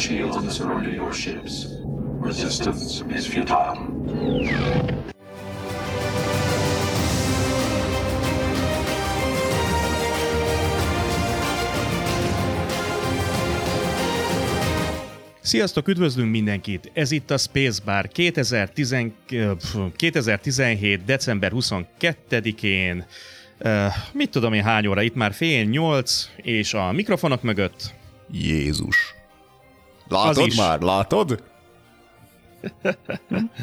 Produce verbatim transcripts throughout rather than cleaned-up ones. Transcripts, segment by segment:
shields and surrender your ships. Resistance is futile. Sziasztok, üdvözlünk mindenkit! Ez itt a Spacebar kétezer-tizenhét. december huszonkettedikén. Mit tudom én hány óra? Itt már fél nyolc, és a mikrofonok mögött... Jézus! Látod már? Látod?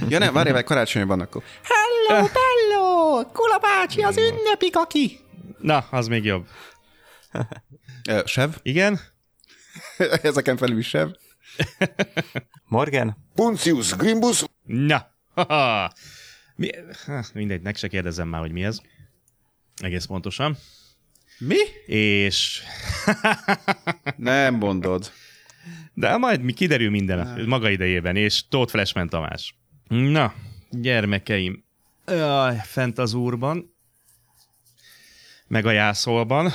Ja nem, várjál, mert karácsonyi van akkor. Hello, bello! Kula bácsi, az ünnepi kaki! Na, az még jobb. Sev? Igen? Ezeken felül is Sev. Morgan? Puncius Grimbus? Na, haha. Mi? Mindegy, meg se kérdezem már, hogy mi ez. Egész pontosan. Mi? És... Nem mondod. De majd mi kiderül minden maga idejében, és Tóth Flashman Tamás. Na, gyermekeim. Jaj, fent az úrban. Meg a jászolban.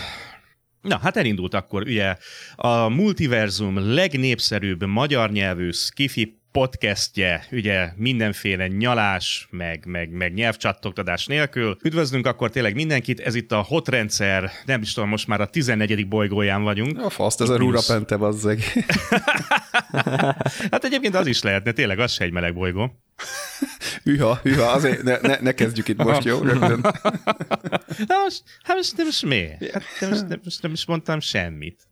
Na, hát elindult akkor, ugye, a multiverzum legnépszerűbb magyar nyelvű skifi podcastje, ugye mindenféle nyalás, meg, meg, meg nyelvcsattogtatás nélkül. Üdvözlünk akkor tényleg mindenkit, ez itt a hotrendszer, nem is tudom, most már a tizennegyedik bolygóján vagyunk. A faszt, ez a rúra pente, bazzeg. Hát egyébként az is lehetne, tényleg az se egy meleg bolygó. Hűha, hűha, azért ne, ne, ne kezdjük itt most, jó? Rögtön. Na most, hát most nem is miért? Hát nem is, nem, most nem is mondtam semmit.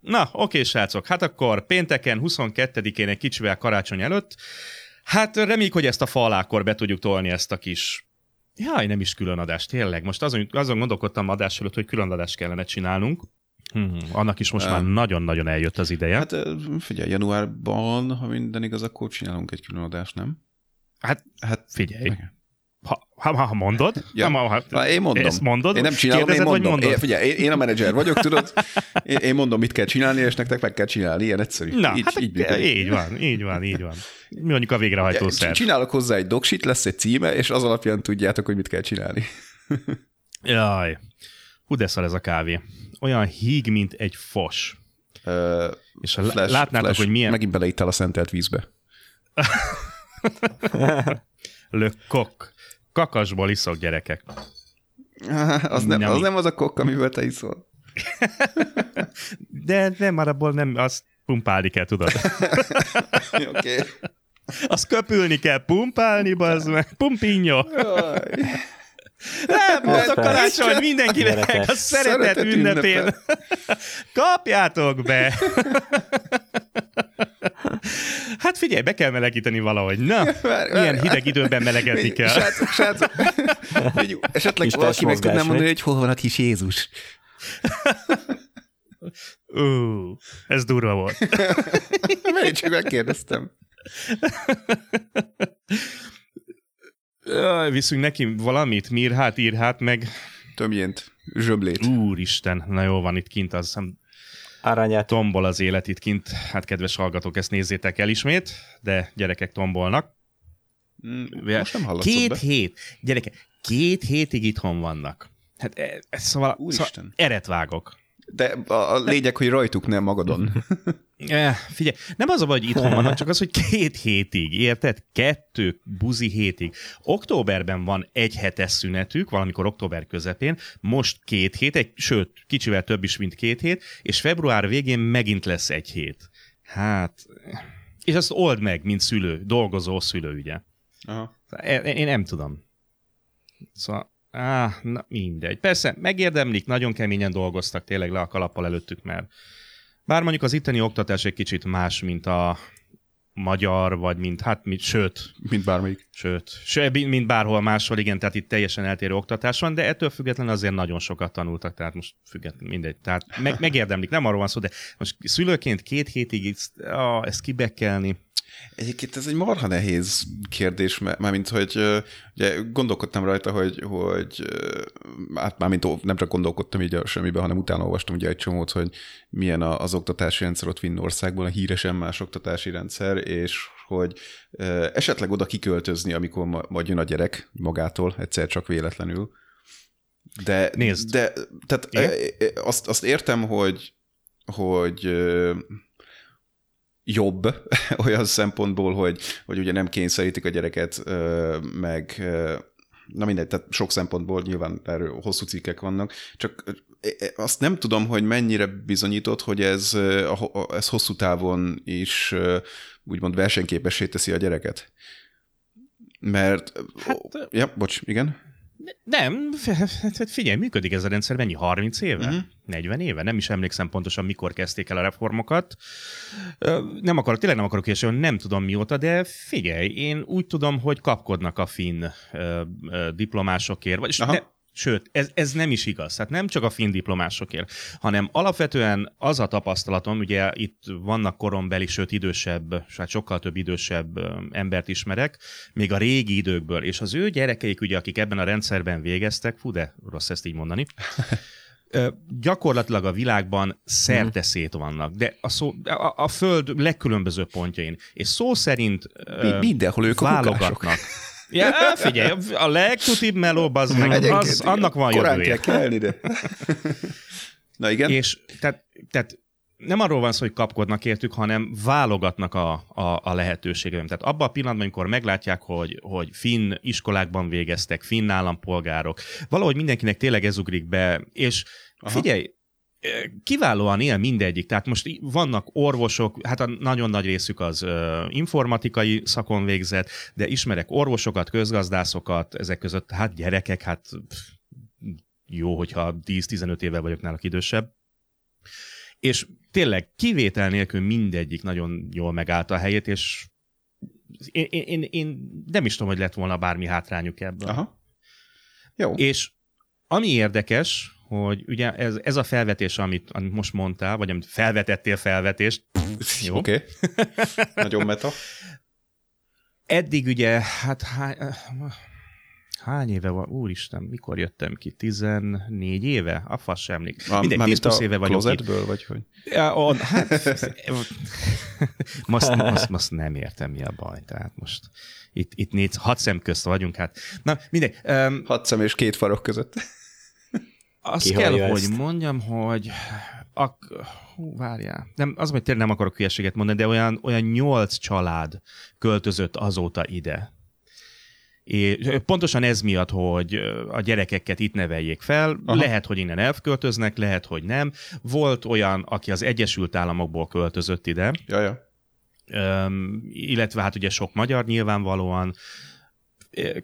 Na, oké, srácok, hát akkor pénteken, huszonkettedikén egy kicsivel karácsony előtt, hát reméljük, hogy ezt a fa alákor be tudjuk tolni ezt a kis... Jaj, nem is különadást, tényleg. Most azon, azon gondolkodtam adás előtt, hogy különadást kellene csinálnunk. Hmm, annak is most um, már nagyon-nagyon eljött az ideje. Hát figyelj, januárban, ha minden igaz, akkor csinálunk egy különadást, nem? Hát, hát figyelj. Okay. Ha, ha, ha mondod? Ja. Ha, ha, ha, én mondom. Ezt mondod? Én nem csinálom, kérdezed, én mondom. Mondod? Én, figyelj, én a menedzser vagyok, tudod? Én, én mondom, mit kell csinálni, és nektek meg kell csinálni. Ilyen egyszerű. Na, így, hát így, így, így van, így van, így van. Mi mondjuk a végrehajtószer. Csinálok hozzá egy doksit, lesz egy címe, és az alapján tudjátok, hogy mit kell csinálni. Jaj. Hú, de szar ez a kávé. Olyan híg, mint egy fos. Uh, és ha flash, látnátok, flash, hogy milyen... Megint beleittál a szentelt vízbe. Le kok. Kakasból iszok, gyerekek. Az nem, az nem az a kokk, amiből te iszol. De nem, abból nem, azt pumpálni kell, tudod. Oké. Okay. Azt köpülni kell, pumpálni, bazd meg. Pumpinyo. Nem, most a karácsony mindenkinek a szeretet, szeretet ünnepén. Ünnepen. Kapjátok be! Hát figyelj, be kell melegíteni valahogy. Na, ja, vár, vár, ilyen hideg időben melegedni kell. Srácok, srácok. Esetleg kis valaki meg tudná mondani, hogy hol van a kis Jézus. Ú, ez durva volt. Mert csak megkérdeztem. Viszünk neki valamit, mirhát, írhát, meg... Tömjént, zsöblét. Úristen, na jó van itt kint, azt hiszem... Aranyát. Tombol az élet itt kint. Hát kedves hallgatók, ezt nézzétek el ismét, de gyerekek tombolnak. Most nem hallatszott Két be. hét. Gyerekek, két hétig itthon vannak. Hát e, e, szóval, Úristen. Szóval eret vágok. De a, a lényeg, hogy rajtuk, nem magadon. E, figyelj, nem az a baj, hogy itthon vannak, csak az, hogy két hétig, érted? Kettő buzi hétig. Októberben van egy hetes szünetük, valamikor október közepén, most két hét, egy, sőt, kicsivel több is, mint két hét, és február végén megint lesz egy hét. Hát, és azt old meg, mint szülő, dolgozó szülő, ugye? Aha. Én nem tudom. Szóval... Ah, na mindegy. Persze, megérdemlik, nagyon keményen dolgoztak tényleg le a kalappal előttük, mert bár mondjuk az itteni oktatás egy kicsit más, mint a magyar, vagy mint, hát, mint, sőt. Mint bármelyik. Sőt, sőt, mint bárhol máshol, igen, tehát itt teljesen eltérő oktatás van, de ettől függetlenül azért nagyon sokat tanultak, tehát most függetlenül mindegy. Tehát meg, megérdemlik, nem arról van szó, de most szülőként két hétig ah, ezt kibekkelni. Egyébként ez egy marha nehéz kérdés, mármint, hogy ugye, gondolkodtam rajta, hogy, hogy hát mármint nem csak gondolkodtam így a semmiben, hanem utána olvastam ugye egy csomót, hogy milyen az oktatási rendszer ott Finnországban, a híresen más oktatási rendszer, és hogy esetleg oda kiköltözni, amikor majd jön a gyerek magától, egyszer csak véletlenül. De, Nézd. De tehát azt, azt értem, hogy, hogy jobb olyan szempontból, hogy, hogy ugye nem kényszerítik a gyereket, meg na mindegy, tehát sok szempontból nyilván erről hosszú cikkek vannak, csak azt nem tudom, hogy mennyire bizonyított, hogy ez, ez hosszú távon is úgymond versenyképessé teszi a gyereket. Mert... Hát, ja, bocs, igen? Nem, hát figyelj, működik ez a rendszer mennyi? harminc éve? Uh-huh. negyven éve? Nem is emlékszem pontosan, mikor kezdték el a reformokat. Nem akarok, tényleg nem akarok később, nem tudom mióta, de figyelj, én úgy tudom, hogy kapkodnak a finn diplomásokért, vagyis ne, sőt, ez, ez nem is igaz, hát nem csak a finn diplomásokért, hanem alapvetően az a tapasztalatom, ugye itt vannak korombeli, sőt idősebb, sőt sokkal több idősebb embert ismerek, még a régi időkből, és az ő gyerekeik, ugye, akik ebben a rendszerben végeztek, fú, de rossz ezt így mondani, gyakorlatilag a világban szerte szét vannak, de a, szó, a, a föld legkülönböző pontjain, és szó szerint Mi, mindenhol ők válogatnak. Ja, figyelj, a legtutibb meló, bazd meg, az, annak van jövője. Korán kell kelni, de... Na igen. És tehát, tehát nem arról van szó, hogy kapkodnak értük, hanem válogatnak a, a, a lehetőségeim. Tehát abban a pillanatban, amikor meglátják, hogy, hogy finn iskolákban végeztek, finn állampolgárok, valahogy mindenkinek tényleg ez ugrik be, és Aha. figyelj, kiválóan él mindegyik, tehát most vannak orvosok, hát a nagyon nagy részük az informatikai szakon végzett, de ismerek orvosokat, közgazdászokat, ezek között hát gyerekek, hát jó, hogyha tíz-tizenöt éve vagyok náluk idősebb. És tényleg kivétel nélkül mindegyik nagyon jól megállta a helyét, és én, én, én nem is tudom, hogy lett volna bármi hátrányuk ebből. Aha. Jó. És ami érdekes, hogy ugye ez, ez a felvetés, amit, amit most mondtál, vagy amit felvetettél felvetést. Jó. Oké. Okay. Nagyon meta. Eddig ugye, hát hány, hány éve van? Úristen, mikor jöttem ki? tizennégy éve? A fasz sem emlék. Mindegy, tíz-húsz éve vagyok klozetből, itt. Vagy hogy? Ja, on, hát, most, most, most nem értem, mi a baj. Tehát most itt, itt négy, hat szem közt vagyunk. Hát. Na, mindegy. Um, hat szem és két farok között. Azt kell, ezt? Hogy mondjam, hogy... Ak... Hú, várjál. Nem, az, hogy tényleg nem akarok hülyeséget mondani, de olyan, olyan nyolc család költözött azóta ide. És pontosan ez miatt, hogy a gyerekeket itt neveljék fel. Aha. Lehet, hogy innen elköltöznek, lehet, hogy nem. Volt olyan, aki az Egyesült Államokból költözött ide. Jaja. Üm, illetve hát ugye sok magyar nyilvánvalóan.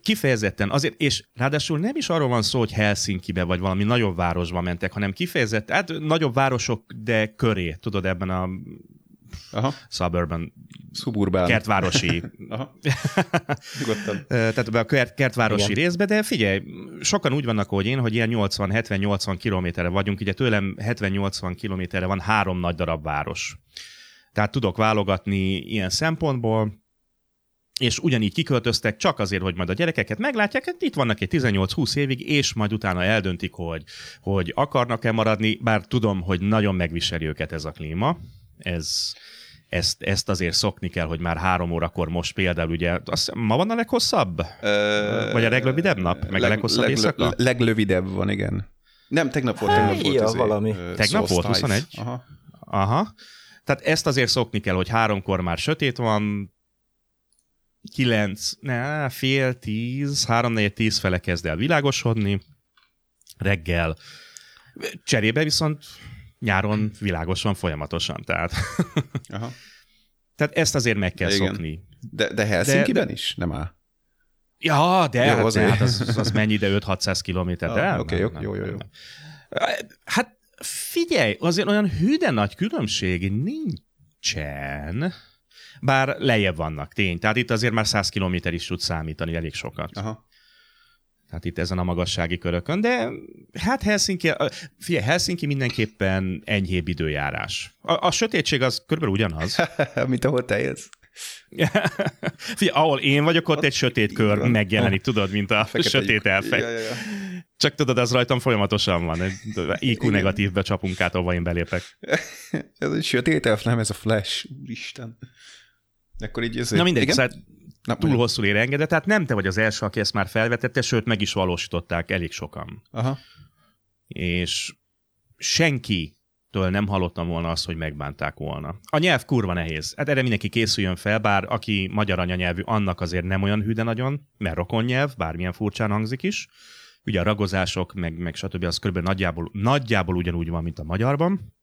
Kifejezetten azért, és ráadásul nem is arról van szó, hogy Helsinkibe vagy valami nagyobb városba mentek, hanem kifejezetten, hát nagyobb városok, de köré, tudod, ebben a Aha. suburban, Suburbán. Kertvárosi. Aha. Tehát a kert, kertvárosi Igen. részbe, de figyelj, sokan úgy vannak, ahogy én, hogy ilyen nyolcvan-hetven-nyolcvan kilométerre vagyunk, ugye tőlem hetven-nyolcvan kilométerre van három nagy darab város. Tehát tudok válogatni ilyen szempontból, és ugyanígy kiköltöztek csak azért, hogy majd a gyerekeket meglátják, hát itt vannak egy tizennyolc-húsz évig, és majd utána eldöntik, hogy, hogy akarnak-e maradni, bár tudom, hogy nagyon megviseli őket ez a klíma. Ez, ezt, ezt azért szokni kell, hogy már három órakor most például, ugye, azt, ma van a leghosszabb? Ö, Vagy a legrövidebb nap? Meg leg, a leghosszabb leg, éjszaka? Leg, leglövidebb van, igen. Nem, tegnap volt. Tegnap volt, ja, valami. Tegnap volt, huszonegy? Aha. Aha. Tehát ezt azért szokni kell, hogy háromkor már sötét van, kilenc, ne, fél, tíz, három, negyed, tíz fele kezd el világosodni, reggel. Cserébe viszont nyáron világos van folyamatosan, tehát. Aha. Tehát ezt azért meg kell de szokni. De, de Helsinkiben de, is? Nem áll. Ja, de jó, hát, hát az, az mennyi, de öt-hatszáz kilométer. Ah, oké, okay, jó, jó, jó. Hát figyelj, azért olyan hű de nagy különbség nincsen. Bár lejjebb vannak, tény. Tehát itt azért már száz kilométer is tud számítani, elég sokat. Aha. Tehát itt ezen a magassági körökön. De hát Helsinki, figyelj, Helsinki mindenképpen enyhébb időjárás. A, a sötétség az körülbelül ugyanaz. Mint ahol te élsz. Figyelj, ahol én vagyok, ott egy sötét kör megjelenik, tudod, mint a Fekete sötét elfej. Ja, ja, ja. Csak tudod, az rajtam folyamatosan van. í kú negatívbe csapunk át, ahova én belépek. Ez egy sötét elf, nem ez a Flash. Úristen. Akkor így ezért... Na mindegy, szóval túl hosszul ér engedett, tehát nem te vagy az első, aki ezt már felvetette, sőt, meg is valósították elég sokan. Aha. És senki től nem hallottam volna azt, hogy megbánták volna. A nyelv kurva nehéz. Hát erre mindenki készüljön fel, bár aki magyar anyanyelvű, annak azért nem olyan hű de nagyon, mert rokonnyelv, bármilyen furcsán hangzik is. Ugye a ragozások, meg, meg stb. Az körülbelül nagyjából, nagyjából ugyanúgy van, mint a magyarban.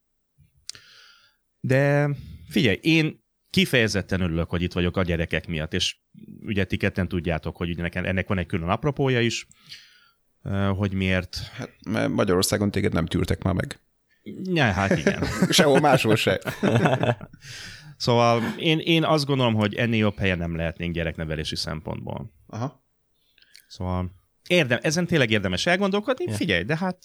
De figyelj, én kifejezetten örülök, hogy itt vagyok a gyerekek miatt, és ugye ti ketten tudjátok, hogy ugye ennek van egy külön apropója is, hogy miért. Hát, mert Magyarországon téged nem tűrtek már meg. Ja, hát igen. Sehol máshol se. Szóval én, én azt gondolom, hogy ennél jobb helyen nem lehetnénk gyereknevelési szempontból. Aha. Szóval érdem, ezen tényleg érdemes elgondolkodni, ja. Figyelj, de hát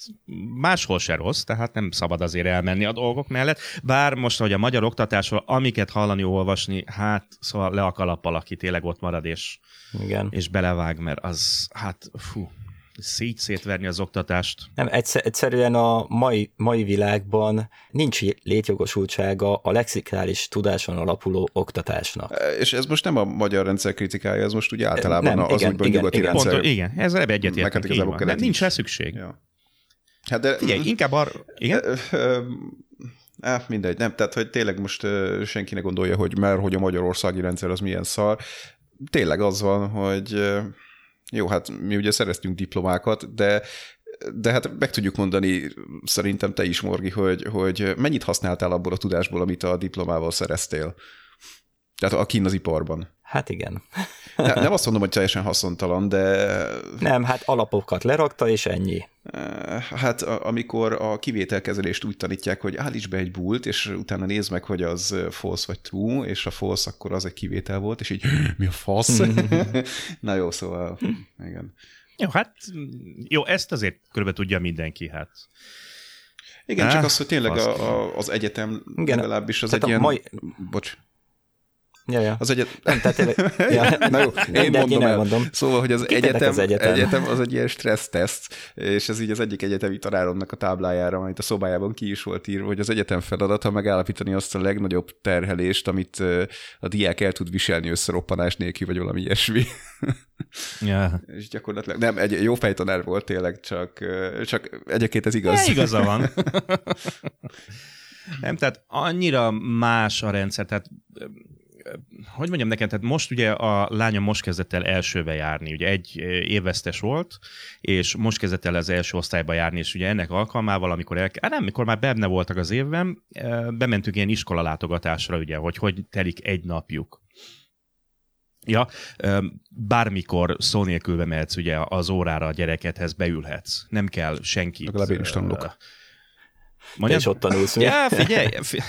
máshol se rossz, tehát nem szabad azért elmenni a dolgok mellett. Bár most, hogy a magyar oktatásról, amiket hallani, olvasni, hát szóval le a kalappal, aki tényleg ott marad és, igen. és belevág, mert az, hát fú. Így szétverni az oktatást. Nem, egyszer, egyszerűen a mai, mai világban nincs létjogosultsága a lexikális tudáson alapuló oktatásnak. És ez most nem a magyar rendszer kritikája, ez most úgy általában nem, az igen, úgyban igen, nyugati igen, rendszer. Pontos, igen, ezzel ebbe egyetértünk. Hát nincs rá szükség. Ja. Hát de, Figyelj, inkább arra... Hát mindegy, nem, tehát hogy tényleg most senki ne gondolja, hogy már hogy a magyarországi rendszer az milyen szar. Tényleg az van, hogy... Jó, hát mi ugye szereztünk diplomákat, de, de hát meg tudjuk mondani, szerintem te is, Morgi, hogy, hogy mennyit használtál abból a tudásból, amit a diplomával szereztél. Tehát a kín az iparban. Hát igen. Ne, nem azt mondom, hogy teljesen haszontalan, de... Nem, hát alapokat lerakta, és ennyi. Hát amikor a kivételkezelést úgy tanítják, hogy állíts be egy bult, és utána nézd meg, hogy az false vagy true, és a false akkor az egy kivétel volt, és így mi a fasz? Na jó, szóval igen. Jó, hát jó, ezt azért körülbelül tudja mindenki, hát... Igen, Há, csak az, hogy tényleg a, a, az egyetem igen, legalábbis az egy ilyen... Mai... Bocs. Ja, ja. Az egyet... Nem, tehát tényleg... ja. Na jó, én de mondom el. Mondom. Szóval, hogy az egyetem, az egyetem egyetem az egy ilyen stresszteszt, és ez így az egyik egyetemi tanáromnak a táblájára, amit a szobájában ki is volt írva, hogy az egyetem feladata megállapítani azt a legnagyobb terhelést, amit a diák el tud viselni összeroppanás nélkül, vagy valami ilyesmi. Ja. És gyakorlatilag nem, egy jó fejtanár volt tényleg, csak, csak egyébként ez igaz. Ja, igaza van. Nem, tehát annyira más a rendszer, tehát hogy mondjam nekem, tehát most ugye a lányom most kezdett el elsőbe járni, ugye egy évvesztes volt, és most kezdett el az első osztályba járni, és ugye ennek alkalmával, amikor, el, á, nem, amikor már benne voltak az évben, bementünk ilyen iskolalátogatásra, ugye, hogy hogy telik egy napjuk. Ja, bármikor szó nélkül bemehetsz ugye az órára a gyerekedhez, beülhetsz. Nem kell senkit. Legalább én is tanulok. Mondjad? Te is ott tanulsz. Ja, figyelj! Figyelj.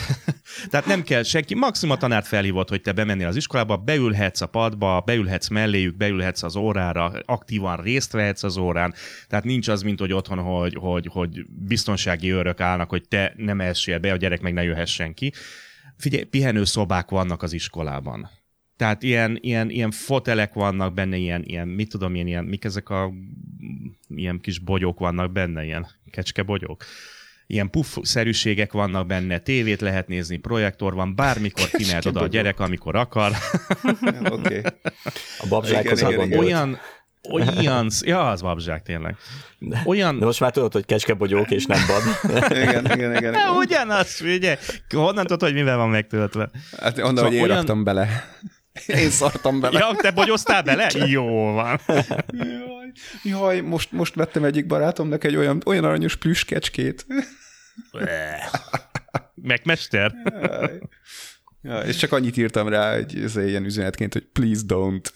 Tehát nem kell senki. Maxima a tanár felhívott, hogy te bemennél az iskolába, beülhetsz a padba, beülhetsz melléjük, beülhetsz az órára, aktívan részt vehetsz az órán. Tehát nincs az, mint hogy otthon, hogy, hogy, hogy biztonsági őrök állnak, hogy te nem essél be, a gyerek meg ne jöhessen ki. Figyelj, pihenőszobák vannak az iskolában. Tehát ilyen, ilyen, ilyen fotelek vannak benne, ilyen, ilyen mit tudom, ilyen, ilyen, mik ezek a ilyen kis bogyók vannak benne, ilyen kecskebogyók. Ilyen puff-szerűségek vannak benne, tévét lehet nézni, projektor van, bármikor kimehet oda a gyerek, amikor akar. Okay. A babzsákhoz olyan, olyan, ja, az babzsák tényleg. Olyan... De most már tudod, hogy kecskebogyók és nem bab. igen, igen, igen. De ugyanaz, ugye? Honnan tudod, hogy mivel van megtöltve? Hát onnan, szóval hogy én olyan... raktam bele. Én szartam bele. Ja, te bogyoztál bele? Jó van. Jaj, jaj most, most vettem egyik barátomnak egy olyan, olyan aranyos plüskecskét. Megmester. Jaj. Jaj, és csak annyit írtam rá, hogy ez egy ilyen üzenetként, hogy please don't.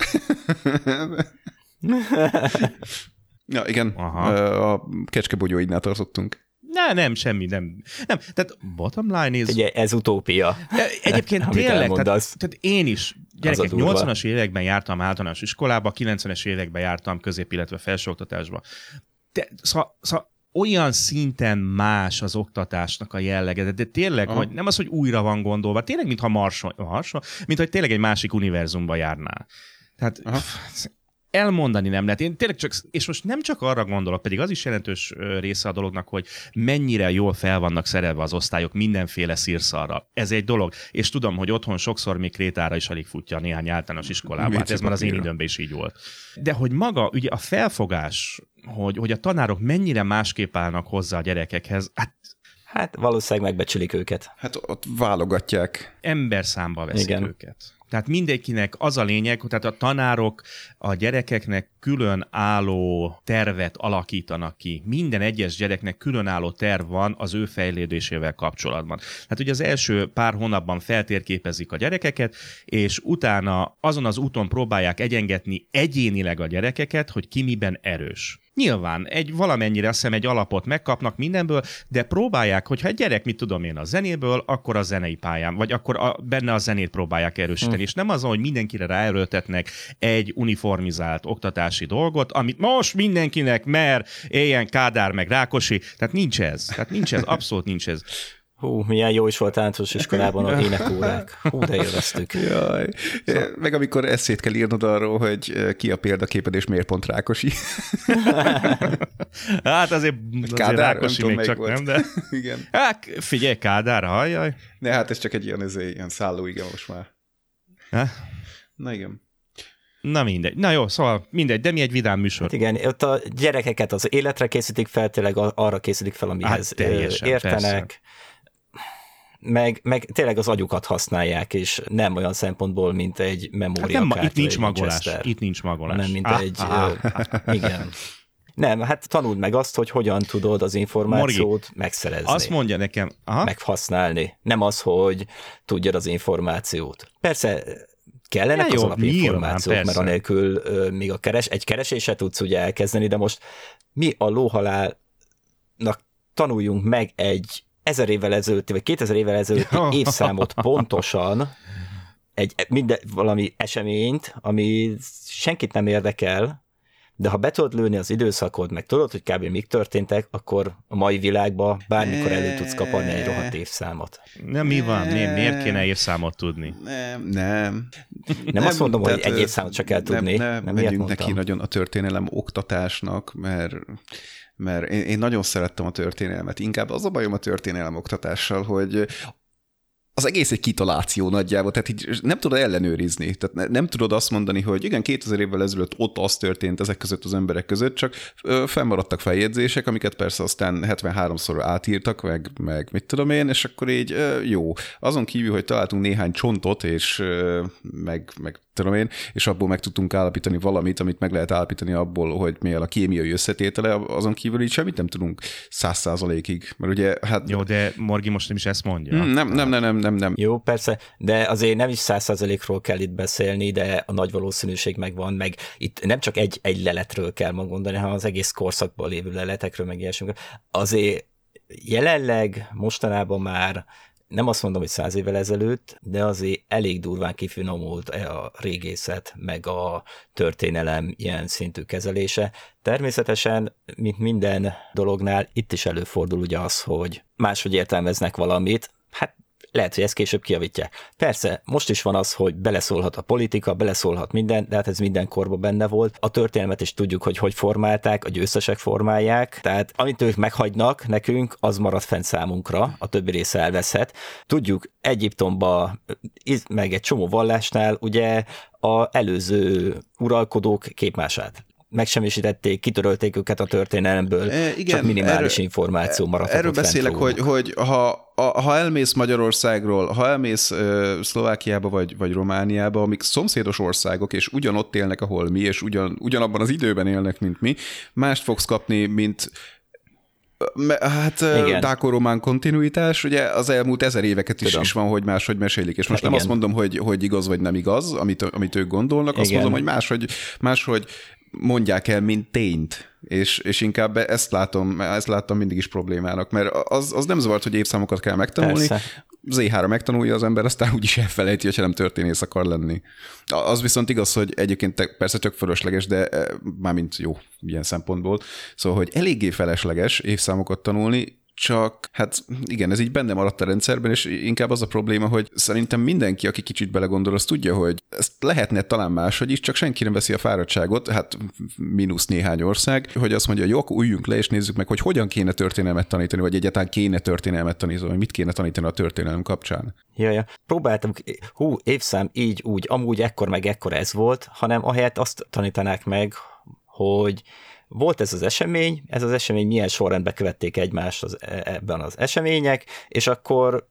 Ja, igen, aha. A kecskebogyóidnál tartottunk. Ne, nem, semmi, nem. nem. Tehát bottom line is... Ugye ez utópia. De egyébként amit tényleg, tehát, tehát én is gyerekek nyolcvanas években jártam általános iskolába, kilencvenes években jártam közép, illetve felsőoktatásba. Szóval szó, olyan szinten más az oktatásnak a jellege, de tényleg, ah. hogy nem az, hogy újra van gondolva, tényleg, mintha marson, marson, mint hogy tényleg egy másik univerzumba járnál. Tehát... Ah. Elmondani nem lehet. Én tényleg csak, és most nem csak arra gondolok, pedig az is jelentős része a dolognak, hogy mennyire jól fel vannak szerelve az osztályok mindenféle szírszarra. Ez egy dolog. És tudom, hogy otthon sokszor még krétára is alig futja néhány általános iskolában. Hát ez már az én időmben is így volt. De hogy maga, ugye a felfogás, hogy, hogy a tanárok mennyire másképp állnak hozzá a gyerekekhez, hát Hát valószínűleg megbecsülik őket. Hát ott válogatják. Emberszámba veszik Igen. őket. Tehát mindenkinek az a lényeg, tehát a tanárok a gyerekeknek külön álló tervet alakítanak ki. Minden egyes gyereknek különálló terv van az ő fejlődésével kapcsolatban. Hát ugye az első pár hónapban feltérképezik a gyerekeket, és utána azon az úton próbálják egyengetni egyénileg a gyerekeket, hogy ki miben erős. Nyilván, egy, valamennyire azt hiszem egy alapot megkapnak mindenből, de próbálják, hogyha egy gyerek, mit tudom én, a zenéből, akkor a zenei pályán, vagy akkor a, benne a zenét próbálják erősíteni. Mm. És nem az, hogy mindenkire ráerőltetnek egy uniformizált oktatási dolgot, amit most mindenkinek mer, éljen Kádár meg Rákosi, tehát nincs ez, tehát nincs ez, abszolút nincs ez. Hú, milyen jó is volt általános iskolában a énekórák. Hú, de élveztük. Jaj. Szóval... Meg amikor eszét kell írnod arról, hogy ki a példaképed, és miért pont Rákosi. Hát azért, azért Rákosi még csak volt. Nem, de... Igen. Hát figyelj, Kádár, halljaj. Ne, hát ez csak egy ilyen, ilyen szálló, igen, most már. Ha? Na igen. Na mindegy. Na jó, szóval mindegy, de mi egy vidám műsor. Hát igen, ott a gyerekeket az életre készítik fel, tényleg arra készítik fel, amihez hát teljesen, értenek. Persze. Meg, meg tényleg az agyukat használják, és nem olyan szempontból, mint egy memóriakártya. Hát itt nincs magolás, itt nincs magolás. Nem, mint ah, egy... Ah, ah, igen. Nem, hát tanuld meg azt, hogy hogyan tudod az információt Morgi, megszerezni. Azt mondja nekem... Aha. Meghasználni. Nem az, hogy tudjad az információt. Persze... Kellenek ja, az alapinformációk, mert anélkül uh, még a keres, egy keresése tudsz ugye elkezdeni, de most mi a lóhalálnak tanuljunk meg egy ezer évvel ezelőtti, vagy kétezer évvel ezelőtti évszámot pontosan, egy minden, valami eseményt, ami senkit nem érdekel, de ha be tudod lőni az időszakod, meg tudod, hogy kb. Mik történtek, akkor a mai világban bármikor elő tudsz kaparni egy rohadt évszámot. Nem, mi van? Nem, miért kéne évszámot tudni? Nem, nem. Nem azt mondom, hogy egy évszámot csak el tudni. Nem, nem, nem megyünk neki nagyon a történelem oktatásnak, mert... mert én, én nagyon szerettem a történelmet. Inkább az a bajom a történelem oktatással, hogy az egész egy kitaláció nagyjából, tehát így nem tudod ellenőrizni. Tehát ne, nem tudod azt mondani, hogy igen, kétezer évvel ezelőtt ott az történt ezek között az emberek között, csak fennmaradtak feljegyzések, amiket persze aztán hetvenháromszor átírtak, meg, meg mit tudom én, és akkor így jó. Azon kívül, hogy találtunk néhány csontot, és meg, meg tudom én, és abból meg tudtunk állapítani valamit, amit meg lehet állapítani abból, hogy milyen a kémiai összetétele, azon kívül így semmit nem tudunk száz százalékig. Mert ugye, hát... Jó, de Morgi most nem is ezt mondja. Nem, nem, nem, nem, nem. nem. Jó, persze, de azért nem is száz százalékról kell itt beszélni, de a nagy valószínűség megvan, meg itt nem csak egy, egy leletről kell mondani, hanem az egész korszakban lévő leletekről, meg ilyesmikről. Azért jelenleg, mostanában már nem azt mondom, hogy száz évvel ezelőtt, de azért elég durván kifinomult a régészet, meg a történelem ilyen szintű kezelése. Természetesen, mint minden dolognál, itt is előfordul ugye az, hogy máshogy értelmeznek valamit, hát lehet, hogy ezt később kijavítják. Persze, most is van az, hogy beleszólhat a politika, beleszólhat minden, de hát ez minden korban benne volt. A történelmet is tudjuk, hogy hogy formálták, a győztesek formálják, tehát amit ők meghagynak nekünk, az marad fent számunkra, a többi része elveszhet. Tudjuk, Egyiptomban, meg egy csomó vallásnál ugye a előző uralkodók képmását megsemmisítették, kitörölték őket a történelemből, e, igen, csak minimális erről, információ maradt. Erről beszélek, hogy, hogy ha, a, ha elmész Magyarországról, ha elmész uh, Szlovákiába vagy, vagy Romániába, amik szomszédos országok, és ugyanott élnek, ahol mi, és ugyan, ugyanabban az időben élnek, mint mi, mást fogsz kapni, mint hát dáko-román kontinuitás, ugye az elmúlt ezer éveket is, is van, hogy máshogy mesélik, és most hát nem igen. azt mondom, hogy, hogy igaz vagy nem igaz, amit, amit ők gondolnak, igen. azt mondom, hogy máshogy, máshogy mondják el, mint tényt, és, és inkább ezt látom, ezt láttam mindig is problémának, mert az, az nem zavart, hogy évszámokat kell megtanulni, persze. zé három megtanulja az ember, aztán úgyis elfelejti, hogyha nem történész akar lenni. Az viszont igaz, hogy egyébként persze csak fölösleges, de mármint jó, ilyen szempontból, szóval, hogy eléggé felesleges évszámokat tanulni, csak hát igen, ez így benne maradt a rendszerben, és inkább az a probléma, hogy szerintem mindenki, aki kicsit belegondol, az tudja, hogy ezt lehetne talán máshogy is, csak senki nem veszi a fáradtságot, hát mínusz néhány ország, hogy azt mondja, hogy jó, akkor üljünk le, és nézzük meg, hogy hogyan kéne történelmet tanítani, vagy egyáltalán kéne történelmet tanítani, vagy mit kéne tanítani a történelem kapcsán. Jaja, ja. Próbáltam, hú, évszám így, úgy, amúgy ekkor meg ekkor ez volt, hanem ahelyett azt tanítanák meg, hogy Volt ez az esemény, ez az esemény milyen sorrendben követték egymást az, ebben az események, és akkor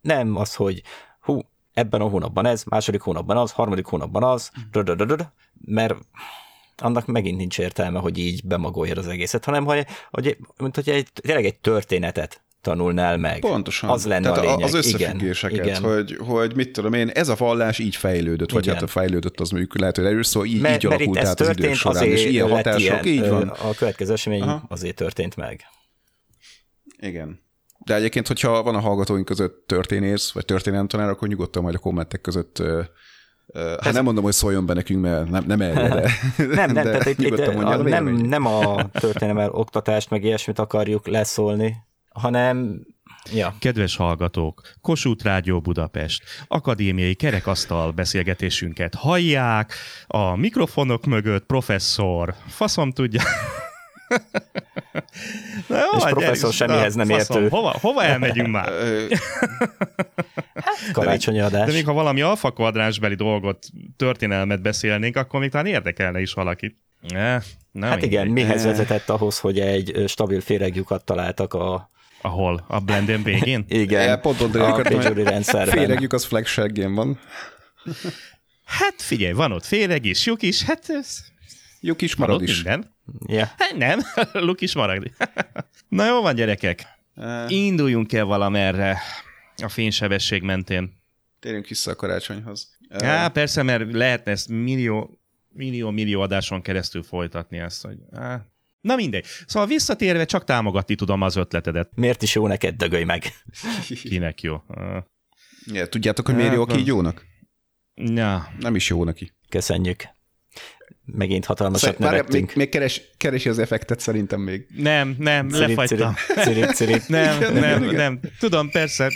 nem az, hogy hú, ebben a hónapban ez, második hónapban az, harmadik hónapban az, mert annak megint nincs értelme, hogy így bemagolja az egészet, hanem hogy, hogy, mint hogy egy, tényleg egy történetet tanulnál meg. Pontosan. Az lenne tehát a lényeg. Az összefüggéseket, igen, hogy, hogy mit tudom én, ez a vallás így fejlődött, igen, vagy hát a fejlődött az mondjuk lehet, hogy erős szó, így, mert, így alakult át az idő során, és ilyen hatások, ilyen, így van. A következő esemény aha, azért történt meg. Igen. De egyébként, hogyha van a hallgatóink között történész, vagy történelemtanár, akkor nyugodtan majd a kommentek között hát ez... nem mondom, hogy szóljon be nekünk, mert nem, nem erre, de nem, nem, de tehát nyugodtan mondjam. Nem, nem a történelem oktatást, meg ilyesmit akarjuk leszólni, hanem... Ja. Kedves hallgatók, Kossuth Rádió Budapest, akadémiai kerekasztal beszélgetésünket hallják, a mikrofonok mögött professzor, faszom tudja... Na, jó, és professzor semmihez nem faszom, értő. Hova, hova elmegyünk már? Karácsonyi adás. De még, de még ha valami alfa kvadránsbeli dolgot, történelmet beszélnénk, akkor még talán érdekelne is valakit. Ne, nem hát igen, így. Mihez vezetett ahhoz, hogy egy stabil féregjukat találtak a... Ahol? A Blenden végén? Igen, é, pont ott a Pécsúri rendszerben. Féregjük az flagshag-én van. Hát figyelj, van ott féreg is, lyuk is, hát... Ez... Lyuk is marad is. Minden. Yeah. Hát nem, Luk is maragd. Na jó van, gyerekek. Uh, Induljunk el valamerre a fénysebesség mentén. Térjünk vissza a karácsonyhoz. Uh, Há, persze, mert lehetne ezt millió-millió adáson keresztül folytatni ezt, hogy... Uh. Na mindegy. Szóval visszatérve csak támogatni tudom az ötletedet. Miért is jó neked, dögölj meg? Kinek jó? Uh. Ja, tudjátok, hogy miért jó, aki így jónak? Ja. Nem is jó neki. Köszönjük. Megint hatalmasat nevettünk. Még, még keres, keresi az effektet szerintem még. Nem, nem, cirip, lefagytam. Cirip, cirip. Nem, igen, nem, igen. nem. Tudom, persze,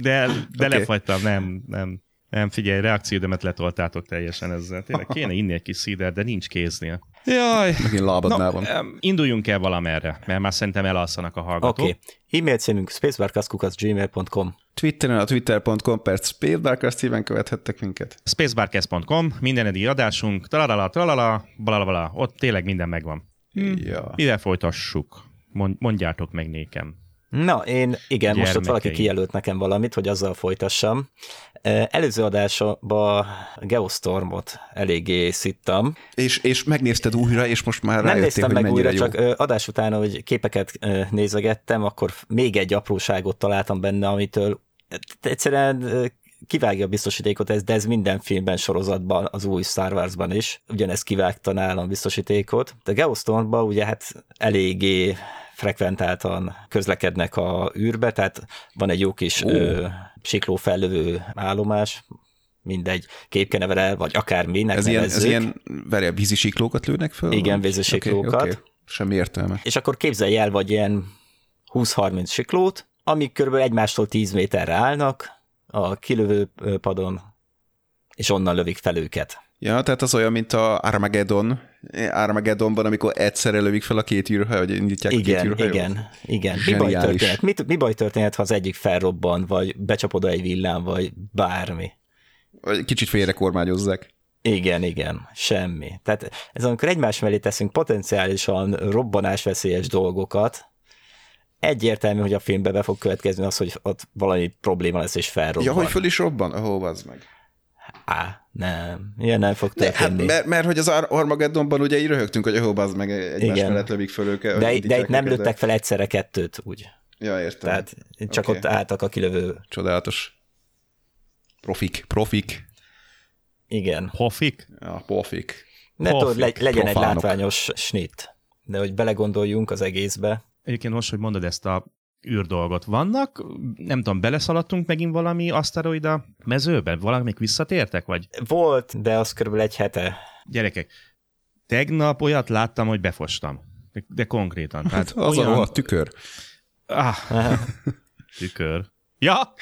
de, de okay. lefagytam. Nem, nem. Nem, figyelj, reakcióidemet letoltátok teljesen ezzel. Tényleg kéne inni egy kis szíder, de nincs kéznél. Jaj. Megint lábadnál van. No, induljunk el valamerre, mert már szerintem elalszanak a hallgatók. Oké. Okay. E-mail címünk spacebarcast kukac gmail pont com. Twitteren a twitter pont com per spacebarcast cíven követhettek minket. spacebarcast pont com, minden eddig adásunk, talala, talala, balala, ott tényleg minden megvan. Hm. Ja. Mivel folytassuk? Mondjátok meg nékem. Na, én, igen, most ott valaki kijelölt nekem valamit, hogy azzal folytassam. Előző adásban Geostormot eléggé szittam. És, és megnézted újra, és most már rájöttél, hogy mennyire jó. Nem néztem meg újra, csak adás után, hogy képeket nézegettem, akkor még egy apróságot találtam benne, amitől egyszerűen kivágja a biztosítékot, ez, de ez minden filmben, sorozatban, az új Star Warsban is. Ugyanez kivágta nálam biztosítékot. De Geostormban ugye hát eléggé frekventáltan közlekednek a űrbe, tehát van egy jó kis oh. ö, sikló fellövő állomás, mindegy képkeneverel, vagy akárminek ez nevezzük. Ilyen, ez ilyen vízisiklókat lőnek föl? Igen, vízisiklókat. Okay, okay. Semmi értelme. És akkor képzelj el, vagy ilyen húsz-harminc siklót, amik körülbelül egymástól tíz méterre állnak a kilövő padon, és onnan lövik fel őket. Ja, tehát az olyan, mint a Armageddon. Armageddonban, amikor egyszerre lövik fel a két űrhajót, vagy indítják igen, a két űrhajót. Igen, igen. Mi baj történhet? Mit, mi baj történhet, ha az egyik felrobban, vagy becsapod egy villám, vagy bármi? Kicsit félrekormányozzák. Igen, igen, semmi. Tehát ez amikor egymás mellé teszünk potenciálisan robbanásveszélyes dolgokat, egyértelmű, hogy a filmbe be fog következni az, hogy ott valami probléma lesz, és felrobban. Ja, hogy föl is robban? Ahol az meg. Á, nem, ilyen nem fog történni. Hát, mert, mert hogy az Armageddonban ugye így röhögtünk, hogy ahol az meg egymás mellett lövik föl őket. De, de itt nem lőttek fel egyszerre kettőt, úgy. Ja, értem. Tehát csak okay. ott álltak a kilövő. Csodálatos. Profik, profik. Igen. Profik? Ja, profik. Ne profik. Tudod, legy, legyen Profánok. Egy látványos snit. De hogy belegondoljunk az egészbe. Egyébként most, hogy mondod ezt a űrdolgot. Vannak, nem tudom, beleszaladtunk megint valami aszteroida mezőben? Valamelyik visszatértek, vagy? Volt, de az körülbelül egy hete. Gyerekek, tegnap olyat láttam, hogy befostam. De konkrétan. Hát hát az olyan... a tükör. Ah, tükör. Ja!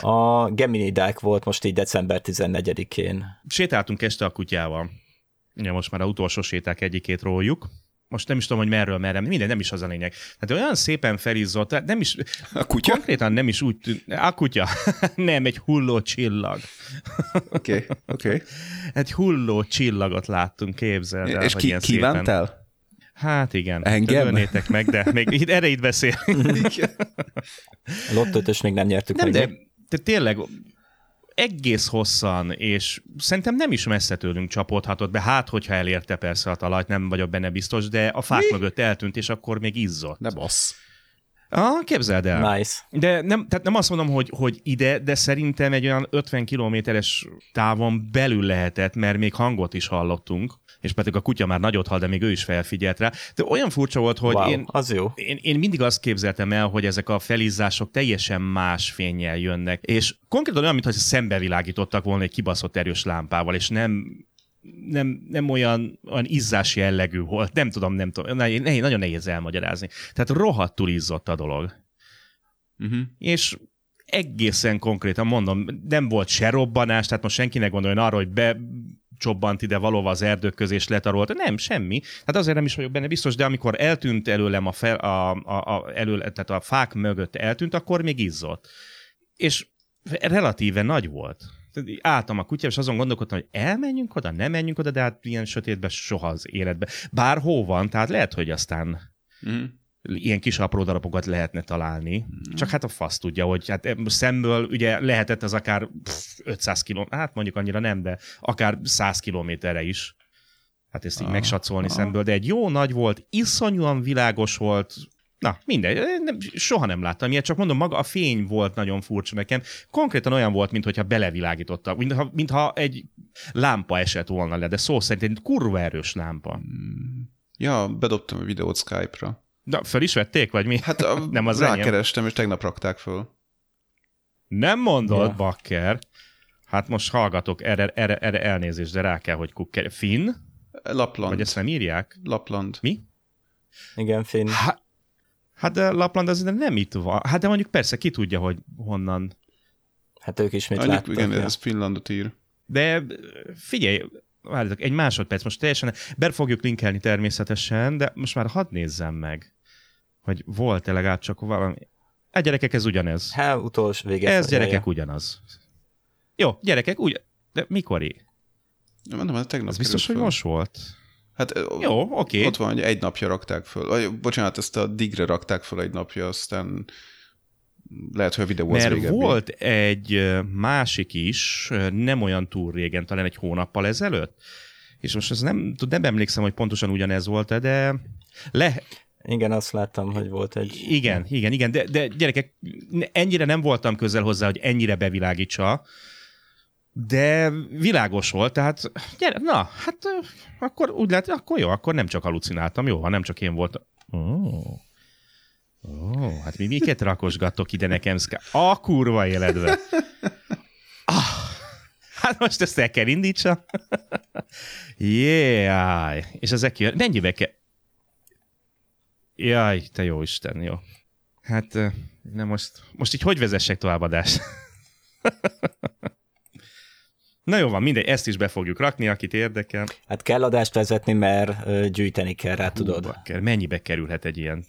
A Geminidák volt most így december tizennegyedikén. Sétáltunk este a kutyával. Ja, most már a utolsó séták egyikét róljuk. most nem is tudom, hogy merről merre, minden nem is az a lényeg. Tehát olyan szépen felizzolt, tehát nem is... A kutya? Konkrétan nem is úgy tűnt. A kutya. Nem, egy hulló csillag. Oké, okay, oké. Okay. Egy hulló csillagot láttunk, képzeld el. És ki, kívántál? Szépen... Hát igen. Engem? Törölnétek meg, de még erre itt beszél. A lottót is még nem nyertük. Nem, de, de tényleg... egész hosszan, és szerintem nem is messze tőlünk csapódhatott be, hát hogyha elérte persze a talajt, nem vagyok benne biztos, de a fák Mi? mögött eltűnt, és akkor még izzott. Ne bassz. Ah, képzeld el. Nice. De nem, tehát nem azt mondom, hogy, hogy ide, de szerintem egy olyan ötven kilométeres távon belül lehetett, mert még hangot is hallottunk, és pedig a kutya már nagyot hal, de még ő is felfigyelt rá. De olyan furcsa volt, hogy wow, én, az jó. Én, én mindig azt képzeltem el, hogy ezek a felizzások teljesen más fénnyel jönnek, és konkrétan olyan, mintha szembevilágítottak volna egy kibaszott erős lámpával, és nem... Nem, nem olyan, olyan izzás jellegű volt. Nem tudom, nem tudom. Nehéz, nagyon nehéz elmagyarázni. Tehát rohadtul izzott a dolog. Uh-huh. És egészen konkrétan mondom, nem volt se robbanás, tehát most senki ne gondoljon arra, hogy becsobbant ide valóban az erdők közé, és letarolt. Nem, semmi. Tehát azért nem is vagyok benne biztos, de amikor eltűnt előlem a, fel, a, a, a, elő, tehát a fák mögött eltűnt, akkor még izzott. És relatíve nagy volt. Álltam a kutyám, és azon gondolkodtam, hogy elmenjünk oda, nem menjünk oda, de hát ilyen sötétben soha az életben. Bár hó van, tehát lehet, hogy aztán mm. ilyen kis apró darabokat lehetne találni. Mm. Csak hát a fasz tudja, hogy hát szemből ugye lehetett az akár ötszáz kilométer, hát mondjuk annyira nem, de akár száz kilométerre is. Hát ezt így ah, megsatszolni ah. szemből, de egy jó nagy volt, iszonyúan világos volt. Na, mindegy, nem, soha nem láttam ilyet, csak mondom, maga a fény volt nagyon furcsa nekem. Konkrétan olyan volt, mintha belevilágította, mintha, mintha egy lámpa esett volna le, de szó szerint egy kurva erős lámpa. Ja, bedobtam a videót Skype-ra. De föl is vették, vagy mi? Hát a, nem az rákerestem, enyém. És tegnap rakták föl. Nem mondod, ja. Bakker. Hát most hallgatok, erre, erre, erre elnézést, de rá kell, hogy kukker. Finn? Lapland. Vagy ezt nem írják? Lapland. Mi? Igen, Finn. Hát... Hát de Lapland az nem itt van. Hát de mondjuk persze, ki tudja, hogy honnan. Hát ők is mit láttak. Igen, ez Finlandot ír. De figyelj, várjátok, egy másodperc, most teljesen, be fogjuk linkelni természetesen, de most már hadd nézzem meg, hogy volt-e legalább csak valami. A gyerekek, ez ugyanez. Hát utolsó vége. Ez gyerekek ugyanaz. Jó, gyerekek ugyanaz. De mikori? Nem, nem, tegnap. Ez biztos, hogy most volt. Hát jó, oké. Ott van, hogy egy napja rakták föl. Bocsánat, ezt a digre rakták föl egy napja, aztán lehet, hogy a videó az régebbi. Mert volt egy másik is, nem olyan túl régen, talán egy hónappal ezelőtt, és most ezt nem, nem emlékszem, hogy pontosan ugyanez volt, de le... Igen, azt láttam, hogy volt egy... Igen, igen, igen, de, de gyerekek, ennyire nem voltam közel hozzá, hogy ennyire bevilágítsa, de világos volt, tehát gyere, na, hát akkor úgy lehet, akkor jó, akkor nem csak halucináltam, jó, ha nem csak én voltam. Ó, oh. oh, hát mi miket rakosgattok ide nekem? A kurva életbe. Ah, hát most ezt el kell indítsa. Yeah. És ezek jön, mennyibe kell? Jaj, te jó Isten, jó. Hát nem most, most így hogy vezessek tovább adást? Na jó van, mindegy, ezt is be fogjuk rakni, akit érdekel. Hát kell adást vezetni, mert gyűjteni kell rá, hú, tudod. Bakker, mennyibe kerülhet egy ilyen?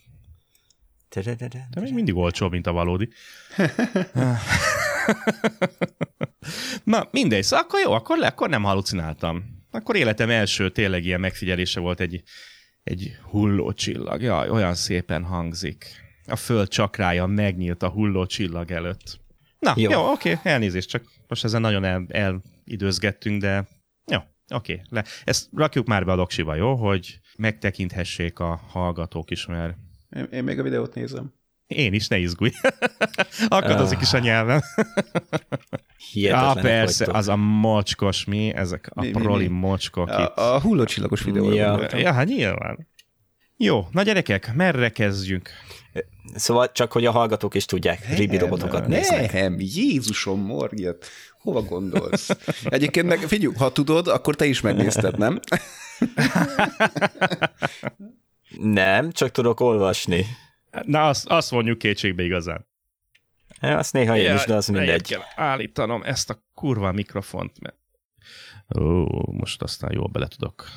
De még mindig olcsóbb, mint a valódi. Na, mindegy, szóval akkor jó, akkor, le, akkor nem halucináltam. Akkor életem első tényleg ilyen megfigyelése volt egy, egy hullócsillag. Jaj, olyan szépen hangzik. A föld csakrája megnyílt a hullócsillag előtt. Na, jó, jó oké, elnézést, csak most ezen nagyon el... el időzgettünk, de jó, oké. Le. Ezt rakjuk már be a doksiba, jó? Hogy megtekinthessék a hallgatók is, mert... Én, én még a videót nézem. Én is, ne izgulj. Akadozik is a nyelvem. Hihetetlenek vagytok. Persze, az a mocskos, mi? Ezek a mi, proli mi, mi? mocskok a, itt. A hullócsillagos videóra. Ja, ja, hát nyilván. Jó, na gyerekek, merre kezdjünk? Szóval csak, hogy a hallgatók is tudják, ribi robotokat néznek. Nem, Jézusom, morgjat, hova gondolsz? Egyébként meg, figyelj, ha tudod, akkor te is megnézted, nem? Nem, csak tudok olvasni. Na, azt, azt mondjuk kétségbe igazán. Ja, azt néha én is, de az mindegy. Kell állítanom ezt a kurva mikrofont, mert ó, most aztán jól bele tudok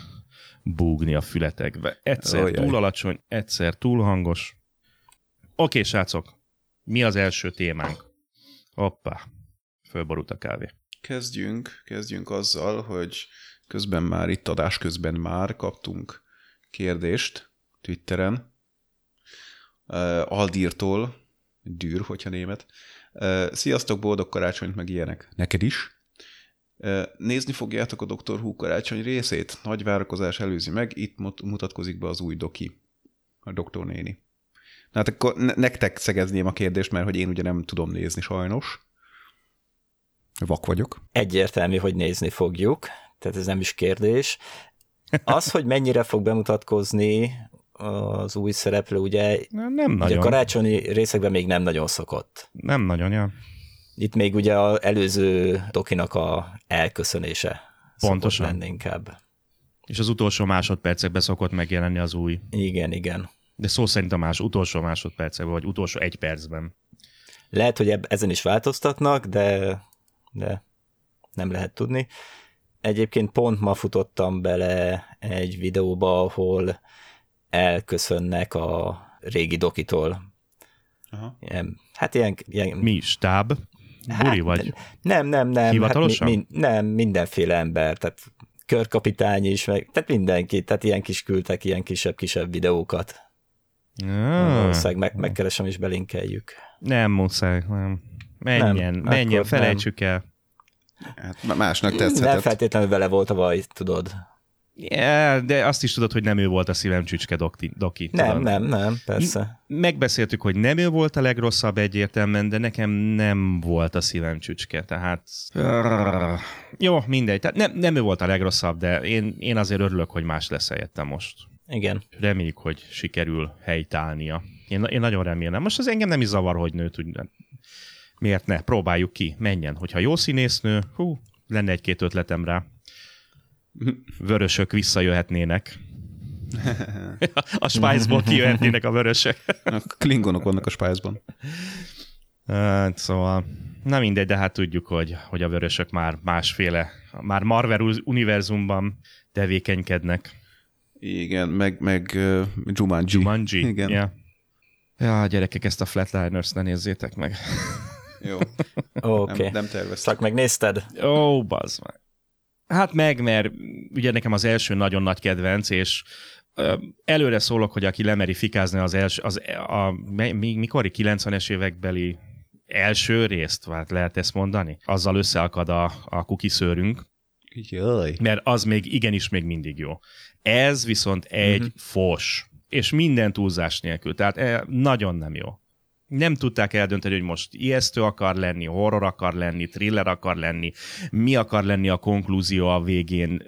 búgni a fületekbe. Egyszer Olyaj. túl alacsony, egyszer túl hangos. Oké, srácok, mi az első témánk? Hoppá, fölborult a kávé. Kezdjünk, kezdjünk azzal, hogy közben már itt adás közben már kaptunk kérdést Twitteren. Uh, Aldírtól, dűr, hogyha német. Uh, Sziasztok, boldog karácsonyt, meg ilyenek. Neked is. Uh, nézni fogjátok a doktor Who karácsony részét? Nagy várakozás előzi meg, itt mutatkozik be az új doki. A doktor néni. Na hát akkor nektek szegezném a kérdést, mert hogy én ugye nem tudom nézni sajnos. Vak vagyok. Egyértelmű, hogy nézni fogjuk, tehát ez nem is kérdés. Az, hogy mennyire fog bemutatkozni az új szereplő, ugye, nem ugye nagyon. A karácsonyi részekben még nem nagyon szokott. Nem nagyon, ja. Itt még ugye az előző dokinak a elköszönése. Pontosan. Szokott lenni inkább. És az utolsó másodpercekben szokott megjelenni az új. Igen, igen. De szó szerint a más, utolsó másodpercekben, vagy utolsó egy percben. Lehet, hogy eb- ezen is változtatnak, de, de nem lehet tudni. Egyébként pont ma futottam bele egy videóba, ahol elköszönnek a régi dokitól. Aha. Ilyen, hát ilyen, ilyen... Mi, stáb? Hát, buli vagy? Nem, nem, nem. Hivatalosan? Hát mi, mi, nem, mindenféle ember, tehát körkapitány is, meg, tehát mindenki, tehát ilyen kis küldtek, ilyen kisebb-kisebb videókat. Valószínűleg meg, megkeresem és belinkeljük. Nem muszáj, nem. Menjen, nem, menjen, felejtsük nem. el. Hát másnak tetszhetett. Nem feltétlenül vele volt a baj, tudod. Yeah, de azt is tudod, hogy nem ő volt a szívem csücske doki. doki nem, tudod. nem, nem, persze. Megbeszéltük, hogy nem ő volt a legrosszabb egyértelműen, de nekem nem volt a szívem csücske, tehát... Jó, mindegy. Tehát nem, nem ő volt a legrosszabb, de én, én azért örülök, hogy más lesz helyette most. Igen. Reméljük, hogy sikerül helytállnia. Én, én nagyon remélem. Most az engem nem is zavar, hogy nőt, úgy, miért ne? Próbáljuk ki, menjen. Hogyha jó színésznő, hú, lenne egy-két ötletem rá. Vörösök visszajöhetnének. A Spice-ból kijöhetnének a vörösök. A klingonok vannak a Spice-ban. Hát, szóval, na mindegy, de hát tudjuk, hogy, hogy a vörösök már másféle, már Marvel univerzumban tevékenykednek. Igen, meg, meg uh, Jumanji. Jumanji, igen. Yeah. Ja, gyerekek, ezt a Flatliners-t ne nézzétek meg. Jó. Oké. Okay. Nem, nem Csak megnézted? Ó, oh, bazd meg. Hát meg, mert ugye nekem az első nagyon nagy kedvenc, és uh, előre szólok, hogy aki lemeri fikázni az első, az, a, a, mi, mikori kilencvenes évekbeli első részt, hát lehet ezt mondani? Azzal összeakad a, a kukiszőrünk. Jaj. Mert az még igenis még mindig jó. Ez viszont egy uh-huh. fos, és minden túlzás nélkül, tehát nagyon nem jó. Nem tudták eldönteni, hogy most ijesztő akar lenni, horror akar lenni, thriller akar lenni, mi akar lenni a konklúzió a végén.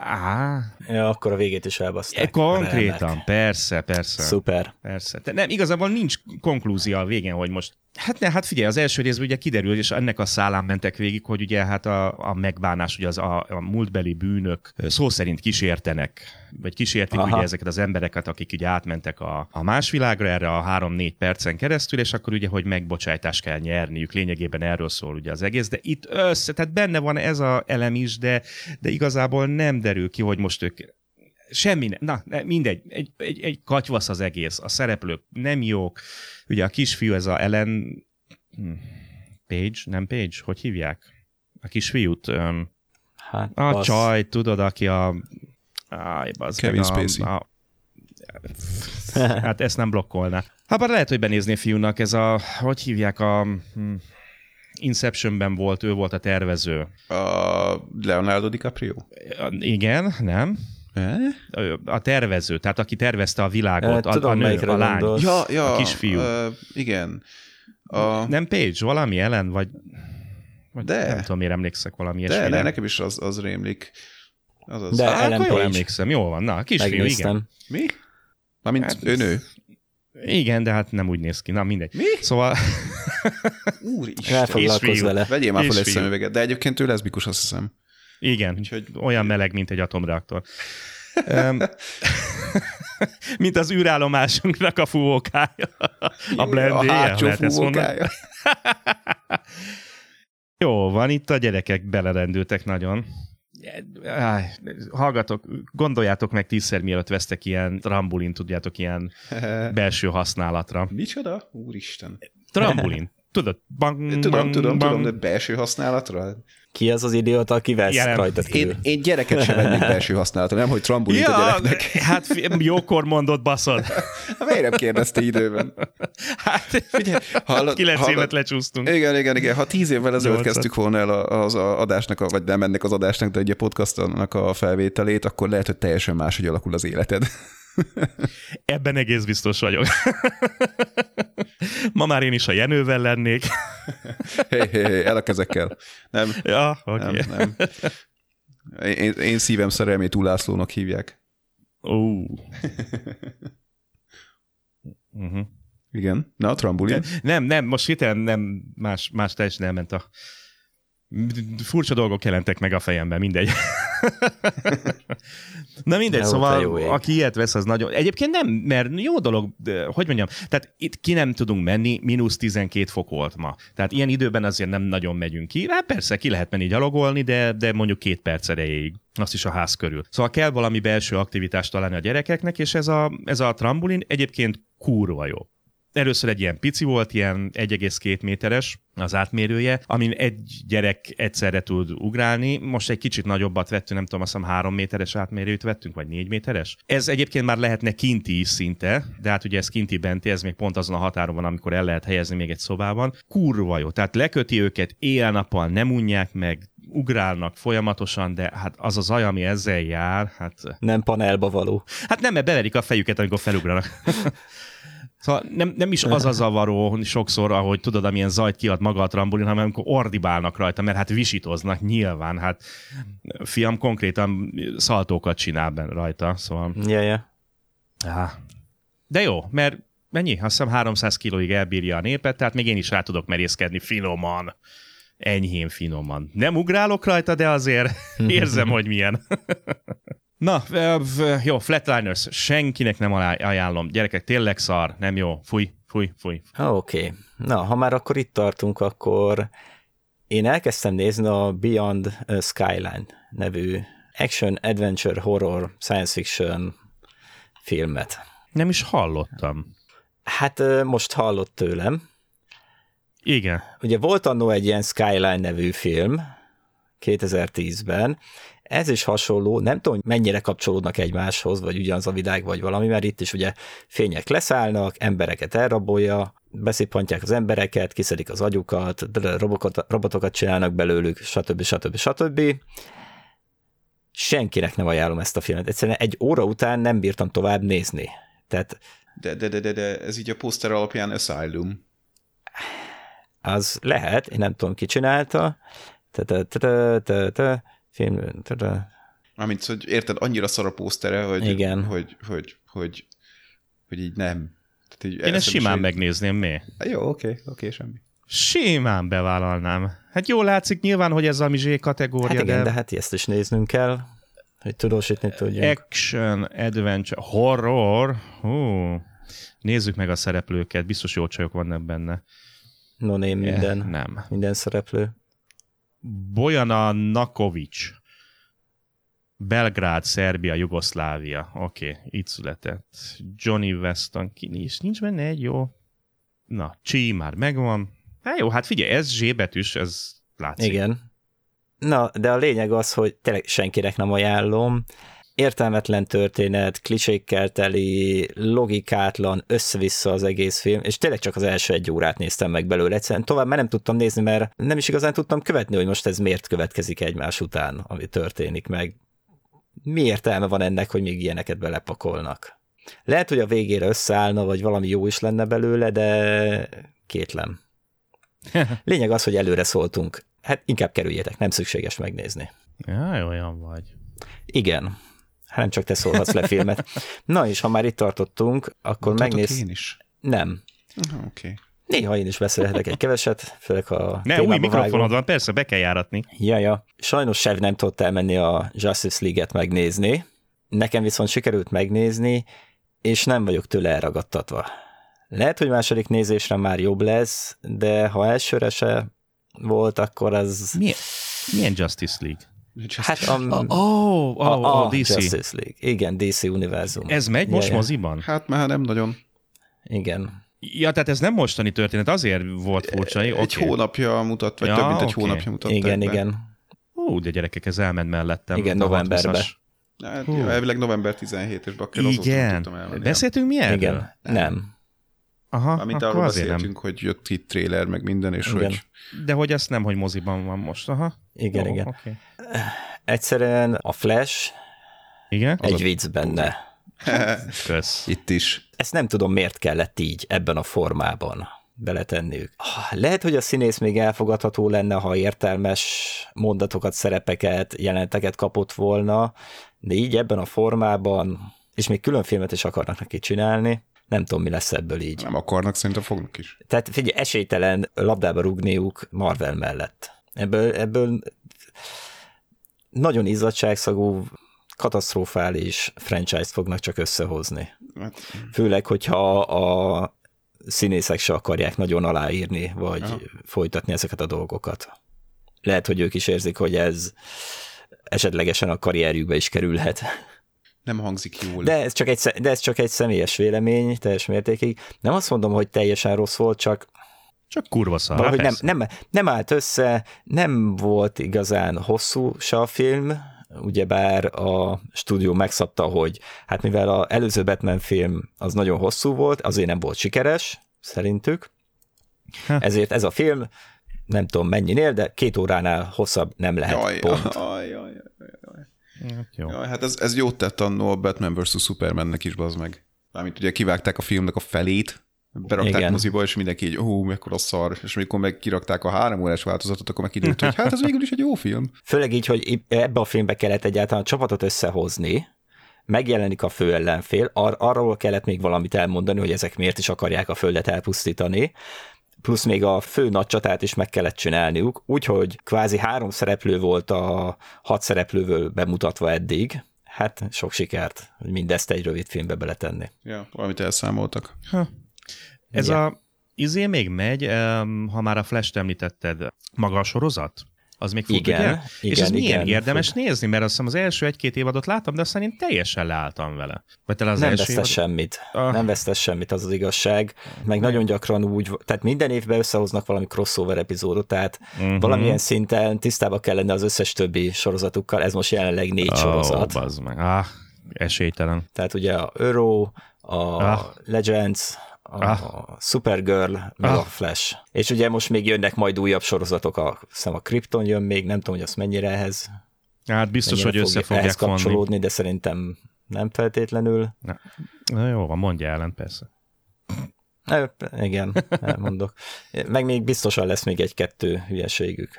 Á, ja, akkor a végét is elbaszták. Konkrétan, remek. persze, persze. Szuper. Persze. De nem, igazából nincs konklúzió a végén, hogy most... Hát ne, hát figyelj, az első részben ugye kiderül, és ennek a szálán mentek végig, hogy ugye hát a, a megbánás, ugye az a, a múltbeli bűnök szó szerint kísértenek, vagy kísértik Aha. ugye ezeket az embereket, akik ugye átmentek a, a más világra erre a három-négy percen keresztül, és akkor ugye, hogy megbocsájtást kell nyerniük, lényegében erről szól ugye az egész, de itt össze, tehát benne van ez az elem is, de, de igazából nem derül ki, hogy most ők semmi, ne, na, mindegy, egy, egy, egy katyvasz az egész, a szereplők nem jók, ugye a kisfiú, ez a Ellen Page, nem Page, hogy hívják? A kisfiút, öm... hát, a basz. Csaj, tudod, aki a... Áj, basz, Kevin Spacey. A... Hát ezt nem blokkolná. Hát bár lehet, hogy benézni fiúnak, ez a, hogy hívják a... Inceptionben volt, ő volt a tervező. A Leonardo DiCaprio? Igen, nem? A tervező, tehát aki tervezte a világot, e, a, tudom, a nő, a lány, ja, ja, a kisfiú. Uh, igen. A... Nem Page, valami Ellen, vagy, vagy de. Nem tudom, miért emlékszek valami ilyesmire. De, de nekem is az, az rémlik. Az az. De Ellen Page. Jól emlékszem, jól van. Na, a kisfiú, Megnéztem. igen. Mi? Na, mint hát, ő nő. Igen, de hát nem úgy néz ki. Na, mindegy. Mi? Szóval... Úristen. Elfoglalkozz vele. Vegyél már fel egy szemüveget, de egyébként ő leszbikus, azt hiszem. Igen, úgyhogy olyan meleg, mint egy atomreaktor. Mint az űrállomásunknak a fúvókája. A blendéje. A hátsó fúvókája. Jó van, itt a gyerekek belerendültek nagyon. Hallgatok, gondoljátok meg tízszer, mielőtt vesztek ilyen trambulin, tudjátok, ilyen belső használatra. Micsoda? Úristen. Trambulin. Tudod? Bang, tudom, bang, tudom, bang. tudom, de belső használatra? Ki az az idióta, aki vesz Jelen. Rajtad kívül? Én, én gyereket sem vennék belső használatra, nem, hogy trambulint ja, a gyereknek. Hát jókor mondod, baszod. Miért nem kérdezte időben? Hát, ugye, hallott, kilenc hallott, évet lecsúsztunk. Igen, igen, igen. Ha tíz évvel ezelőtt kezdtük volna el az adásnak, vagy nem ennek az adásnak, de egy podcastnak a felvételét, akkor lehet, hogy teljesen máshogy alakul az életed. Ebben egész biztos vagyok. Ma már én is a Jenővel lennék. Hey, hey, hey, el a kezekkel. Nem. Ja, okay. nem, nem. Én, én szívem szerelmét Ulászlónak hívják. Ó. uh-huh. Igen. Na, a trambulin. Nem, nem, most hirtelen nem, más, más teljesen elment a... Furcsa dolgok jelentek meg a fejemben, mindegy. Na mindegy, ne szóval aki ilyet vesz, az nagyon... Egyébként nem, mert jó dolog, hogy mondjam, tehát itt ki nem tudunk menni, mínusz tizenkét fok volt ma. Tehát ilyen időben azért nem nagyon megyünk ki. Hát persze, ki lehet menni gyalogolni, de, de mondjuk két perc erejéig. Azt is a ház körül. Szóval kell valami belső aktivitást találni a gyerekeknek, és ez a, ez a trambulin egyébként kurva jó. Először egy ilyen pici volt, ilyen egy egész két méteres az átmérője, amin egy gyerek egyszerre tud ugrálni. Most egy kicsit nagyobbat vettünk, nem tudom, azt hiszem három méteres átmérőt vettünk, vagy négy méteres. Ez egyébként már lehetne kinti is szinte, de hát ugye ez kinti-benti, ez még pont azon a határon van, amikor el lehet helyezni még egy szobában. Kurva jó, tehát leköti őket, éjjel-nappal nem unják meg, ugrálnak folyamatosan, de hát az a zaj, ami ezzel jár, hát... Nem panelba való. Hát nem, mert beverik a fejüket, amikor felugranak. Szóval nem, nem is az a zavaró sokszor, ahogy tudod, amilyen zajt kiad maga a trambulin, hanem amikor ordibálnak rajta, mert hát visítoznak nyilván. Hát fiam konkrétan szaltókat csinál benne rajta, szóval... Ja, ja. Ah. De jó, mert mennyi? Azt hiszem háromszáz kilóig elbírja a népet, tehát még én is rá tudok merészkedni finoman. Enyhén finoman. Nem ugrálok rajta, de azért érzem, hogy milyen... Na, jó, Flatliners, senkinek nem ajánlom. Gyerekek, tényleg szar, nem jó. Fúj, fúj, fúj. Oké. Okay. Na, ha már akkor itt tartunk, akkor én elkezdtem nézni a Beyond Skyline nevű action, adventure, horror, science fiction filmet. Nem is hallottam. Hát most hallott tőlem. Igen. Ugye volt annó egy ilyen Skyline nevű film kétezer-tízben, ez is hasonló, nem tudom, mennyire kapcsolódnak egymáshoz, vagy ugyanaz a világ, vagy valami, mert itt is ugye fények leszállnak, embereket elrabolja, beszippantják az embereket, kiszedik az agyukat, robotokat csinálnak belőlük, stb. stb. stb. Senkinek nem ajánlom ezt a filmet. Egyszerűen egy óra után nem bírtam tovább nézni. Tehát... De, de, de, de, de ez így a poszter alapján Asylum. Az lehet, én nem tudom, ki csinálta. Film, tudod. Amint, hogy érted, annyira szar a pósztere, hogy, igen. Hogy, hogy, hogy, hogy így nem. Tehát így én ezt simán megnézném, mi? Jó, oké, okay, oké, okay, semmi. Simán bevállalnám. Hát jól látszik nyilván, hogy ez a mizsé kategória. Hát igen, de... de hát ezt is néznünk kell, hogy tudósítni tudjunk. Action, adventure, horror. Hú. Nézzük meg a szereplőket, biztos jó csajok vannak benne. No name minden, eh, nem. minden szereplő. Bojana Nakovic, Belgrád, Szerbia, Jugoszlávia. Oké, okay, itt született. Johnny Weston, is nincs benne egy jó. Na, Csí már megvan. Hát jó, hát figyelj, ez zsébetűs, ez látszik. Igen. Na, de a lényeg az, hogy tényleg senkinek nem ajánlom. Értelmetlen történet, klisékkel teli, logikátlan, össze-vissza az egész film, és tényleg csak az első egy órát néztem meg belőle. Egyszerűen tovább már nem tudtam nézni, mert nem is igazán tudtam követni, hogy most ez miért következik egymás után, ami történik meg. Mi értelme van ennek, hogy még ilyeneket belepakolnak? Lehet, hogy a végére összeállna, vagy valami jó is lenne belőle, de kétlem. Lényeg az, hogy előre szóltunk. Hát inkább kerüljétek, nem szükséges megnézni. Jaj, olyan vagy. Igen. Hát nem csak te szólhatsz le filmet. Na és ha már itt tartottunk, akkor megnéz... én is? Nem. Aha, okay. Néha én is beszélhetek egy keveset, főleg ha ne, új mikrofonod van, persze, be kell járatni. Ja, ja. Sajnos Sev nem tudott elmenni a Justice League-et megnézni, nekem viszont sikerült megnézni, és nem vagyok tőle elragadtatva. Lehet, hogy második nézésre már jobb lesz, de ha elsőre se volt, akkor az... Milyen, Milyen Justice League? Hát a, a, oh, oh, a, a dé cé. Justice League. Igen, dé cé univerzum. Ez megy most ja, moziban? Hát már nem nagyon. Igen. Ja, tehát ez nem mostani történet, azért volt furcsa. Egy okay. hónapja mutat, vagy ja, több mint egy okay. hónapja mutatták. Igen, be. igen. Ó, de gyerekek, ez elment mellettem. Igen, novemberben. Hát, jó, elvileg november tizenhetedike, és bakker azóta nem tudtam elmenni. Beszéltünk mi erről? Igen, nem. nem. Aha, Amint arról beszéltünk, nem. hogy jött itt trailer, meg minden, és igen. hogy... De hogy azt nem, hogy moziban van most, aha. Igen, oh, igen. Okay. Egyszerűen a Flash igen? egy az vicc benne. Kösz. Itt is. Ezt nem tudom, miért kellett így, ebben a formában beletenniük. Lehet, hogy a színész még elfogadható lenne, ha értelmes mondatokat, szerepeket, jeleneteket kapott volna, de így ebben a formában, és még külön filmet is akarnak neki csinálni, nem tudom, mi lesz ebből így. Nem akarnak, szerintem fognak is. Tehát figyelj, esélytelen labdába rúgniuk Marvel mellett. Ebből, ebből nagyon izzadságszagú, katasztrofális franchise-t fognak csak összehozni. Főleg, hogyha a színészek se akarják nagyon aláírni, vagy Aha. folytatni ezeket a dolgokat. Lehet, hogy ők is érzik, hogy ez esetlegesen a karrierjükbe is kerülhet. Nem hangzik jól. De ez csak egy, de ez csak egy személyes vélemény, teljes mértékig. Nem azt mondom, hogy teljesen rossz volt, csak... Csak kurva szar. Nem, nem, nem állt össze, nem volt igazán hosszú se a film, ugyebár a stúdió megszabta, hogy hát mivel az előző Batman film az nagyon hosszú volt, azért nem volt sikeres, szerintük. Ha. Ezért ez a film, nem tudom mennyinél, de két óránál hosszabb nem lehet. Jaj, pont. Jaj, jaj, jaj, jaj. Jó. Ja, hát ez, ez jót tett annó a Batman versus. Supermannek is, bazd meg. Mármint ugye kivágták a filmnek a felét, berakták moziba, és mindenki így, ó, mekkora szar, és amikor meg kirakták a három órás változatot, akkor meg kiderült, hogy hát ez végül is egy jó film. Főleg így, hogy ebbe a filmbe kellett egyáltalán a csapatot összehozni, megjelenik a fő ellenfél, ar- arról kellett még valamit elmondani, hogy ezek miért is akarják a Földet elpusztítani, plusz még a fő nagy csatát is meg kellett csinálniuk, úgyhogy kvázi három szereplő volt a hat szereplőből bemutatva eddig. Hát sok sikert, hogy mindezt egy rövid filmbe beletenni. Ja, valamit elszámoltak. Ha. Ez ja. a izé még megy, ha már a Flash-t említetted, maga a sorozat? Az még fog, igen, igen, és ez igen, milyen érdemes fog. nézni, mert azt hiszem az első egy-két évadot láttam, de aztán én teljesen leálltam vele. Vagy az nem vesztes évad... semmit. Ah. Nem vesztes semmit, az az igazság. Meg nem. Nagyon gyakran úgy, tehát minden évben összehoznak valami crossover epizódot, tehát uh-huh. valamilyen szinten tisztában kell lenni az összes többi sorozatukkal, ez most jelenleg négy oh, sorozat. Bazd meg. Ah, esélytelen. Tehát ugye a Arrow, a ah. Legends, a ah. Supergirl, meg ah. a Flash. És ugye most még jönnek majd újabb sorozatok, a, hiszem a Krypton jön még, nem tudom, hogy azt mennyire ehhez. Hát biztos, hogy össze fogják ehhez kapcsolódni, fonni. De szerintem nem feltétlenül. Na, Na jó van, mondja ellen, persze. Na, igen, elmondok. Meg még biztosan lesz még egy-kettő hülyeségük.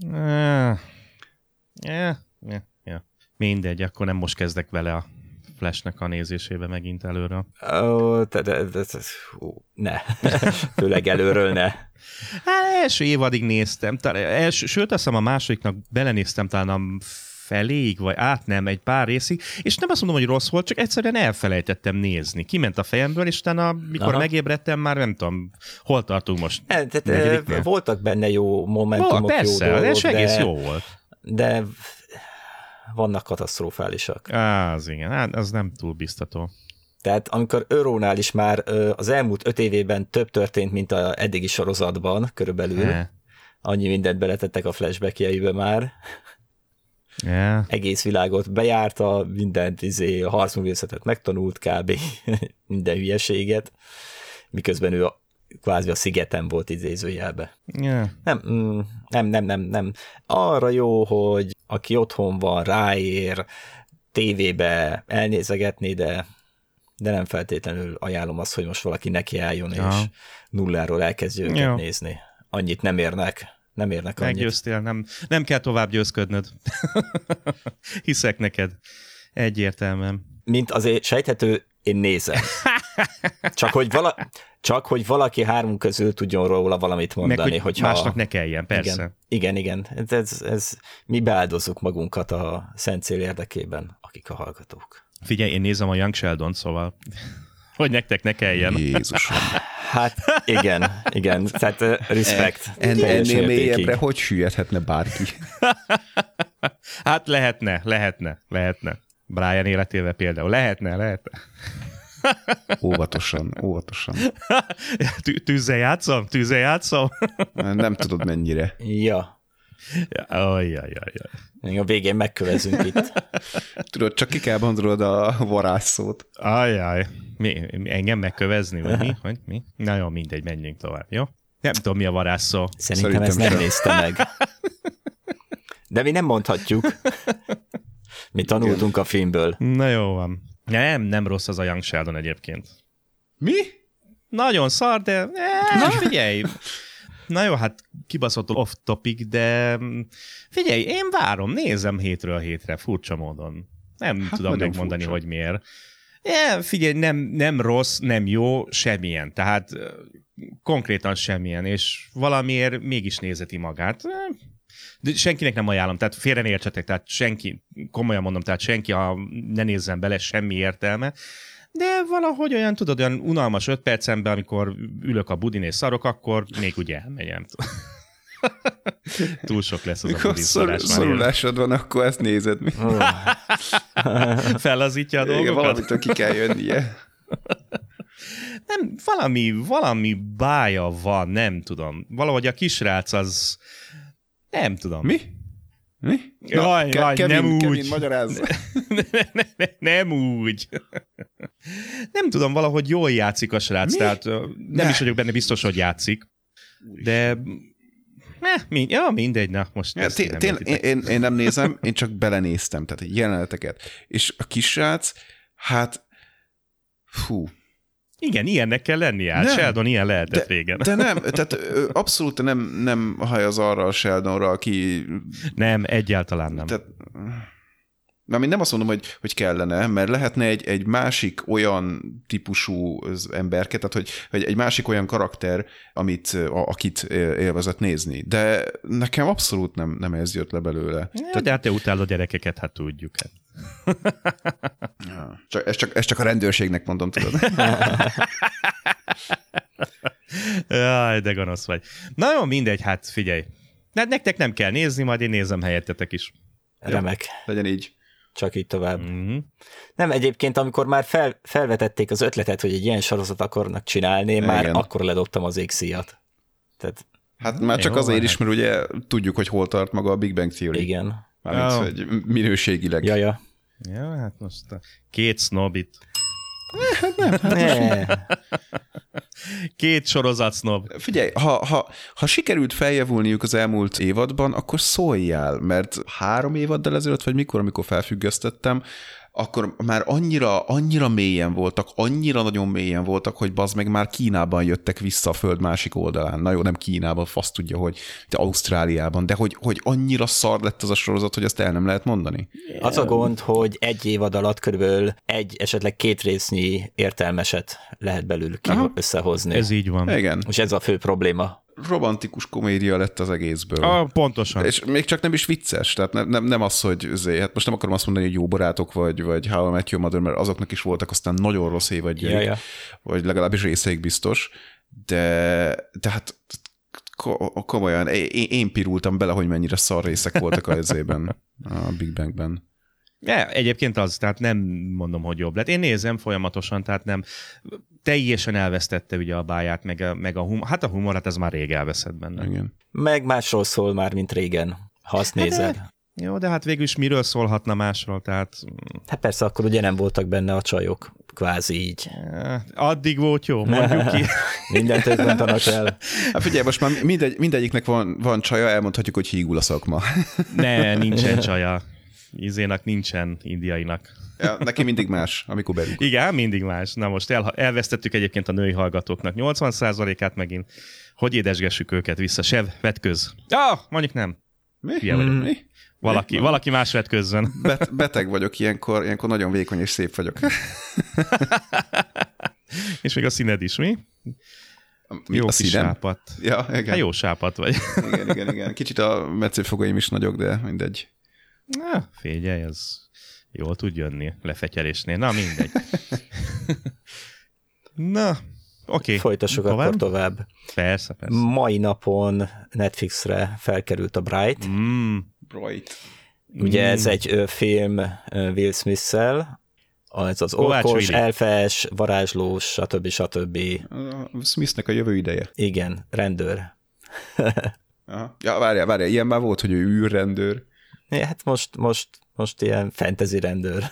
Yeah. Yeah. Yeah. Yeah. Mindegy, akkor nem most kezdek vele a Flashnek a nézésébe megint előről. Ó, de, de, de, hú, ne. Főleg előről ne. Hát első évadig néztem. Talán, első, sőt, azt hiszem a másodiknak belenéztem talán a feléig, vagy át nem, egy pár részig, és nem azt mondom, hogy rossz volt, csak egyszerűen elfelejtettem nézni. Kiment a fejemből, és utána, mikor Aha. megébredtem, már nem tudom, hol tartunk most. E, tehát, voltak benne jó momentumok, Val, persze, jó dolgok. Persze, egész de, jó volt. De... vannak katasztrofálisak. Á, az igen, hát az nem túl biztató. Tehát amikor Arrownál is már az elmúlt öt évében több történt, mint az eddigi sorozatban körülbelül. Ne. Annyi mindent beletettek a flashbackjeibe már. Ne. Egész világot bejárta, mindent, izé, a harcművészetet megtanult kb. Minden hülyeséget, miközben ő a kvázi a szigeten volt idézőjelben. Yeah. Nem, nem, nem, nem, nem. Arra jó, hogy aki otthon van, ráér, tévébe elnézegetni, de, de nem feltétlenül ajánlom azt, hogy most valaki nekiálljon, ja. és nulláról elkezdje őket ja. nézni. Annyit nem érnek. Nem érnek annyit. Meggyőztél, nem, nem kell tovább győzködnöd. Hiszek neked. Egyértelműen. Mint azért sejthető, én nézem. Csak hogy, vala, csak hogy valaki hármunk közül tudjon róla valamit mondani. Meg, hogy másnak ne kelljen, persze. Igen, igen. igen. Ez, ez, mi beáldozzuk magunkat a szent cél érdekében, akik a hallgatók. Figyelj, én nézem a Young Sheldon, szóval hogy nektek ne kelljen. Jézusom. Hát igen, igen. Tehát respekt. Ennél mélyebbre hogy süllyedhetne bárki? Hát lehetne, lehetne, lehetne. Brian életével például. Lehetne, lehetne. Óvatosan, óvatosan. Tűzzel játszom? Tűzzel játszom? Nem tudod mennyire. Ja. Ja, oh, ja, ja, ja. Még a végén megkövezünk itt. Tudod, csak ki kell gondolod a varázsszót. Ajjaj. Mi, engem megkövezni, vagy mi? Hogy, mi? Na jó, mindegy, menjünk tovább, jó? Nem tudom, mi a varázsszó. Szerintem, Szerintem ezt nem nézte meg. De mi nem mondhatjuk. Mi tanultunk a filmből. Na jó van. Nem, nem rossz az a Young Sheldon egyébként. Mi? Nagyon szar, de eee, na? Figyelj. Na jó, hát kibaszott off topic, de figyelj, én várom, nézem hétről hétre, furcsa módon. Nem hát tudom megmondani, furcsa. Hogy miért. É, figyelj, nem, nem rossz, nem jó, semmilyen. Tehát konkrétan semmilyen, és valamiért mégis nézeti magát. De senkinek nem ajánlom, tehát félre ne értsetek, tehát senki, komolyan mondom, tehát senki, ha ne nézzen bele, semmi értelme, de valahogy olyan, tudod, olyan unalmas öt percemben, amikor ülök a budin és szarok, akkor még ugye elmegyem. Túl sok lesz az mikor a budin szorulás. Mikor szorulásod van, akkor ezt nézed. Oh. Fellazítja a dolgokat? Igen, valamitől ki kell jönnie. Nem, valami, valami bája van, nem tudom. Valahogy a kisrác az... Nem tudom. Mi? Mi? Jaj, jaj, Kevin, nem Kevin, úgy. Magyarázza. Ne, ne, ne, nem úgy. Nem tudom, valahogy jól játszik a srác, mi? Tehát nem ne. Is vagyok benne biztos, hogy játszik. De... Ne, mind, ja, mindegy, na, most... Ja, té- nem té- én, én nem nézem, én csak belenéztem, tehát jeleneteket. És a kisrác, hát... Fú... Igen, ilyennek kell lenni át. Sheldon ilyen lehetett de, régen. De nem, tehát abszolút nem, nem haj az arra a Sheldonra, aki... Nem, egyáltalán nem. Tehát, nem, én nem azt mondom, hogy, hogy kellene, mert lehetne egy, egy másik olyan típusú emberke, tehát hogy, hogy egy másik olyan karakter, amit, a, akit élvezett nézni. De nekem abszolút nem, nem ez jött le belőle. Ja, tehát, de hát te utálod a gyerekeket, hát tudjuk. Hát. Ja. Csak, ezt, csak, ezt csak a rendőrségnek mondom, tudod. Jaj, de gonosz vagy. Na jó, mindegy, hát figyelj. Hát nektek nem kell nézni, majd én nézem helyettetek is. Remek. Jó, legyen így. Csak így tovább. Mm-hmm. Nem, egyébként, amikor már fel, felvetették az ötletet, hogy egy ilyen sorozat akarnak csinálni, én már akkor ledobtam az égszíjat. Tehát... Hát már csak azért is, mert ugye tudjuk, hogy hol tart maga a Big Bang Theory. Igen. Mármint, hogy oh. minőségileg. Ja, ja. Ja, hát most a két sznobit. Ne, nem, ne. Két sorozat sznob. Figyelj, ha, ha, ha sikerült feljavulniuk az elmúlt évadban, akkor szóljál, mert három évaddal ezelőtt, vagy mikor, amikor felfüggesztettem, akkor már annyira, annyira mélyen voltak, annyira nagyon mélyen voltak, hogy bazd meg már Kínában jöttek vissza a föld másik oldalán. Na jó, nem Kínában, fasz tudja, hogy de Ausztráliában, de hogy, hogy annyira szar lett az a sorozat, hogy ezt el nem lehet mondani. Az a gond, hogy egy évad alatt körülbelül egy, esetleg két résznyi értelmeset lehet belül ki összehozni. Ez így van. Igen. És ez a fő probléma. Romantikus komédia lett az egészből. Ah, pontosan. És még csak nem is vicces, tehát nem, nem, nem az, hogy azért, hát most nem akarom azt mondani, hogy Jó barátok vagy, vagy How I Met Your Mother, mert azoknak is voltak aztán nagyon rossz évadjai, yeah, yeah. Vagy legalábbis részeik biztos, de, de hát ko- komolyan, én, én pirultam bele, hogy mennyire szar részek voltak az évben, a Big Bangben. Ja, egyébként az, tehát nem mondom, hogy jobb lett. Én nézem folyamatosan, tehát nem teljesen elvesztette ugye a báját, meg a, meg a humor. Hát a humor, hát ez már rég elveszett benne. Igen. Meg másról szól már, mint régen, ha azt hát nézed. De, jó, de hát végül is miről szólhatna másról, tehát... Hát persze, akkor ugye nem voltak benne a csajok, kvázi így. Addig volt jó, mondjuk ki. Mindent öntanak el. Hát figyelj, most már mindegy, mindegyiknek van, van csaja, elmondhatjuk, hogy hígul a szakma. Ne, nincsen csaja. Izénak nincsen, indiainak. Ja, neki mindig más, amikor berúg. Igen, mindig más. Na most el, elvesztettük egyébként a női hallgatóknak nyolcvan százalékát megint. Hogy édesgessük őket vissza? Sev, vetköz. Ah, mondjuk nem. Mi? Mm, mi? Valaki, mi? Valaki más vetközzön. Bet- beteg vagyok ilyenkor, ilyenkor nagyon vékony és szép vagyok. És még a színed is, mi? Mi jó kis sápat. Ja, igen. Hát jó sápat vagy. Igen, igen, igen. Kicsit a metszőfogaim is nagyok, de mindegy. Na, figyelj, az jól tud jönni lefetyelésnél. Na, mindegy. Na, oké. Okay. Folytassuk tovább? Akkor tovább. Persze, persze. Mai napon Netflixre felkerült a Bright. Mm, Bright. Ugye mm. ez egy ö, film ö, Will Smith-szel, ez az orkos, elfes, varázslós, stb. Stb. Uh, Smithnek a jövő ideje. Igen, rendőr. Aha. Ja, várjál, várjál, ilyen már volt, hogy ő űrrendőr. Ja, hát most, most, most ilyen fantasy rendőr,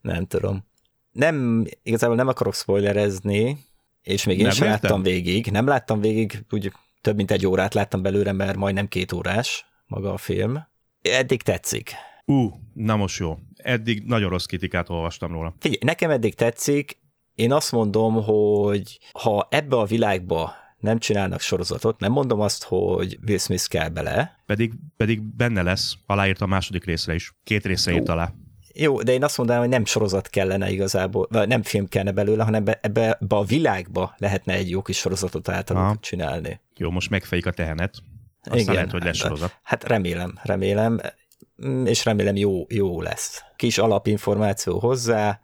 nem tudom. Nem, igazából nem akarok spoilerezni, és még én nem sem értem. láttam végig. Nem láttam végig, úgy több mint egy órát láttam belőle, mert majdnem két órás maga a film. Eddig tetszik. Ú, uh, na most jó. Eddig nagyon rossz kritikát olvastam róla. Figyelj, nekem eddig tetszik. Én azt mondom, hogy ha ebbe a világba nem csinálnak sorozatot, nem mondom azt, hogy Will Smith kell bele. Pedig, pedig benne lesz. Aláírta a második részre is. Két részre írt alá. Jó, de én azt mondanám, hogy nem sorozat kellene igazából, nem film kellene belőle, hanem be, ebbe a világba lehetne egy jó kis sorozatot általunk csinálni. Jó, most megfejik a tehenet. Aztán igen, lehet, hogy lesz sorozat. Hát remélem, remélem, és remélem jó, jó lesz. Kis alapinformáció hozzá,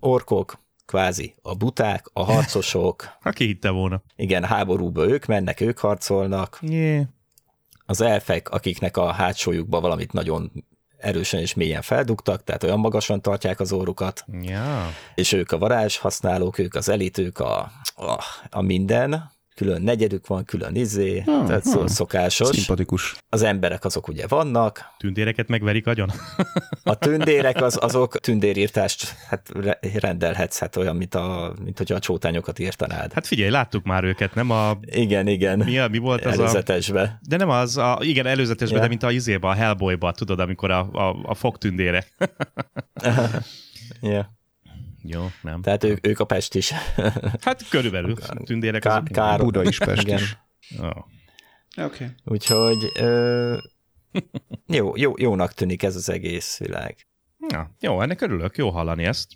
orkok, kvázi a buták, a harcosok. Aki hitte volna. Igen, háborúba ők mennek, ők harcolnak. Yeah. Az elfek, akiknek a hátsójukba valamit nagyon erősen és mélyen feldugtak, tehát olyan magasan tartják az orrukat, yeah. és ők a varázshasználók, ők az elit, ők a, a, a minden, külön negyedük van, külön izé, hmm, tehát hmm. szokásos. Szimpatikus. Az emberek azok ugye vannak. Tündéreket megverik agyon. A tündérek az, azok tündérírtást hát rendelhetsz, hát olyan, mint, a, mint hogyha a csótányokat írtanád. Hát figyelj, láttuk már őket, nem a... Igen, igen. Mi, a, mi volt az előzetesbe. A... De nem az, a... igen, előzetesbe, ja. de mint a izébe, a Hellboyba, tudod, amikor a, a, a fogtündérek. yeah. Jó, nem. Tehát ők, ők a Pest is. Hát körülbelül tündérek. Kár, kár. Buda is Pest igen. is. Oh. Okay. Úgyhogy ö, jó, jó, jónak tűnik ez az egész világ. Na, jó, ennek örülök, jó hallani ezt.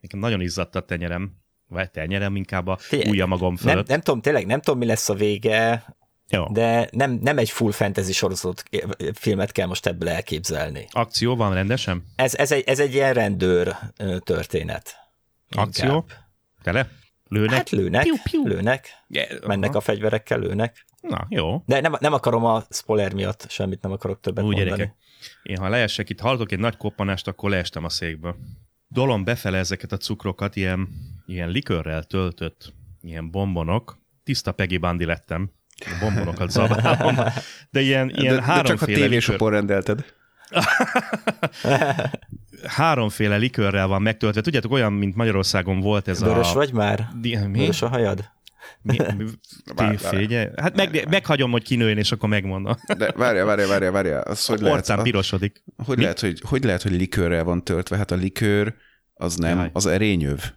Nekem nagyon izzadt a tenyerem, vagy tenyerem inkább a ujja magam fölött. Nem, nem tudom, tényleg nem tudom, mi lesz a vége, jó. de nem, nem egy full fantasy sorozat filmet kell most ebből elképzelni. Akció van rendesen? Ez, ez, egy, ez egy ilyen rendőr történet. Akció? Inkább. Tele? Lőnek? Hát lőnek, piu, piu. lőnek, yeah, mennek uh-huh. a fegyverekkel, lőnek. Na, jó. De nem, nem akarom a spoiler miatt, semmit nem akarok többet Úgy, mondani. Gyerekek, én ha leesek itt, hallok egy nagy koppanást, akkor leestem a székből. Dolom befele ezeket a cukrokat, ilyen, ilyen likörrel töltött ilyen bombonok. Tiszta Peggy Bundy lettem. A bombonokat zabálom. De ilyen, ilyen de, háromféle de csak a tévésopon rendelted. Háromféle likőrrel van megtöltve. Tudjátok, olyan, mint Magyarországon volt ez Börös a... Börös vagy már? Börös a hajad? Mi? Mi? Vár, vár, hát meg, vár, meghagyom, hogy kinőjön, és akkor megmondom. De várjál, várjál, várjál, várjál. Az, hogy lehet, orcán pirosodik. A, hogy, lehet, hogy, hogy lehet, hogy likőrrel van töltve? Hát a likőr az nem, Jaj. az erényöv.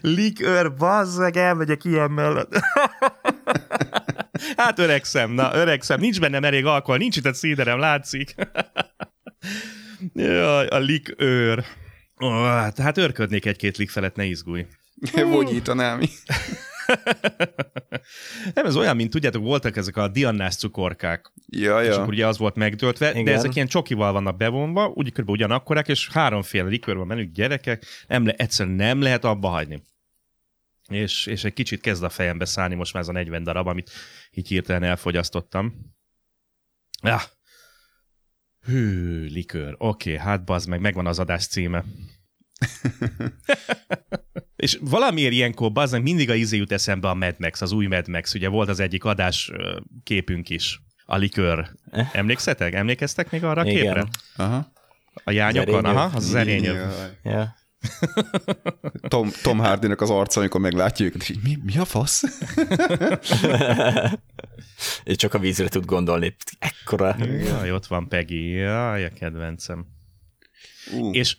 Likőr, bazzeg, elmegyek ilyen mellett. Hát öregszem, na, öregszem. Nincs bennem elég alkohol, nincs itt egy szíderem, látszik. Jaj, a likőr. Oh, hát örködnék egy-két lik felett, ne izgulj. Vonyítanám. Nem, ez olyan, mint tudjátok, voltak ezek a diannás cukorkák. Ja, ja. És akkor ugye az volt megtöltve, igen. de ezek ilyen csokival vannak bevonva, úgy kb. Ugyanakkorák, és háromféle likőrben menünk gyerekek, nem le, egyszerűen nem lehet abba hagyni. És, és egy kicsit kezd a fejembe szállni most már ez a negyven darab, amit így hirtelen elfogyasztottam. Ah. Hű, likőr, oké, okay, hát bazd meg, megvan az adás címe. És valamiért ilyenkor bazen mindig a izé jut eszembe a Mad Max, az új Mad Max. Ugye volt az egyik adás képünk is, a likőr. Emlékszetek? Emlékeztek még arra a képre? Igen. Aha. A jányokon? Aha, az az erényöv. Yeah. Tom, Tom Hardynak az arca, amikor meglátja őket, és mi, mi a fasz? És csak a vízre tud gondolni. Ekkora. Jaj, ott van Peggy. Jaj, a kedvencem. Uh. És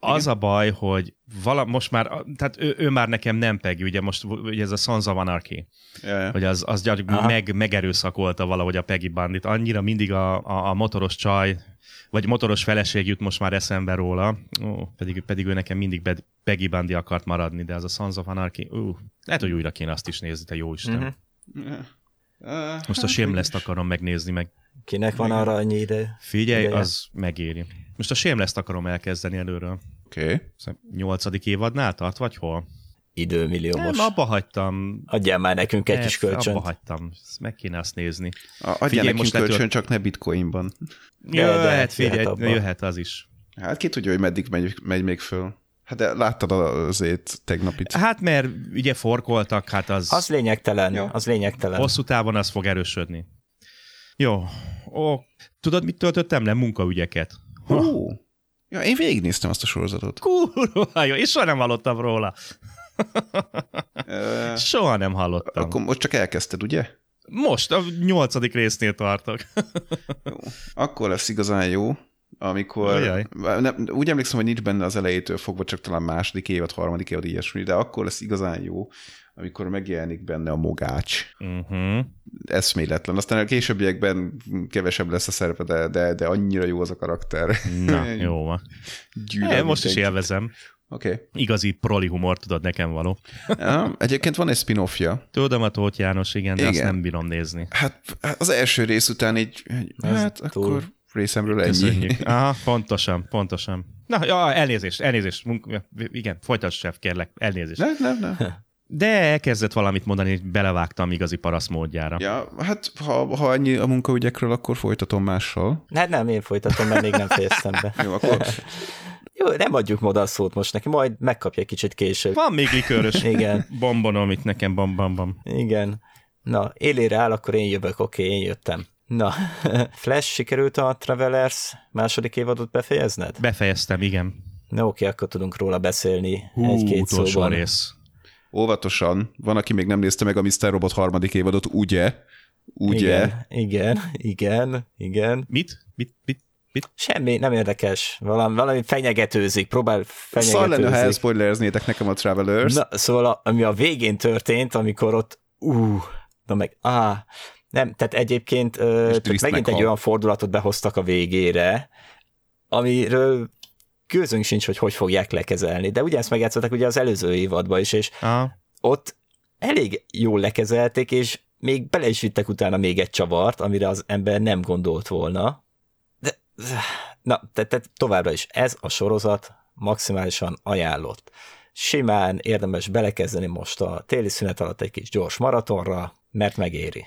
az igen? a baj, hogy vala, most már, tehát ő, ő már nekem nem Peggy, ugye most ugye ez a Sons of Anarchy, yeah. hogy az, az meg, megerőszakolta valahogy a Peggy Bandit. Annyira mindig a, a, a motoros csaj, vagy motoros feleség jut most már eszembe róla, ó, pedig, pedig ő nekem mindig Peggy Bundy akart maradni, de az a Sons of Anarchy, ú, lehet, hogy újra kéne azt is nézni, te jó Isten. Mm-hmm. Yeah. Uh, most a Shameless-t akarom megnézni meg. Kinek van arra annyi ide? Figyelj, ideje? Az megéri. Most a Shameless-t akarom elkezdeni előről. Oké. Okay. nyolcadik évadnál tart, vagy hol? időmilliómos. Nem, abba hagytam. Adjál már nekünk egy kis kölcsönt. Abba hagytam. Ezt meg kéne azt nézni. Adjál nekünk kölcsön, csak ne bitcoinban. Jöhet, figyelj, jöhet az is. Hát ki tudja, hogy meddig megy, megy még föl. Hát de láttad azért tegnapit. Hát mert ugye forkoltak, hát az... Az lényegtelen, jó. az lényegtelen. Hosszú távon az fog erősödni. Jó. Ó, tudod, mit töltöttem le? Munkaügyeket. Hú. Ja, én végignéztem azt a sorozatot. Kurva jó, és soha nem hallottam róla. soha nem hallottam. Akkor most csak elkezdted, ugye? Most, a nyolcadik résznél tartok. Jó. Akkor lesz igazán jó. Amikor, nem, úgy emlékszem, hogy nincs benne az elejétől fogva, csak talán második évad, harmadik évad, ilyesmi, de akkor lesz igazán jó, amikor megjelenik benne a mogács. Uh-huh. Eszméletlen. Aztán a későbbiekben kevesebb lesz a szerepe, de, de, de annyira jó az a karakter. Na, jó van. É, most is élvezem. Okay. Igazi proli humor, tudod, nekem való. Ja, egyébként van egy spin-offja. Tudom, a Tóth János, igen, de igen. Azt nem bírom nézni. Hát az első rész után így, hát túl. Akkor... részemről ennyi. Köszönjük. Aha, pontosan, pontosan. Na, ja, elnézést, elnézést. Munk- igen, folytasd, sef, kérlek, elnézést. Nem, nem, nem. De elkezdett valamit mondani, hogy belevágtam igazi parasz módjára. Ja, hát ha, ha annyi a munkaügyekről, akkor folytatom mással. Hát nem, én folytatom, mert még nem fejeztem be. Jó, akkor... Jó, nem adjuk moda a szót most neki, majd megkapja egy kicsit később. Van még likőrös igen. bombonom itt nekem, bam, bam, bam. Igen. Na, élére áll, akkor én jövök, oké, én jöttem. Na, Flash, sikerült a Travelers második évadot befejezned? Befejeztem, igen. Na oké, akkor tudunk róla beszélni Hú, egy-két szóban. Hú, utolsó rész. Óvatosan. Van, aki még nem nézte meg a miszter Robot harmadik évadot, ugye? Ugye? Igen, igen, igen. igen. Mit? Mit? Mit? Mit? Semmi, nem érdekes. Valami, valami fenyegetőzik, próbál fenyegetőzik. Szar lenne, ha elszpoilerznétek nekem a Travelers. Na, szóval a, ami a végén történt, amikor ott, ú, na meg, áh, nem, tehát egyébként tehát megint egy olyan fordulatot behoztak a végére, amiről gőzünk sincs, hogy hogy fogják lekezelni. De ugyanezt megjátszották ugye az előző évadban is, és Aha. ott elég jól lekezelték, és még bele is vittek utána még egy csavart, amire az ember nem gondolt volna. De, na, tehát te, továbbra is ez a sorozat maximálisan ajánlott. Simán érdemes belekezdeni most a téli szünet alatt egy kis gyors maratonra, mert megéri.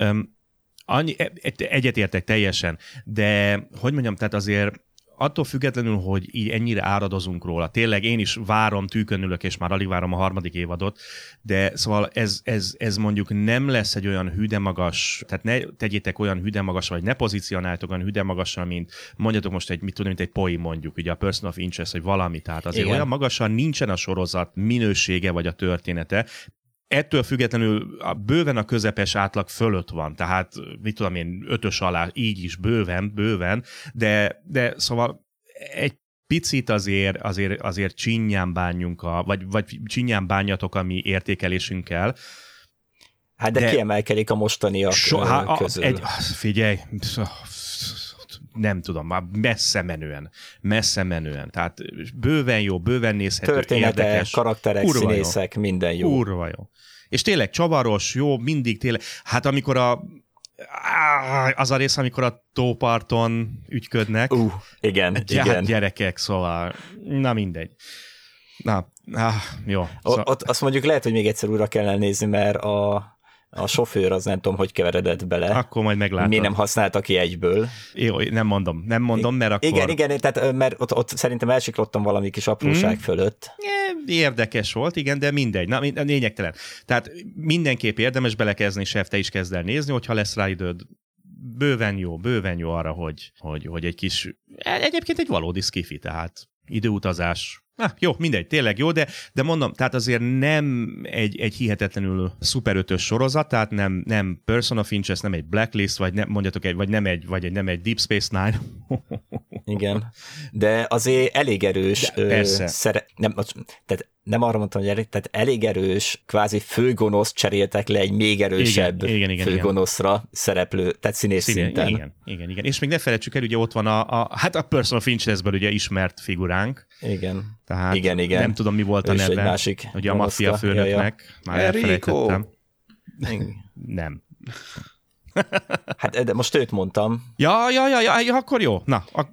Um, annyi, egyetértek teljesen, de hogy mondjam, tehát azért attól függetlenül, hogy így ennyire áradozunk róla, tényleg én is várom, tűkönülök, és már alig várom a harmadik évadot, de szóval ez, ez, ez mondjuk nem lesz egy olyan hüdemagas, tehát ne tegyétek olyan hüdemagasra, vagy ne pozícionáltok olyan hüdemagasra, mint mondjatok most egy, mit tudom, mint egy poi mondjuk, ugye a Person of Interest, vagy valami, tehát azért Igen. olyan magasan nincsen a sorozat minősége, vagy a története, ettől függetlenül a bőven a közepes átlag fölött van, tehát mit tudom én, ötös alá, így is bőven, bőven, de, de szóval egy picit azért, azért, azért csinyán bánjunk, a, vagy, vagy csinyán bánjatok a mi értékelésünkkel. Hát de, de kiemelkedik a mostaniak soha, közül. A, egy, figyelj, nem tudom, már messze menően, messze menően, tehát bőven jó, bőven nézhető, története, érdekes. Karakterek, kurva színészek, jó. minden jó. Kurva jó. És tényleg csavaros, jó, mindig tényleg, hát amikor a, az a rész, amikor a tóparton ügyködnek. Uh, igen, ja, igen. Hát gyerekek, szóval, na mindegy. Na, ah, jó. O, ott azt mondjuk lehet, hogy még egyszer újra kellene nézni, mert a... A sofőr az nem tudom, hogy keveredett bele. Akkor majd meglátod. Mi nem használta ki egyből. Jó, nem mondom, nem mondom, mert akkor... Igen, igen, tehát mert ott, ott szerintem elsiklottam valami kis apróság mm. fölött. Érdekes volt, igen, de mindegy. Na, lényegtelen. Tehát mindenképp érdemes belekezni, Sef, te is kezd el nézni, hogyha lesz rá időd. Bőven jó, bőven jó arra, hogy, hogy, hogy egy kis... Egyébként egy valódi skifi, tehát időutazás... Ah, jó, mindegy, tényleg jó, de, de mondom, tehát azért nem egy, egy hihetetlenül szuperötös sorozat, tehát nem, nem Person of Interest, nem egy Blacklist, vagy nem, mondjatok egy, vagy nem egy, vagy egy, nem egy Deep Space Nine. Igen, de azért elég erős. De, ö, szere, nem, tehát nem arra mondtam, hogy elég, tehát elég erős, kvázi főgonoszt cseréltek le egy még erősebb igen, igen, igen, főgonoszra igen. szereplő, tehát színész Színe, szinten. Igen, igen, igen. És még ne felejtsük el, ugye ott van a, a hát a Person of Interestből ugye ismert figuránk. Igen. Tehát igen, igen. Nem tudom, mi volt a neve, ugye a maffia főnöknek. Ja, ja. Már elfelejtettem. Nem. Hát de most őt mondtam. Ja, ja, ja, ja, ja akkor jó. Na, a...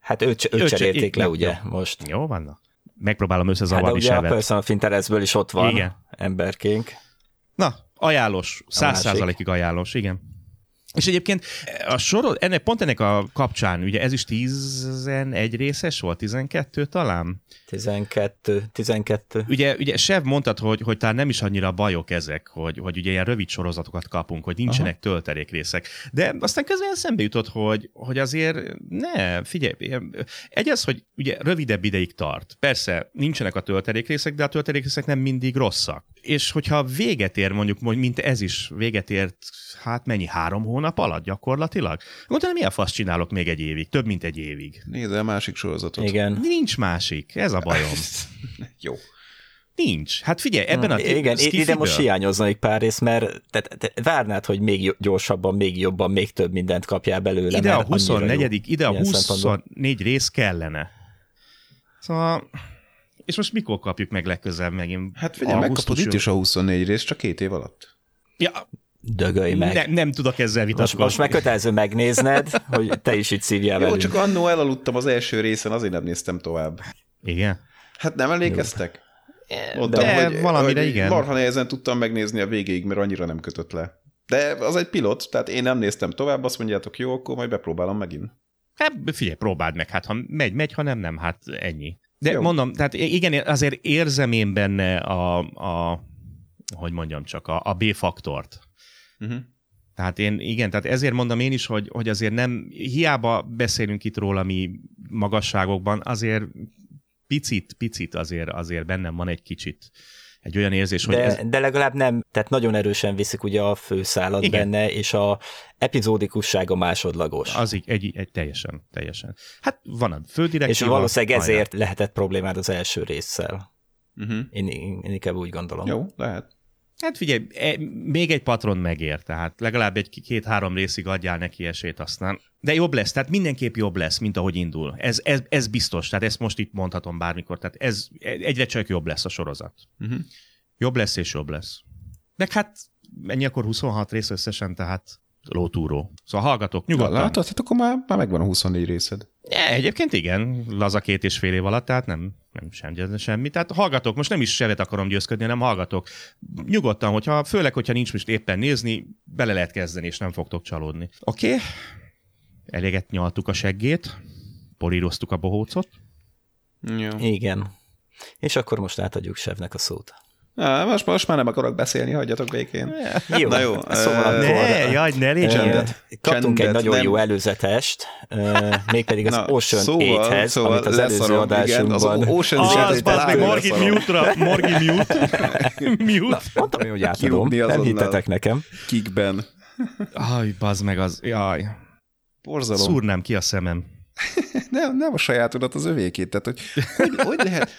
Hát őt, őt, őt cserélték le, ugye, jó. most. Jó, vannak. megpróbálom összezavarni Sevet. Hát de ugye a Person of Interestből is ott van, igen, emberkénk. Na, ajánlós, száz százalékig ajánlós, igen. És egyébként a sorod, ennek, pont ennek a kapcsán, ugye ez is tizenegy részes volt, tizenkettő talán? tizenkettő, tizenkettő. Ugye, ugye Sev mondtad, hogy, hogy talán nem is annyira bajok ezek, hogy, hogy ugye ilyen rövid sorozatokat kapunk, hogy nincsenek aha. töltelékrészek. De aztán közben szembe jutott, hogy, hogy azért ne, figyelj, egy az, hogy ugye rövidebb ideig tart. Persze, nincsenek a töltelékrészek, de a töltelékrészek nem mindig rosszak. És hogyha véget ér, mondjuk, mint ez is véget ért, hát mennyi, három hónap alatt gyakorlatilag? Gondolom, milyen fasz csinálok még egy évig? Több, mint egy évig. Nézd el másik sorozatot. Igen. Nincs másik, ez a bajom. Jó. Nincs. Hát figyelj, ebben hmm, a igen, skifiből... Ide most hiányozna egy pár rész, mert te, te várnád, hogy még gyorsabban, még jobban, még több mindent kapjál belőle. Ide a huszonnegyedik, ide a huszonnégy rész kellene. Szóval... És most mikor kapjuk meg legközelebb megint? Hát figyelj, megkapod itt is a huszonnégy rész, csak két év alatt. Ja. Dögölj meg. Ne, nem tudok ezzel vitatkozni. Most, most meg kötelező megnézned, hogy te is itt szívjál velünk. Jó, csak annó elaludtam az első részen, azért nem néztem tovább. Igen? Hát nem emlékeztek? Mondtam, de hogy, valamire hogy igen. Marha nehezen tudtam megnézni a végéig, mert annyira nem kötött le. De az egy pilot, tehát én nem néztem tovább, azt mondjátok, jó, akkor majd bepróbálom megint. Hát figyelj, próbáld meg, hát ha megy, megy, ha nem, nem, hát ennyi. De jó. Mondom, tehát igen, azért érzem én benne a, a hogy mondjam csak, a, a B-faktort. Uh-huh. Tehát én, igen, tehát ezért mondom én is, hogy, hogy azért nem, hiába beszélünk itt róla mi magasságokban, azért picit, picit azért, azért bennem van egy kicsit egy olyan érzés, hogy... De, ez... de legalább nem, tehát nagyon erősen viszik ugye a főszálat igen. benne, és a epizódikussága másodlagos. Az így, egy, egy teljesen, teljesen. Hát van a fődirektíva. És valószínűleg ezért aján. lehetett problémád az első résszel. Uh-huh. Én, én, én inkább úgy gondolom. Jó, lehet. Hát figyelj, e, még egy patron megér, tehát legalább egy két-három részig adjál neki esélyt aztán. De jobb lesz, tehát mindenképp jobb lesz, mint ahogy indul. Ez, ez, ez biztos, tehát ezt most itt mondhatom bármikor, tehát ez egyre csak jobb lesz a sorozat. Uh-huh. Jobb lesz és jobb lesz. Meg hát ennyi akkor huszonhat rész összesen, tehát lótúró. Szóval hallgatok nyugodtan. Ja, látod, hát akkor már, már megvan a huszonnégy részed. Ja, egyébként igen, laza két és fél év alatt, tehát nem, nem sem, semmi. Tehát hallgatok, most nem is Sevet akarom győzködni, hanem hallgatok. Nyugodtan, hogyha, főleg, hogyha nincs most éppen nézni, bele lehet kezdeni, és nem fogtok csalódni. Oké, okay. Eléget nyaltuk a seggét, políroztuk a bohócot. Ja. Igen. És akkor most átadjuk Sevnek a szót. Na, most, most már nem akarok beszélni, hagyjatok békén. Jó. Na jó. Szóval ne, akkor, jaj, ne légy. Csendet. Kaptunk csendet, egy nagyon nem. jó előzetest, mégpedig az Na, Ocean szóval, nyolchoz, szóval amit az előző adásunkban... Az Ocean nyolchoz meg Morgi mute-ra, Morgi mute. mute. Na, mondtam én, hogy átadom, nem hittetek nekem. Kikben. Aj, bazd meg az, jaj. Borzalom. Szúrnám ki a szemem. Nem, nem a sajátodat, az övékét. Tehát, hogy, hogy, hogy lehet...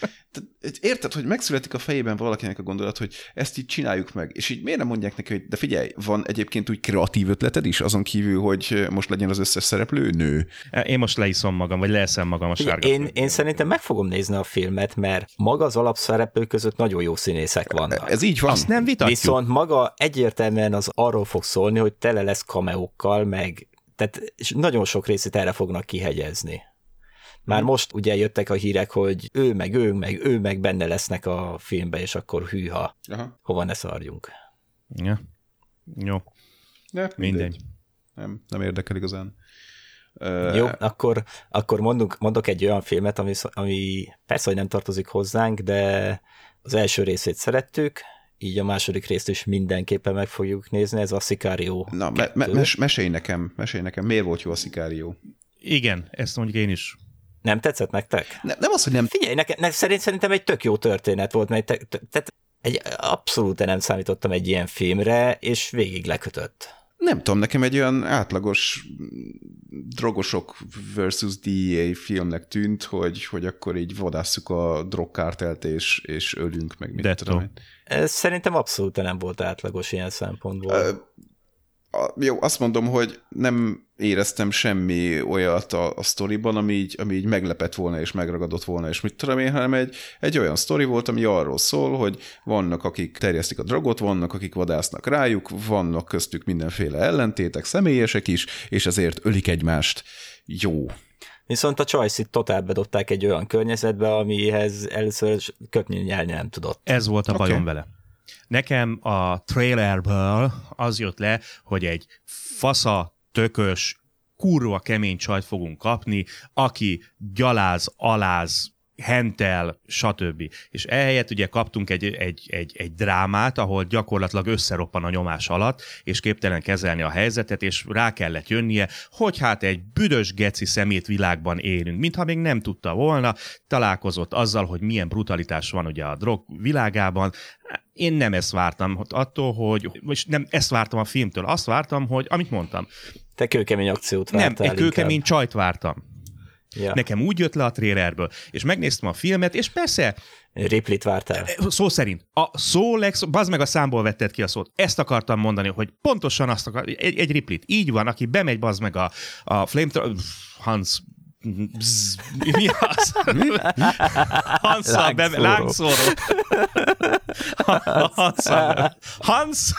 Érted, hogy megszületik a fejében valakinek a gondolat, hogy ezt így csináljuk meg. És így miért nem mondják neki, hogy de figyelj, van egyébként úgy kreatív ötleted is, azon kívül, hogy most legyen az összes szereplő nő. Én most leiszom magam, vagy leeszem magam a sárga. Én, én szerintem meg fogom nézni a filmet, mert maga az alapszereplők között nagyon jó színészek vannak. Ez így van. Azt nem vitatjuk. Viszont maga egyértelműen az arról fog szólni, hogy tele lesz kameókkal, meg tehát nagyon sok részét erre fognak kihegyezni. Már most ugye jöttek a hírek, hogy ő meg ő meg ő meg benne lesznek a filmbe, és akkor hűha, aha. hova ne szarjunk. Ja. Jó. De mindegy. Nem, nem érdekel igazán. Jó, uh, akkor, akkor mondunk, mondok egy olyan filmet, ami, ami persze, hogy nem tartozik hozzánk, de az első részét szerettük, így a második részt is mindenképpen meg fogjuk nézni, ez a Sicario. Na, me- me- mes- mesélj nekem, mesélj nekem, miért volt jó a Sicario? Igen, ezt mondjuk én is. Nem tetszett nektek? Ne, nem az, hogy nem... Figyelj, nekem, ne, szerint, szerintem egy tök jó történet volt, mert te, te, te, egy, abszolút nem számítottam egy ilyen filmre, és végig lekötött. Nem tudom, nekem egy olyan átlagos drogosok versus dé á filmnek tűnt, hogy, hogy akkor így vadásszuk a drogkártelt, és, és ölünk, meg mit tudom én. Szerintem abszolút nem volt átlagos ilyen szempontból. Ö, jó, azt mondom, hogy nem éreztem semmi olyat a, a sztoriban, ami így, ami így meglepett volna, és megragadott volna, és mit tudom én, hanem egy, egy olyan sztori volt, ami arról szól, hogy vannak, akik terjesztik a drogot, vannak, akik vadásznak rájuk, vannak köztük mindenféle ellentétek, személyesek is, és ezért ölik egymást. Jó. Viszont a Choice-it totál bedobták egy olyan környezetbe, amihez először köpni nyelni nem tudott. Ez volt a okay. bajom vele. Nekem a trailerből az jött le, hogy egy fasza, tökös, kurva kemény csajt fogunk kapni, aki gyaláz, aláz, hentel, stb. És ehelyett ugye kaptunk egy, egy, egy, egy drámát, ahol gyakorlatilag összeroppan a nyomás alatt, és képtelen kezelni a helyzetet, és rá kellett jönnie, hogy hát egy büdös geci szemét világban élünk, mintha még nem tudta volna, találkozott azzal, hogy milyen brutalitás van ugye a drog világában. Én nem ezt vártam attól, hogy, és nem ezt vártam a filmtől, azt vártam, hogy, amit mondtam. Te kőkemény akciót vártál. Nem, egy kőkemény inkább. Csajt vártam. Ja. Nekem úgy jött le a trailerből, és megnéztem a filmet, és persze... Ripley-t vártál. Szó szerint. A szó legsz... Bazd meg, a számból vetted ki a szót. Ezt akartam mondani, hogy pontosan azt akar... Egy, egy Ripley-t. Így van, aki bemegy, bazd meg a, a flamethrower... Hans... Bzz, mi az? Hanszal bemegy... Lángszóró. Hanszal Hans...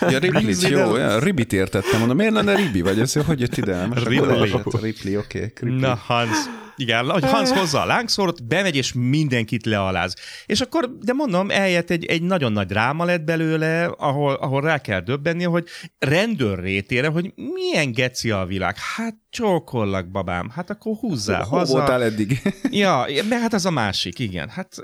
Ja, Ripley, jó, olyan, Ribit értettem, mondom, miért lenne Ribi, vagy ez, hogy jött ide? Ripley. Ripley, oké. Okay. Na, Hans. Igen, hogy Hans hozza a lángszórót, bemegy, és mindenkit lealáz. És akkor, de mondom, eljött egy, egy nagyon nagy dráma lett belőle, ahol, ahol rá kell döbbenni, hogy rendőr rétére, hogy milyen geci a világ. Hát csókollak, babám, hát akkor húzzál hol haza. Hol voltál eddig? Ja, mert hát az a másik, igen, hát...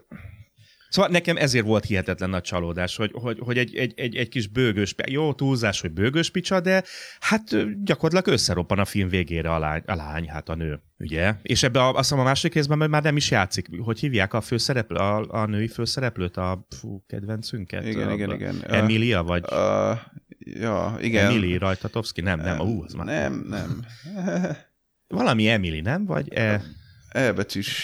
Szóval nekem ezért volt hihetetlen nagy csalódás, hogy, hogy, hogy egy, egy, egy, egy kis bőgős, jó túlzás, hogy bőgős picsa, de hát gyakorlatilag összeroppan a film végére a lány, a lány, hát a nő, ugye? És ebben azt hiszem a második részben már nem is játszik. Hogy hívják a főszereplő, a, a női főszereplőt, a fú, kedvencünket? Igen, a, igen, igen. Emilia, vagy? Uh, ja, igen. Emily Rajtatovszki? Nem, nem, ú, az már. Nem, nem. Valami Emily, nem? Vagy e... Elbetűs...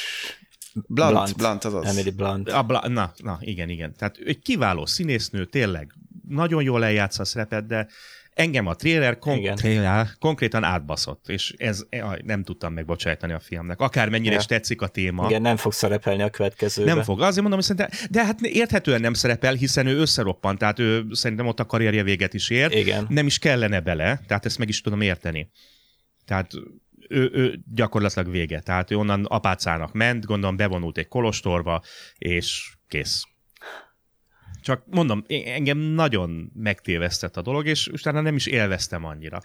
Blunt, Blunt, Blunt az az. Emily Blunt. A Bla- na, na, igen, igen. Tehát egy kiváló színésznő, tényleg nagyon jól eljátsza a szerepet, de engem a trailer kon- trailer konkrétan átbaszott, és ez nem tudtam megbocsájtani a filmnek. Akármennyire ja. is tetszik a téma. Igen, nem fog szerepelni a következőben. Nem fog. Azért mondom, hogy de hát érthetően nem szerepel, hiszen ő összeroppant, tehát ő szerintem ott a karrierje véget is ért. Igen. Nem is kellene bele, tehát ezt meg is tudom érteni. Tehát... Ő, ő gyakorlatilag vége. Tehát ő onnan apácának ment, gondolom bevonult egy kolostorba, és kész. Csak mondom, engem nagyon megtévesztett a dolog, és utána nem is élveztem annyira.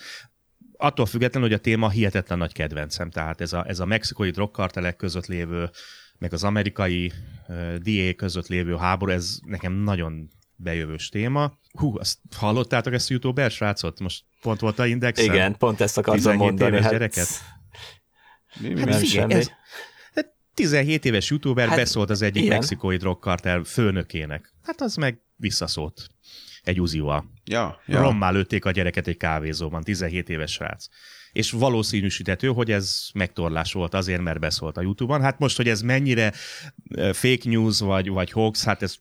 Attól függetlenül, hogy a téma hihetetlen nagy kedvencem. Tehát ez a, ez a mexikai drogkartelek között lévő, meg az amerikai uh, dé á között lévő háború, ez nekem nagyon bejövős téma. Hú, azt hallottátok ezt a youtuber srácot? Most pont volt a Indexen. Igen, pont ezt akartam mondani. tizenhét éves gyereket. Mi, mi, hát figyelj, ez, ez tizenhét éves youtuber hát, beszólt az egyik ilyen. Mexikói drogkartel főnökének. Hát az meg visszaszólt. Egy uzival. Ja, ja. Rommá lőtték a gyereket egy kávézóban, tizenhét éves srác. És valószínűsíthető, hogy ez megtorlás volt azért, mert beszólt a YouTube-on. Hát most, hogy ez mennyire fake news vagy, vagy hoax, hát ezt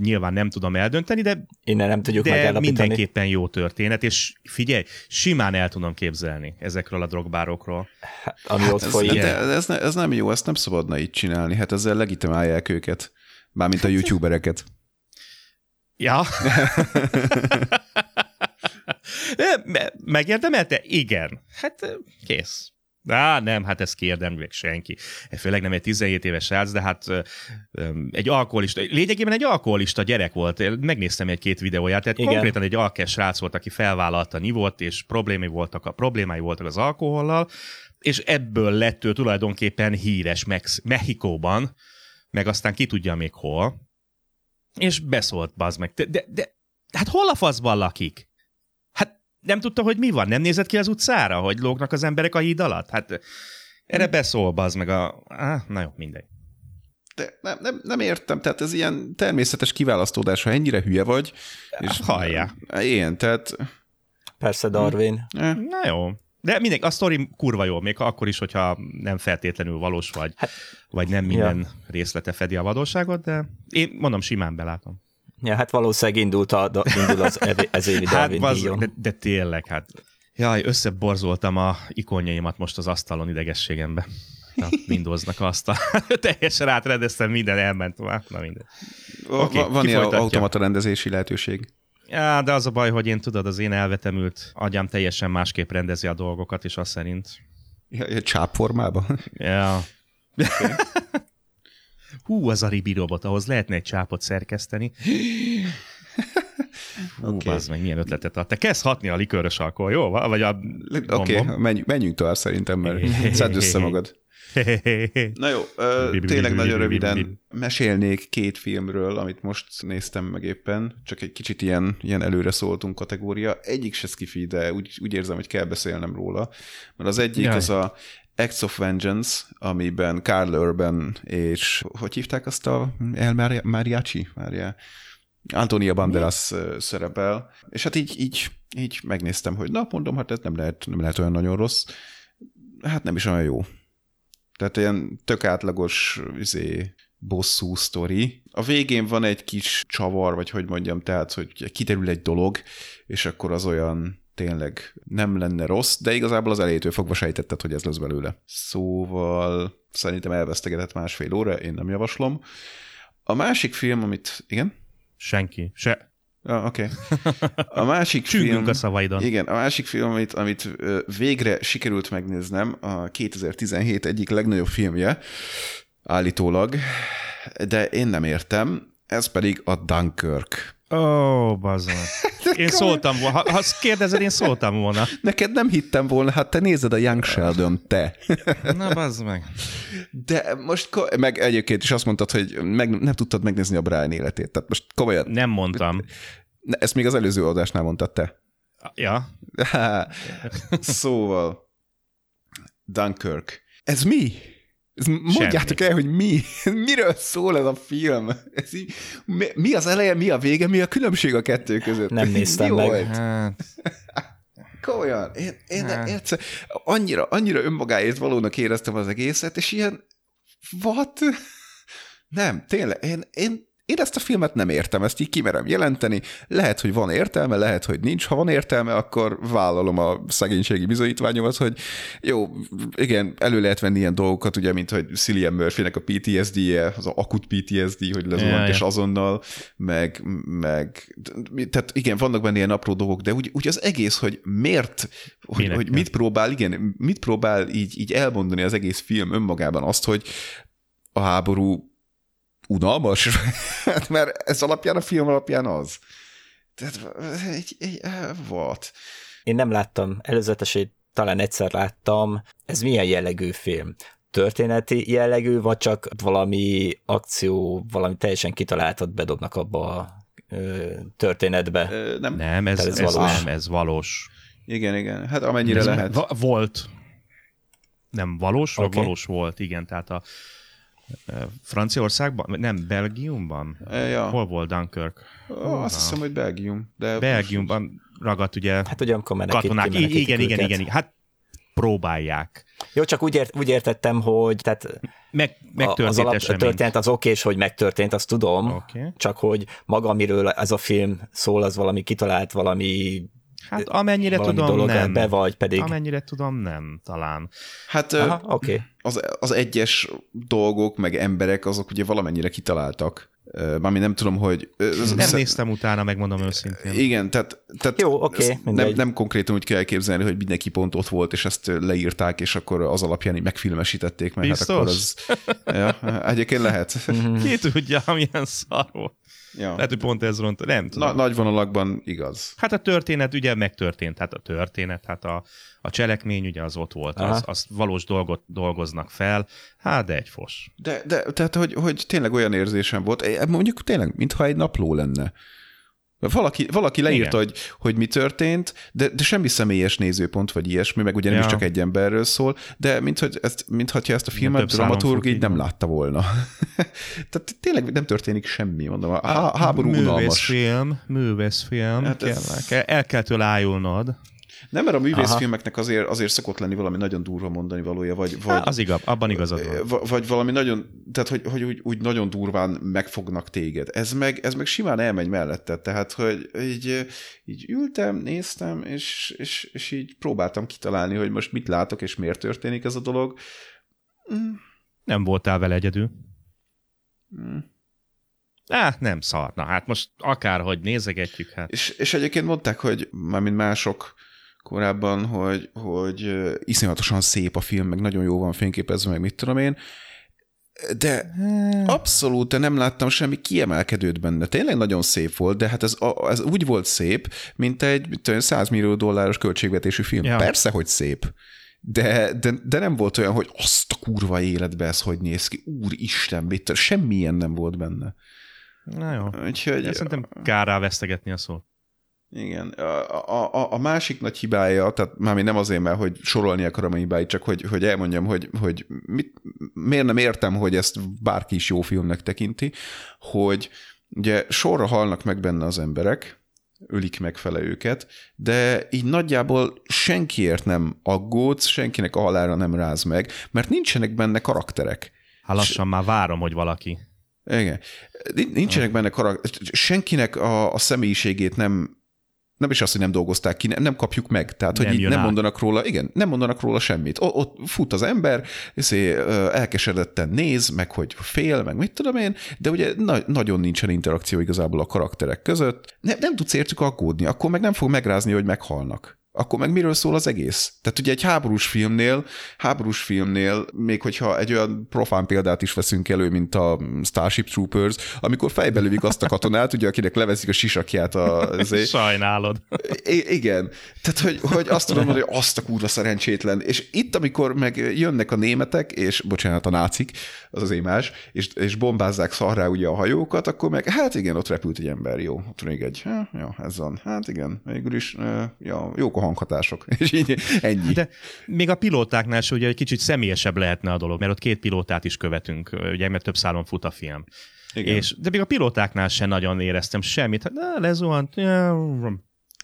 nyilván nem tudom eldönteni, de, innen nem tudjuk de mindenképpen jó történet, és figyelj, simán el tudom képzelni ezekről a drogbárokról. Hát, ami hát ott folyik. Ez, ez nem jó, ezt nem szabadna így csinálni, hát ezzel legitimálják őket, bármint a youtubereket. Ja. Megérdemelte? Igen. Hát kész. Á, nem, hát ezt kiérdemli senki. Főleg nem egy tizenhét éves srác, de hát egy alkoholista, lényegében egy alkoholista gyerek volt. Megnéztem egy-két videóját, tehát igen. Konkrétan egy alkes srác volt, aki felvállalta nívót, és problémái voltak, a problémái voltak az alkohollal, és ebből lett ő tulajdonképpen híres Mex- Mexikóban, meg aztán ki tudja még hol, és beszólt, bazd meg. De, de, de hát hol a faszban lakik? Hát nem tudta, hogy mi van? Nem nézett ki az utcára, hogy lógnak az emberek a híd alatt? Hát erre beszól, bazd meg a... Á, na jó, mindegy. De nem, nem, nem értem, tehát ez ilyen természetes kiválasztódás, ha ennyire hülye vagy. És halljál. Ilyen, tehát... Persze, Darwin. Na jó. De mindegy, a sztori kurva jó, még akkor is, hogyha nem feltétlenül valós vagy, hát, vagy nem minden ja. részlete fedi a valóságot, de én mondom, simán belátom. Ja, hát valószínűleg indult, a, da, indul az ez évi Darwin hát, díjon. De, de tényleg, hát jaj, összeborzoltam a ikonjaimat most az asztalon idegességembe. A Windowsnak azt a... Teljesen átrendeztem, minden elment tovább. Na minden. Okay, van ilyen automata rendezési lehetőség? Ja, de az a baj, hogy én tudod, az én elvetemült agyam teljesen másképp rendezi a dolgokat, és azt szerint Ilyen csápformában? Ja. Okay. Hú, az a ribirobot, ahhoz lehetne egy csápot szerkeszteni. Hú, okay. Bázd meg, milyen ötletet ad. Te kezd hatni a likőrös alkohol, jó? Vagy a Oké, okay, menj, menjünk tovább szerintem, mert szedd össze magad. Na jó, tényleg nagyon röviden mesélnék két filmről, amit most néztem meg éppen, csak egy kicsit ilyen, ilyen előre szóltunk kategória. Egyik se skifi, de úgy, úgy érzem, hogy kell beszélnem róla, mert az egyik Jaj. az a Acts of Vengeance, amiben Karl Urban és hogy hívták azt a El Mariachi? Mária. Antonia Banderas szerepel, és hát így, így, így megnéztem, hogy na, mondom, hát ez nem lehet, nem lehet olyan nagyon rossz. Hát nem is olyan jó. Tehát ilyen tök átlagos izé, bosszú sztori. A végén van egy kis csavar, vagy hogy mondjam, tehát, hogy kiderül egy dolog, és akkor az olyan tényleg nem lenne rossz, de igazából az elejétől fogva sejtetted, hogy ez lesz belőle. Szóval szerintem elvesztegetett másfél óra, én nem javaslom. A másik film, amit... Igen? Senki. Se... Ah, oké. Okay. A másik film... a szavaidon. Igen, a másik film, amit, amit végre sikerült megnéznem, a kétezer-tizenhét egyik legnagyobb filmje, állítólag, de én nem értem, ez pedig a Dunkirk. Ó, oh, bazzal. Én szóltam volna. Ha, ha kérdezed, én szóltam volna. Neked nem hittem volna, hát te nézed a Young Sheldon, te. Na, bazd meg. De most, ko- meg egyébként is azt mondtad, hogy meg, nem tudtad megnézni a Brian életét. Tehát most komolyan. Nem mondtam. Ezt még az előző adásnál mondtad te. Ja. Szóval, Dunkirk. Ez mi? Mondjátok Semmi. el, hogy mi? Miről szól ez a film? Ez így, mi, mi az eleje, mi a vége, mi a különbség a kettő között? Nem néztem mi meg. Volt? Hát. Komolyan, én, én hát. egyszer, annyira, annyira önmagáért valónak éreztem az egészet, és ilyen, what? Nem, tényleg, én, én, én ezt a filmet nem értem, ezt így kimerem jelenteni. Lehet, hogy van értelme, lehet, hogy nincs. Ha van értelme, akkor vállalom a szegénységi bizonyítványomat, hogy jó, igen, elő lehet venni ilyen dolgokat, ugye, mint hogy Cillian Murphynek a pé té es dé-je, az akut pé té es dé, hogy lezuhant és azonnal, meg, meg, tehát igen, vannak benne ilyen apró dolgok, de úgy, úgy az egész, hogy miért, hogy, hogy mit próbál, igen, mit próbál így, így elmondani az egész film önmagában azt, hogy a háború unalmas, mert ez alapján, a film alapján az. Tehát egy, egy, volt. Én nem láttam előzetesét, talán egyszer láttam. Ez milyen jellegű film? Történeti jellegű, vagy csak valami akció, valami teljesen kitaláltat bedobnak abba a ö, történetbe? Ö, nem, nem ez, ez, ez valós. Nem, ez valós. Igen, igen. Hát amennyire ez lehet. Va- volt. Nem valós, okay. vagy valós volt, igen. Tehát a Franciaországban? Nem, Belgiumban? Ja. Hol volt Dunkirk? Oh, azt hiszem, hogy Belgium. De Belgiumban most... ragadt ugye hát, ugye, katonák. Igen, igen, igen, igen. Hát próbálják. Jó, csak úgy, ért, úgy értettem, hogy tehát Meg, az alaptörténet az okés, hogy megtörtént, azt tudom, okay. Csak hogy maga, amiről ez a film szól, az valami kitalált, valami Hát amennyire tudom, nem. Be vagy pedig. Amennyire tudom, nem, talán. Hát Aha, ö, okay. az, az egyes dolgok, meg emberek, azok ugye valamennyire kitaláltak. Mármint nem tudom, hogy... Nem szem... néztem utána, megmondom őszintén. Igen, tehát, tehát Jó, okay, nem, nem konkrétan úgy kell elképzelni, hogy mindenki pont ott volt, és ezt leírták, és akkor az alapján így megfilmesítették. Mert biztos? Hát akkor az... ja, egyébként lehet. Ki tudja, milyen szar volt. Ja. Lehet, hogy pont ez ront, nem tudom. Na, nagy vonalakban igaz. Hát a történet ugye megtörtént, hát a történet, hát a, a cselekmény ugye az ott volt, az, az valós dolgot dolgoznak fel, hát de egy fos. De, de tehát, hogy, hogy tényleg olyan érzésem volt, mondjuk tényleg, mintha egy napló lenne. Valaki, valaki leírta, hogy, hogy mi történt, de, de semmi személyes nézőpont, vagy ilyesmi, meg ugye nem ja. is csak egy emberről szól, de mintha ezt, mint, ezt a filmet dramaturg így nem látta volna. Tehát tényleg nem történik semmi, mondom. A há- háború művész unalmas. Művészfilm, művészfilm. Hát ez... El kell tőle ájulnod. Nem, mert a művészfilmeknek azért, azért szokott lenni valami nagyon durva mondani valója, vagy... vagy Há, az igaz, abban igazad van. Vagy valami nagyon... Tehát, hogy, hogy úgy, úgy nagyon durván megfognak téged. Ez meg, ez meg simán elmegy mellette. Tehát, hogy így, így ültem, néztem, és, és, és így próbáltam kitalálni, hogy most mit látok, és miért történik ez a dolog. Nem voltál vele egyedül? Hmm. Á, nem szar. Na hát most akárhogy nézegetjük. Hát. És, és egyébként mondták, hogy mármint mások korábban, hogy, hogy iszonyatosan szép a film, meg nagyon jó van fényképezve, meg mit tudom én, de abszolút nem láttam semmi kiemelkedőt benne. Tényleg nagyon szép volt, de hát ez, ez úgy volt szép, mint egy száz millió dolláros költségvetésű film. Ja. Persze, hogy szép. De, de, de nem volt olyan, hogy azt a kurva életbe ez hogy néz ki, úristen, mit, semmilyen nem volt benne. Na jó, úgyhogy, ja, szerintem kár rá vesztegetni a szót. Igen. A, a, a másik nagy hibája, tehát már még nem azért, mert hogy sorolni akarom a hibáit, csak hogy, hogy elmondjam, hogy, hogy mit, miért nem értem, hogy ezt bárki is jó filmnek tekinti, hogy ugye sorra halnak meg benne az emberek, ölik meg fele őket, de így nagyjából senkiért nem aggódsz, senkinek a halára nem ráz meg, mert nincsenek benne karakterek. Hát lassan S- már várom, hogy valaki. Igen. Nincsenek benne karakterek. Senkinek a, a személyiségét nem nem is azt, hogy nem dolgozták ki, nem, nem kapjuk meg. Tehát, nem hogy így nem át. mondanak róla, igen, nem mondanak róla semmit. O, ott fut az ember, elkeseredetten néz, meg hogy fél, meg mit tudom én, de ugye na- nagyon nincsen interakció igazából a karakterek között. Nem, nem tudsz értük aggódni, akkor meg nem fog megrázni, hogy meghalnak. Akkor meg miről szól az egész? Tehát ugye egy háborús filmnél, háborús filmnél, még hogyha egy olyan profán példát is veszünk elő, mint a Starship Troopers, amikor fejbe lövik azt a katonát, ugye, akinek leveszik a sisakját. A, azért... Sajnálod. I- igen. Tehát, hogy, hogy azt tudom mondani, hogy azt a kurva szerencsétlen. És itt, amikor meg jönnek a németek, és bocsánat, a nácik, az azért más, és, és bombázzák szarrá ugye a hajókat, akkor meg hát igen, ott repült egy ember, jó. Ott még egy, hát, ja, ez van. Hát igen, végül is, ja, jók hanghatások, és így ennyi. De még a pilótáknál se ugye egy kicsit személyesebb lehetne a dolog, mert ott két pilótát is követünk, ugye, mert több szálon fut a film. Igen. És, de még a pilótáknál se nagyon éreztem semmit. Hát, na, lezuhant.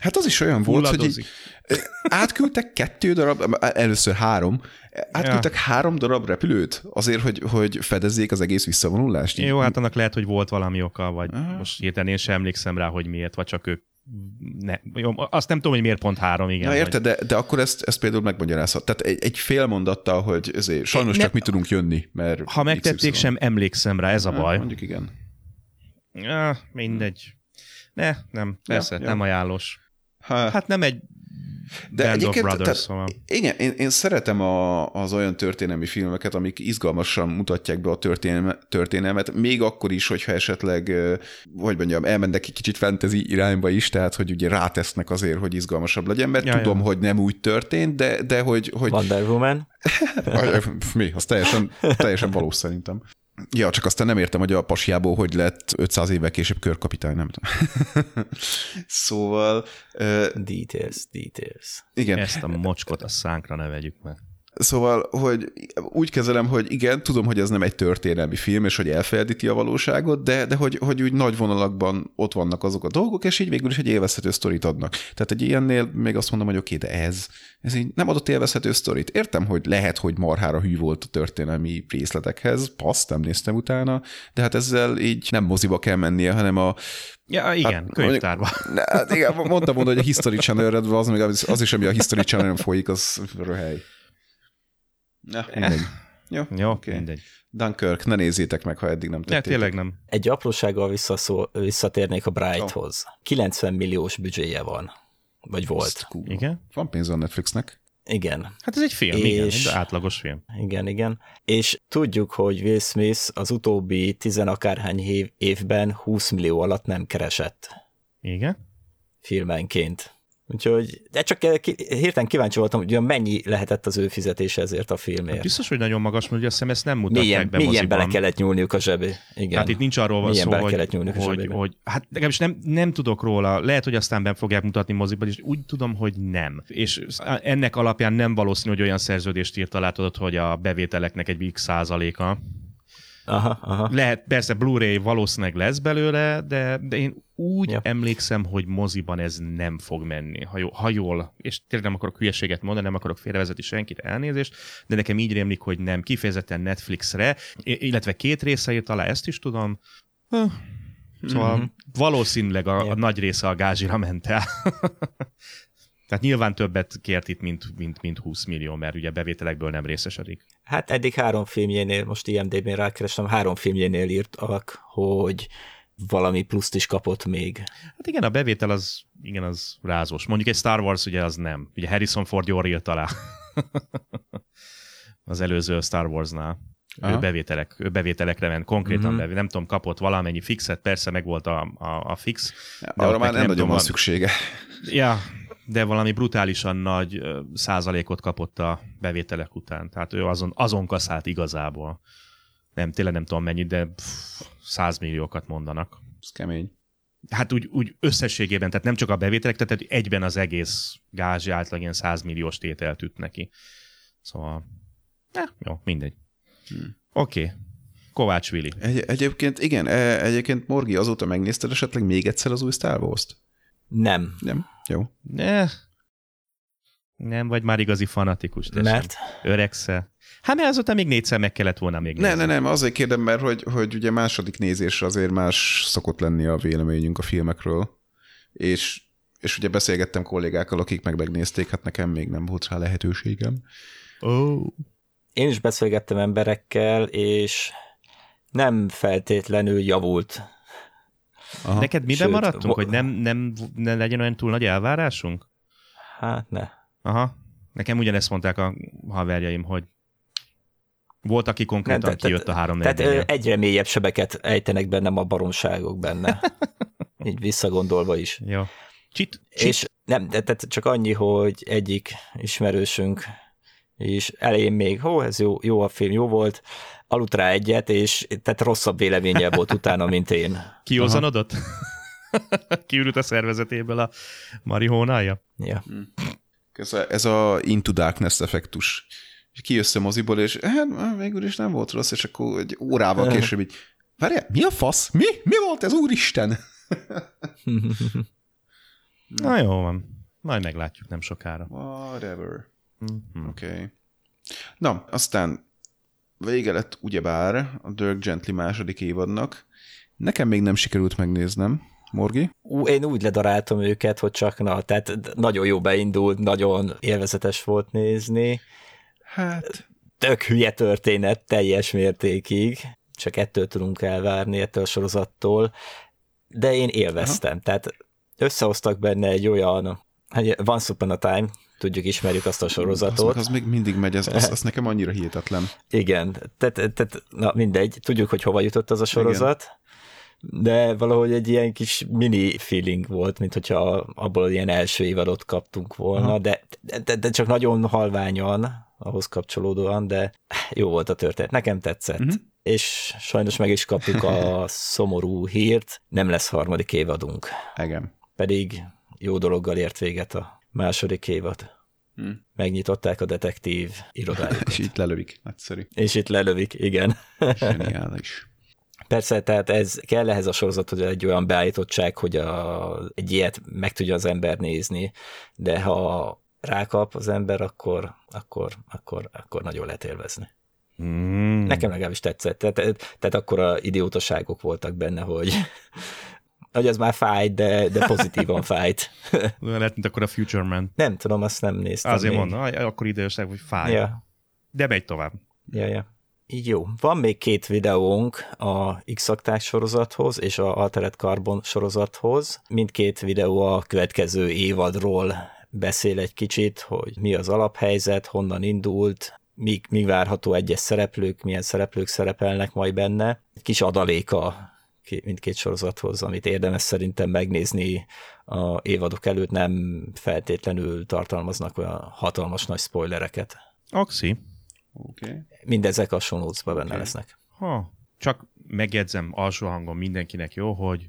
Hát az is olyan volt, hogy így, átküldtek kettő darab, először három, átküldtek ja. három darab repülőt azért, hogy, hogy fedezzék az egész visszavonulást. Jó, hát annak lehet, hogy volt valami oka, vagy Aha. most hirtelen én sem emlékszem rá, hogy miért, vagy csak ők. Ne, jó, azt nem tudom, hogy miért pont három, igen. Na érted, vagy... de, de akkor ezt, ezt például megmagyarázhat. Tehát egy, egy fél mondattal, hogy ezért, sajnos ne... csak mi tudunk jönni, mert... Ha megtették, sem emlékszem rá, ez a baj. Mondjuk igen. Ja, mindegy. Ne, nem, persze, ja, ja. nem ajánlós. Ha... Hát nem egy de Band of Brothers, tehát, szóval. Igen, én, én szeretem a, az olyan történelmi filmeket, amik izgalmasan mutatják be a történelmet, még akkor is, hogyha esetleg, hogy mondjam, elmennek egy kicsit fantasy irányba is, tehát, hogy ugye rátesznek azért, hogy izgalmasabb legyen, mert ja, tudom, ja. hogy nem úgy történt, de, de hogy... hogy... Wonder Woman? Mi? Az teljesen, teljesen valós szerintem. Ja, csak aztán nem értem, hogy a pasjából hogy lett ötszáz évvel később körkapitány, nem tudom. Szóval... Uh, details, details. Igen. Ezt a mocskot a szánkra ne vegyük meg. Szóval, hogy úgy kezelem, hogy igen, tudom, hogy ez nem egy történelmi film, és hogy elfeledíti a valóságot, de, de hogy, hogy úgy nagy vonalakban ott vannak azok a dolgok, és így végül is egy élvezhető sztorit adnak. Tehát egy ilyennél még azt mondom, hogy oké, okay, de ez, ez így nem adott élvezhető sztorit. Értem, hogy lehet, hogy marhára hű volt a történelmi részletekhez, paszt, nem néztem utána, de hát ezzel így nem moziba kell mennie, hanem a... Ja, igen, hát, könyvtárban. Hát, igen, mondtam mondani, hogy a History Channel-edve az, az, az is, ami a History Channel-en folyik, az röhely. Na, mindegy. Jó, Jó okay. mindegy. Dunkirk, ne nézzétek meg, ha eddig nem tettétek. Ne, tényleg nem. Egy aprósággal visszaszól, visszatérnék a Brighthoz. Oh. kilencven milliós büdzséje van, vagy volt. Igen? Van pénz a Netflixnek. Igen. Hát ez egy film, és... igen, egy átlagos film. Igen, igen. És tudjuk, hogy Will Smith az utóbbi tizenakárhány évben húsz millió alatt nem keresett. Igen? Filmenként. Úgyhogy, de csak hirtelen kíváncsi voltam, hogy mennyi lehetett az ő fizetése ezért a filmért. Hát biztos, hogy nagyon magas, mert ugye azt hiszem ezt nem mutatják milyen, be moziban. Milyen bele kellett nyúlniuk a zsebé. Igen. Tehát itt nincs arról van szó, hogy, hogy, hogy hát nekem is nem, nem tudok róla, lehet, hogy aztán be fogják mutatni moziban, és úgy tudom, hogy nem. És ennek alapján nem valószínű, hogy olyan szerződést írt alá, tudod, hogy a bevételeknek egy x százaléka. Aha, aha. Lehet, persze Blu-ray valószínűleg lesz belőle, de, de én úgy ja. emlékszem, hogy moziban ez nem fog menni, ha, jó, ha jól, és tényleg nem akarok hülyeséget mondani, nem akarok félrevezetni senkit, elnézést, de nekem így rémlik, hogy nem, kifejezetten Netflixre, illetve két része írt alá, ezt is tudom. Szóval mm-hmm. valószínűleg a, ja. a nagy része a gázsira ment el. Tehát nyilván többet kért itt, mint, mint, mint húsz millió, mert ugye bevételekből nem részesedik. Hát eddig három filmjénél, most I M D B-n rákerestem, három filmjénél írtak, hogy valami pluszt is kapott még. Hát igen, a bevétel az, igen, az rázós. Mondjuk egy Star Wars ugye az nem. Ugye Harrison Ford jól írt alá az előző Star Warsnál. Ő, bevételek, ő bevételekre ment, konkrétan mm-hmm. bevétel, nem tudom, kapott valamennyi fixet, persze megvolt a, a, a fix. Ja, de arra már nem, nem nagyon van szüksége. Ja, de valami brutálisan nagy százalékot kapott a bevételek után. Tehát ő azon, azon kaszált igazából. Nem, tényleg nem tudom mennyit, de százmilliókat mondanak. Ez kemény. Hát úgy, úgy összességében, tehát nem csak a bevételek, tehát egyben az egész gázsi általában ilyen százmilliós tételt üt neki. Szóval, ja, jó, mindegy. Hmm. Oké. Okay. Kovács Vili. Egy, egyébként, igen, egyébként Morgi, azóta megnézted esetleg még egyszer az új Star Wars-t? Nem. Nem? Jó. Ne. Nem vagy már igazi fanatikus, te Mert? Sem. Öregszel. Hát mert azóta még négyszer meg kellett volna még nézni. Ne, ne, nem, azért kérdem, mert hogy, hogy ugye második nézésre azért más szokott lenni a véleményünk a filmekről, és, és ugye beszélgettem kollégákkal, akik meg megnézték, hát nekem még nem volt rá lehetőségem. Ó. Oh. Én is beszélgettem emberekkel, és nem feltétlenül javult. Aha. Neked miben Sőt, maradtunk, hogy nem, nem, nem legyen olyan túl nagy elvárásunk? Hát ne. Aha. Nekem ugyanezt mondták a haverjaim, hogy volt, aki konkrétan kijött a három négyben. Tehát egyre mélyebb sebeket ejtenek bennem a baromságok benne. Így visszagondolva is. Jó. Csit, csit. És nem, tehát csak annyi, hogy egyik ismerősünk és elején még, hó, ez jó, jó a film, jó volt, aludt rá egyet, és tehát rosszabb véleménye volt utána, mint én. Kiózanodott? Kiürült a szervezetéből a marihónája? Ja. Ez a, ez a Into Darkness effektus. Kijössz a moziból, és hát végül is nem volt rossz, és akkor egy órával később így, várjál, mi a fasz? Mi? Mi volt ez, úristen? Na jó van, majd meglátjuk nem sokára. Whatever. Mm-hmm. Oké. Okay. Na, aztán vége lett ugyebár a Dirk Gently második évadnak. Nekem még nem sikerült megnéznem. Morgi? Ú, én úgy ledaráltam őket, hogy csak na, tehát nagyon jó beindult, nagyon élvezetes volt nézni. Hát... Tök hülye történet teljes mértékig. Csak ettől tudunk elvárni, ettől a sorozattól. De én élveztem. Aha. Tehát összehoztak benne egy olyan Once Upon a Time, tudjuk, ismerjük azt a sorozatot. Az, az még mindig megy, az, az, az nekem annyira hihetetlen. Igen, tehát, tehát na mindegy, tudjuk, hogy hova jutott az a sorozat, igen. De valahogy egy ilyen kis mini feeling volt, mint hogyha abból ilyen első évadot kaptunk volna, de, de, de csak nagyon halványan, ahhoz kapcsolódóan, de jó volt a történet, nekem tetszett. Mm-hmm. És sajnos meg is kapjuk a szomorú hírt, nem lesz harmadik évadunk. Igen. Pedig jó dologgal ért véget a második évad. Hm. Megnyitották a detektív irodájukat. És itt lelövik, nagyszerű. És itt lelövik, igen. Zseniális. Persze, tehát ez kell ehhez a sorozathoz egy olyan beállítottság, hogy a, egy ilyet meg tudja az ember nézni, de ha rákap az ember, akkor, akkor, akkor, akkor nagyon lehet élvezni. Hmm. Nekem legalábbis tetszett. Tehát, tehát akkora idiótaságok voltak benne, hogy... hogy az már fájt, de, de pozitívan fájt. Lehet, mint akkor a Future Man. Nem tudom, azt nem néztem. Azért mondom, akkor idősleg, hogy fáj. Ja. De megy tovább. Ja, ja. Így jó. Van még két videónk a X-akták sorozathoz és a Altered Carbon sorozathoz. Mindkét videó a következő évadról beszél egy kicsit, hogy mi az alaphelyzet, honnan indult, mi, mi várható egyes szereplők, milyen szereplők szerepelnek majd benne. Kis adaléka mindkét sorozathoz, amit érdemes szerintem megnézni a évadok előtt, nem feltétlenül tartalmaznak olyan hatalmas nagy spoilereket. Oxi. Okay. Mindezek a show notes-ba benne okay. lesznek. Ha. Csak megjegyzem alsó hangon mindenkinek, jó, hogy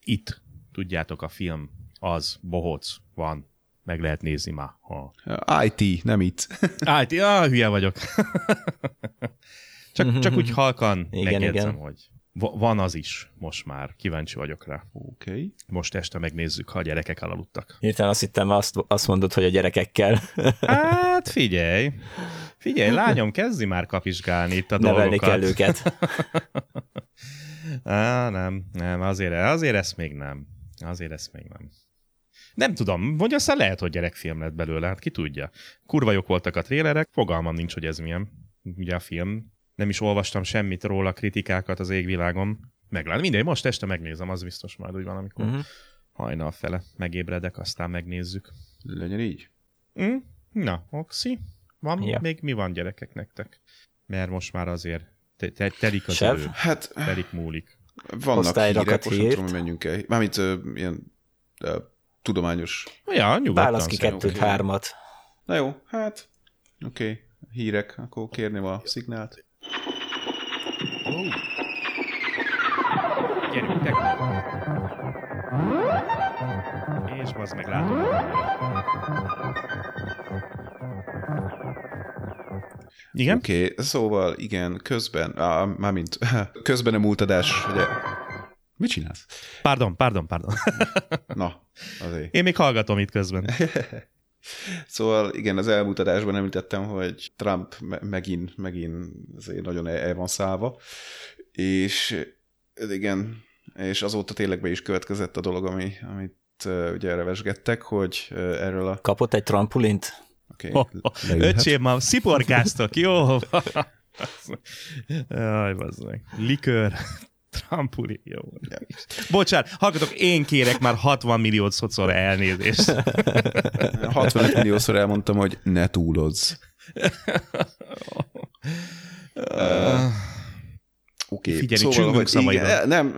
itt, tudjátok, a film az bohóc van, meg lehet nézni már. Ha. i té, nem itt. i té, ah, hülye vagyok. csak, csak úgy halkan igen, megjegyzem, igen. hogy van az is, most már. Kíváncsi vagyok rá. Oké. Okay. Most este megnézzük, ha a gyerekek elaludtak. Hirtelen azt hittem, azt, azt mondod, hogy a gyerekekkel. Hát figyelj, figyelj, lányom, kezdi már kapizsgálni itt a Nevelni dolgokat. Nevelni kell őket. Á, nem, nem, azért, azért ezt még nem. Azért ezt még nem. Nem tudom, vagy aztán lehet, hogy gyerekfilm lett belőle, hát ki tudja. Kurva jók voltak a trélerek, fogalmam nincs, hogy ez milyen. Ugye a film... Nem is olvastam semmit róla, kritikákat az égvilágon. meglátni. Mindegy, most este megnézem, az biztos majd úgy van, amikor uh-huh. hajnal fele megébredek, aztán megnézzük. Legyen így. Mm? Na, Oxi, van ja. még mi van gyerekek nektek? Mert most már azért te- te- telik az Sef? Elő, hát, telik múlik. Vannak hírek, most nem tudom, hogy menjünk el. Mármint uh, ilyen uh, tudományos. Ja, nyugodtan. Válasz ki kettőt, hármat. Na jó, hát, oké, okay. hírek, akkor kérném a szignált. Oh. Gyerünk, technika. És bazd meg, látom. Igen? Oké, okay, szóval igen, közben, á, mármint, közben a múltadás, ugye... Mit csinálsz? Pardon, pardon, pardon. Na, azért. Én még hallgatom itt közben. Szóval igen, az elmúlt adásban említettem, hogy Trump me- megint, megint azért nagyon el van szállva, és igen, és azóta tényleg be is következett a dolog, ami, amit uh, ugye revesgettek, hogy uh, erről a... Kapott egy trampulint? Okay. Oh, oh. Öcsém, ma sziporkáztok, jó? Jaj, bazd meg. Likőr. Trampuli, jó. Ja. Bocsánat, hallgatok, én kérek már hatvan milliószor elnézést. hatvanöt milliószor elmondtam, hogy ne túlozz. uh, Oké. Okay. Figyelj, szóval, csüngünk szavaival. Nem,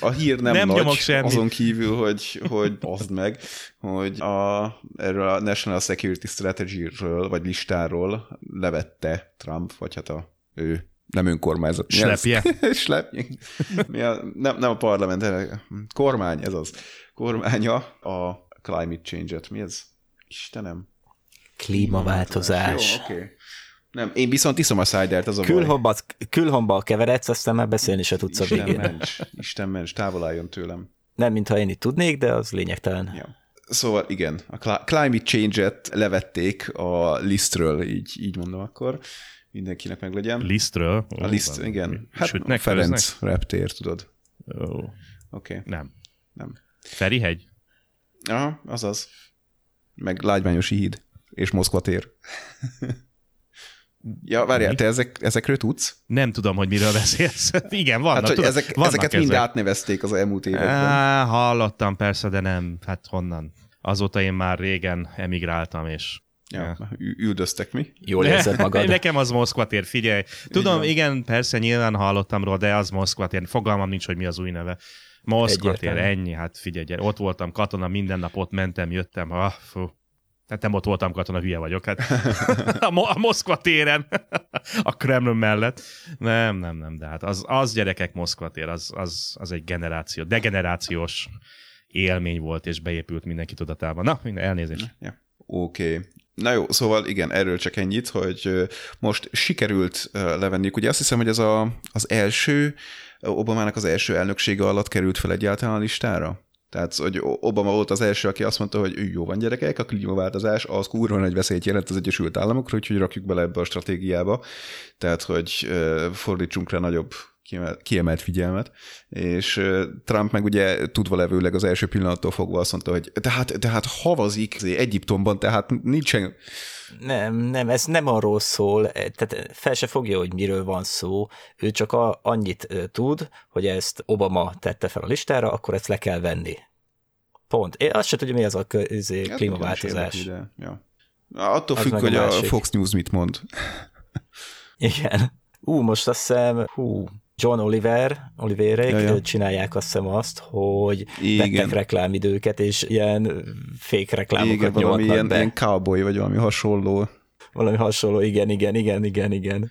a hír nem, nem nagy, azon kívül, hogy, hogy baszd meg, hogy a, erről a National Security Strategy-ről, vagy listáról levette Trump, vagy hát a ő nem önkormányzat. Slepje. Slepje. Nem, nem a parlament, a kormány, ez az. Kormánya a climate change-et. Mi ez? Istenem. Klímaváltozás. Jó, oké. Okay. Nem, én viszont iszom a szájdert, az a baj. Külhombbal keveredsz, aztán már beszélni se tudsz a végén. Isten ments, Isten ments, távol álljon tőlem. Nem, mintha én itt tudnék, de az lényegtelen. Ja. Szóval igen, a climate change-et levették a listről, így, így mondom akkor. Mindenkinek meg legyen. Lisztről? A liszt, oh, igen. Hát Ferenc feleznek? Reptér, tudod. Oh. Oké. Okay. Nem. Nem. Ferihegy? Aha, azaz. Meg Lágymányosi híd és Moszkva tér. Ja, várjál, mi? Te ezek, ezekről tudsz? Nem tudom, hogy miről beszélsz. Igen, vannak. Hát, tudod, ezek, vannak ezeket ezek. mind átnevezték az elmúlt években. Á, hallottam persze, de nem. Hát honnan? Azóta én már régen emigráltam, és... Ja, ja. Üldöztek mi? Jól érzed magad. Nekem az Moszkva tér, figyelj. Tudom, igen. igen, persze nyilván hallottam róla, de az Moszkva tér. Fogalmam nincs, hogy mi az új neve. Moszkva tér, ennyi, hát figyelj, gyere. Ott voltam katona, minden nap ott mentem, jöttem. Ah, fú. Hát nem ott voltam katona, hülye vagyok. Hát. a, Mo- a Moszkva téren, a Kremlön mellett. Nem, nem, nem, de hát az, az gyerekek Moszkva tér, az, az, az egy generáció, degenerációs élmény volt, és beépült mindenki tudatába. Na, minden, elnézést. Ja. Oké. Okay. Na jó, szóval igen, erről csak ennyit, hogy most sikerült levenniük. Ugye azt hiszem, hogy ez a, az első, Obamának az első elnöksége alatt került fel egyáltalán a listára. Tehát, hogy Obama volt az első, aki azt mondta, hogy jó van gyerekek, a klímaváltozás az kurva nagy veszélyt jelent az Egyesült Államokra, úgyhogy rakjuk bele ebbe a stratégiába. Tehát, hogy fordítsunk rá nagyobb kiemelt figyelmet, és Trump meg ugye tudva levőleg az első pillanattól fogva azt mondta, hogy tehát, tehát havazik Egyiptomban, tehát nincsen... Nem, nem, ez nem arról szól, tehát fel se fogja, hogy miről van szó, ő csak a, annyit tud, hogy ezt Obama tette fel a listára, akkor ezt le kell venni. Pont. Én azt se tudja, mi az a klímaváltozás. Érdekli, ja. Attól az függ, hogy a, a Fox News mit mond. Igen. Ú, most azt hiszem, hú... John Oliver, Oliverék ja, ja. csinálják azt hiszem azt, hogy igen. vettek reklámidőket, és ilyen fake reklámokat igen, nyomhatnak valami be. Ilyen, ilyen cowboy, vagy valami hasonló. Valami hasonló, igen, igen, igen, igen, igen.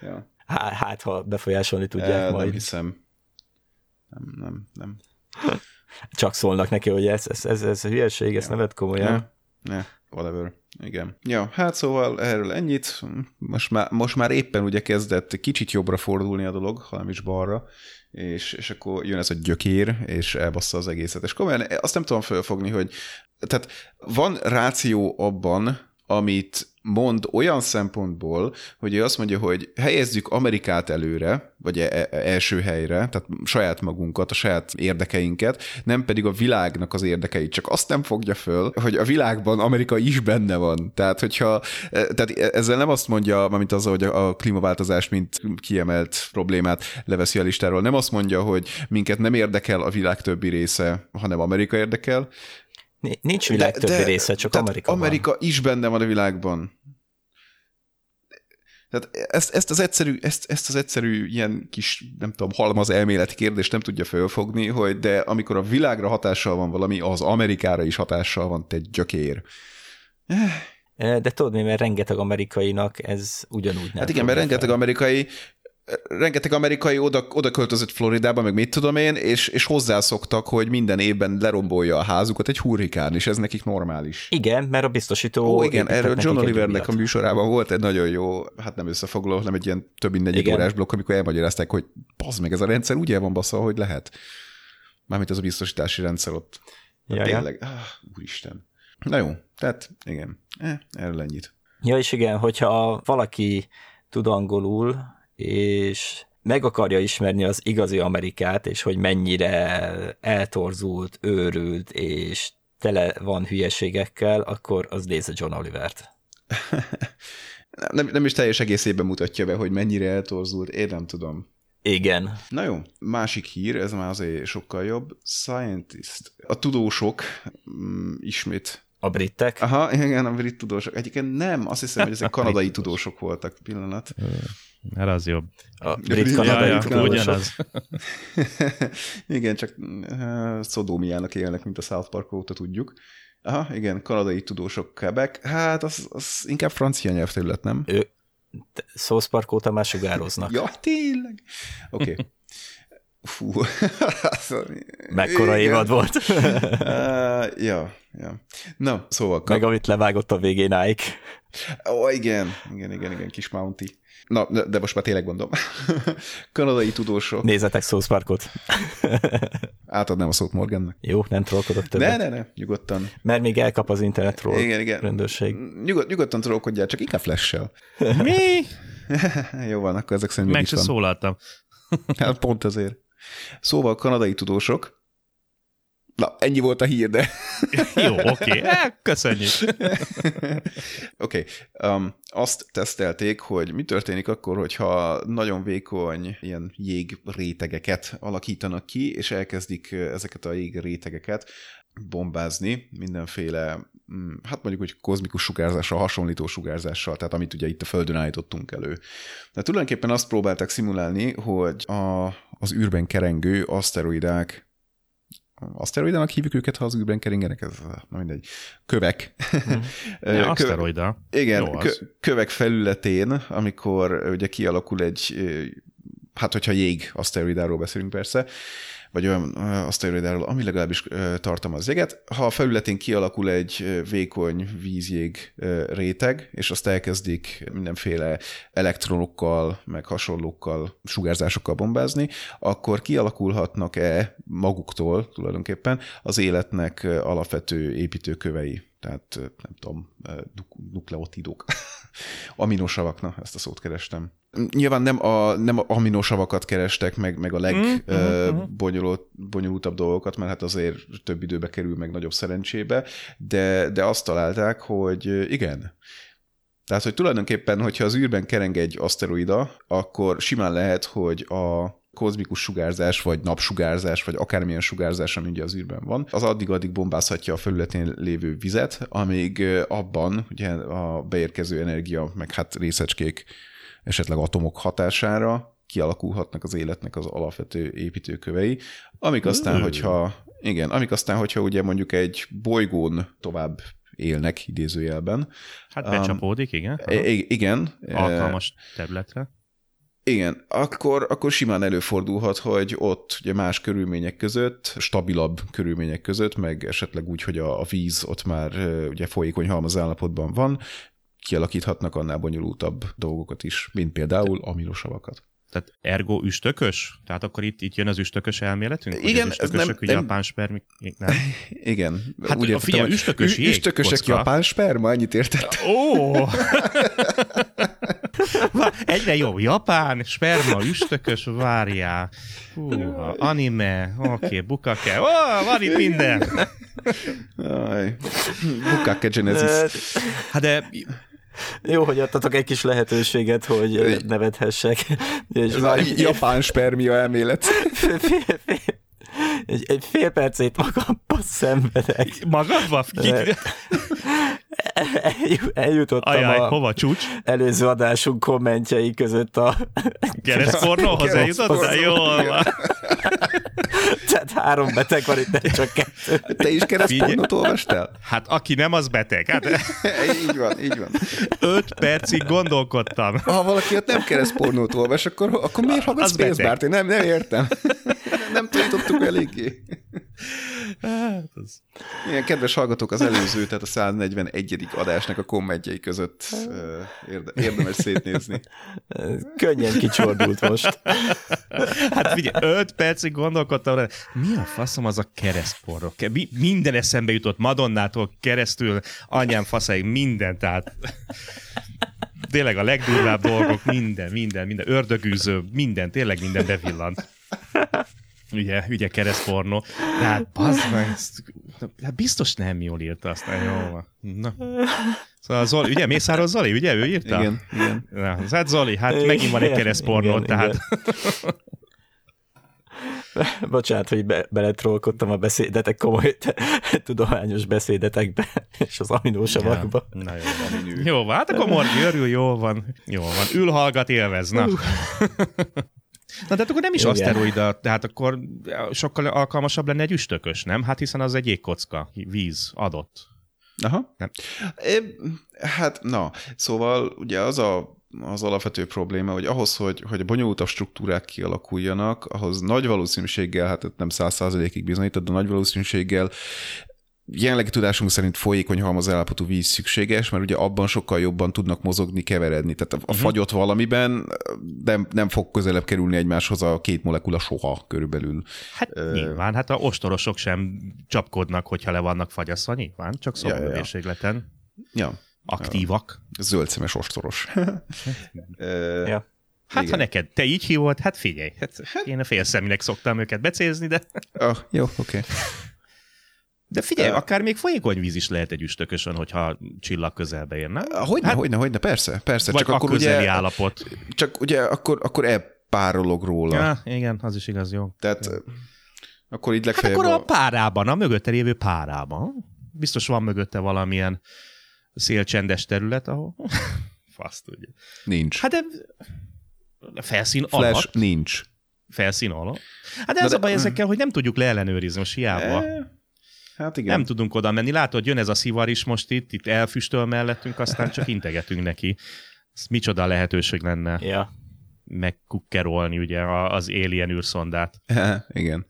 Ja. Hát, hát, ha befolyásolni tudják e, majd. Nem hiszem. Nem, nem, nem. Csak szólnak neki, hogy ez, ez, ez, ez hülyeség, ja. ezt nevet komolyan. Ja. Yeah, whatever. Igen. Ja, hát szóval erről ennyit. Most már, most már éppen ugye kezdett kicsit jobbra fordulni a dolog, hanem is balra, és, és akkor jön ez a gyökér, és elbassza az egészet. És komolyan azt nem tudom felfogni, hogy tehát van ráció abban, amit mond olyan szempontból, hogy ő azt mondja, hogy helyezzük Amerikát előre, vagy első helyre, tehát saját magunkat, a saját érdekeinket, nem pedig a világnak az érdekeit, csak azt nem fogja föl, hogy a világban Amerika is benne van. Tehát, hogyha, tehát ezzel nem azt mondja, mint azzal, hogy a klímaváltozást, mint kiemelt problémát leveszi a listáról, nem azt mondja, hogy minket nem érdekel a világ többi része, hanem Amerika érdekel. Nincs világ de, többi de, része, csak Amerika Amerika van. Is benne van a világban. Tehát ezt, ezt, az egyszerű, ezt, ezt az egyszerű ilyen kis, nem tudom, halmaz elméleti kérdést nem tudja fölfogni, hogy de amikor a világra hatással van valami, az Amerikára is hatással van, te gyökér. De tudod mi, mert rengeteg amerikainak ez ugyanúgy nem. Hát igen, mert rengeteg fel. amerikai rengeteg amerikai oda, oda költözött Floridába, meg mit tudom én, és, és hozzászoktak, hogy minden évben lerombolja a házukat egy hurrikán, és ez nekik normális. Igen, mert a biztosító... Ó, igen, erről John Olivernek a műsorában volt egy nagyon jó, hát nem összefoglaló, hanem egy ilyen több mint negyed órás blokk, amikor elmagyarázták, hogy bazd meg, ez a rendszer úgy el van baszva, hogy lehet. Mármint az a biztosítási rendszer ott. Ja, tényleg, ja. Ah, úristen. Na jó, tehát igen, eh, erről ennyit. Ja, és igen, hogyha valaki tud angolul, és meg akarja ismerni az igazi Amerikát, és hogy mennyire eltorzult, őrült, és tele van hülyeségekkel, akkor az nézze John Olivert. nem, nem is teljes egészében mutatja be, hogy mennyire eltorzult, én nem tudom. Igen. Na jó, másik hír, ez már azért sokkal jobb. Scientist. A tudósok mm, ismét... A britek? Aha, igen, a brit tudósok. Egyébként nem, azt hiszem, hogy ezek kanadai tudósok voltak pillanat. Hát az jobb. A brit-kanadai ja, tudósok. Ugyanaz. Igen, csak uh, szodómiának élnek, mint a South Park óta tudjuk. Aha, igen, kanadai tudósok Quebec. Hát az, az inkább francia nyelvterület, nem? Ő, South Park óta már sugároznak. Ja, tényleg? Oké. Okay. Fú. Mekkora igen. évad volt. uh, ja, ja. Na, szóval. Kap... Meg amit levágott a végén Nike. Ó, oh, igen. Igen, igen, igen, kis Mounty. Na, de most már tényleg mondom. Kanadai tudósok. Nézzetek South Parkot. Átadnám a szót Morgannak. Jó, nem trollkodok többet. Ne, ne, ne, nyugodtan. Mert még elkap az internetről. Igen, igen. Rendőrség. Nyugod, nyugodtan trollkodjál, csak inkább Flash-sel. Mi? Jó van, akkor ezek szerint meg is van. Meg se szólaltam. Hát pont azért. Szóval kanadai tudósok. Na, ennyi volt a hír, de... Jó, oké. Okay. Köszönjük. Oké. Okay. Um, azt tesztelték, hogy mi történik akkor, hogyha nagyon vékony ilyen jégrétegeket alakítanak ki, és elkezdik ezeket a jégrétegeket bombázni mindenféle, hát mondjuk, hogy kozmikus sugárzással, hasonlító sugárzással, tehát amit ugye itt a Földön állítottunk elő. De tulajdonképpen azt próbálták szimulálni, hogy a, az űrben kerengő aszteroidák aszteroidának hívjuk őket, ha az űrben keringenek, ez na mindegy, kövek. Hmm. Ja, aszteroida. Igen, jó, kö, kövek felületén, amikor ugye kialakul egy, hát hogyha jég aszteroidáról beszélünk persze, vagy olyan aszteroidáról, ami legalábbis tartalmaz jeget, ha a felületén kialakul egy vékony vízjég réteg, és azt elkezdik mindenféle elektronokkal, meg hasonlókkal, sugárzásokkal bombázni, akkor kialakulhatnak-e maguktól tulajdonképpen az életnek alapvető építőkövei, tehát nem tudom, nukleotidok, aminosavak, na, ezt a szót kerestem. Nyilván nem, a, nem a aminosavakat kerestek, meg, meg a legbonyolultabb mm, uh, dolgokat, mert hát azért több időbe kerül, meg nagyobb szerencsébe, de, de azt találták, hogy igen. Tehát, hogy tulajdonképpen, hogyha az űrben kereng egy aszteroida, akkor simán lehet, hogy a kozmikus sugárzás, vagy napsugárzás, vagy akármilyen sugárzás, ami ugye az űrben van, az addig-addig bombázhatja a felületén lévő vizet, amíg abban ugye a beérkező energia, meg hát részecskék, esetleg atomok hatására kialakulhatnak az életnek az alapvető építőkövei, amik aztán, hogyha, igen, amik aztán, hogyha ugye mondjuk egy bolygón tovább élnek idézőjelben. Hát becsapódik, igen? Igen. Alkalmas területre. Igen, akkor, akkor simán előfordulhat, hogy ott ugye más körülmények között, stabilabb körülmények között, meg esetleg úgy, hogy a, a víz ott már ugye folyékony halmaz állapotban van, kialakíthatnak annál bonyolultabb dolgokat is, mint például aminosavakat. Tehát ergo üstökös? Tehát akkor itt, itt jön az üstökös elméletünk? Igen, az üstökösök, nem, ugye nem... a pánspermik... Nem. Igen. Hát úgy a figyelj, üstökös jég, üstökösök japán sperma, annyit értettem. Ó! Egyre jobb. Japán, sperma, üstökös, várjál. Húha, anime, oké, okay, bukake. Ó, oh, van itt minden! Bukake Genesis. Hát de... Jó, hogy adtatok egy kis lehetőséget, hogy nevedhessek. Ez a japán spermia elmélet. Fél, fél, fél, egy, egy fél percét magamban szenvedek. Magadban? Eljutottam Ajaj, a hova, csúcs? Előző adásunk kommentjei között a... Gereszpornóhoz eljutott? Jól van. Tehát három beteg van itt, nem csak kettő. Te is keresztpornót olvastál? Hát aki nem, az beteg. Hát... így van, így van. Öt percig gondolkodtam. Ha valaki ott nem keresztpornót olvas, akkor, akkor miért hallgat Spacebart? Én nem, nem értem. Nem tudtuk eléggé. Hát az... Ilyen kedves hallgatók, az előző, tehát a száznegyvenegyedik adásnak a kommentjei között érdemes szétnézni. Könnyen kicsordult most. Hát figyelj, öt percig gondolkodtam, hogy mi a faszom az a keresztpornó? Minden eszembe jutott, Madonnától keresztül, anyám faszáig, mindent át. Tényleg a legdurvább dolgok, minden, minden, minden, ördögűző, minden, tényleg minden bevillant. Ugye, ugye keresztpornó. De hát bazd meg, hát biztos nem jól írta, aztán jól van. Na. Szóval Zoli, ugye Mészáros Zoli, ugye ő írta? Igen, igen. Na, hát Zoli, hát igen, megint van egy keresztpornó, tehát... Igen. Bocsánat, hogy be- beletrolkodtam a beszédetek komoly tudományos beszédetekbe, és az aminósavakba. Ja, na jó van, jó van, hát akkor Morgi örül, jól van. Jól van, ül, hallgat, élvez, na. Uh. Na, de akkor nem is aszteroida, tehát akkor sokkal alkalmasabb lenne egy üstökös, nem? Hát hiszen az egy jégkocka, víz adott. Aha. Nem. É, hát, na, szóval ugye az a az alapvető probléma, hogy ahhoz, hogy, hogy bonyolultabb struktúrák kialakuljanak, ahhoz nagy valószínűséggel, hát nem száz százalékig bizonyított, de nagy valószínűséggel jelenlegi tudásunk szerint folyékony halmazállapotú víz szükséges, mert ugye abban sokkal jobban tudnak mozogni, keveredni. Tehát a uh-huh. fagyott valamiben nem, nem fog közelebb kerülni egymáshoz a két molekula soha körülbelül. Hát uh, nyilván, hát a ostorosok sem csapkodnak, hogyha le vannak fagyaszva, nyilván, csak szobművérségleten. Ja, ja. ja. Aktívak. Zöldszemes ostoros. uh, ja. Hát igen. Ha neked, te így hívod, hát figyelj, hát én a félszeminek szoktam őket becézni, de... oh, jó, oké. Okay. De figyelj, uh, akár még folyékony víz is lehet egy üstökösön, hogyha csillag közelbe érne. Hogyne, hát, hogyne, hogyne, persze, persze. Vagy csak akkor közeli ugye, állapot. Csak ugye akkor, akkor elpárolog róla. Ja, igen, az is igaz, jó. Tehát jó. Akkor így legfeljebb... Hát akkor a párában, a mögötte lévő párában. Biztos van mögötte valamilyen szélcsendes terület, ahol... Fasz tudja. Nincs. Hát de felszín alatt. Flash nincs. Felszín alatt. Hát de ez de... a baj ezekkel, hogy nem tudjuk leellenőrizni, most hiába. E... Hát igen. Nem tudunk oda menni. Látod, jön ez a szivar is most itt, itt elfüstöl mellettünk, aztán csak integetünk neki. Ez micsoda lehetőség lenne ja. megkukkerolni ugye az alien űrszondát. E, igen.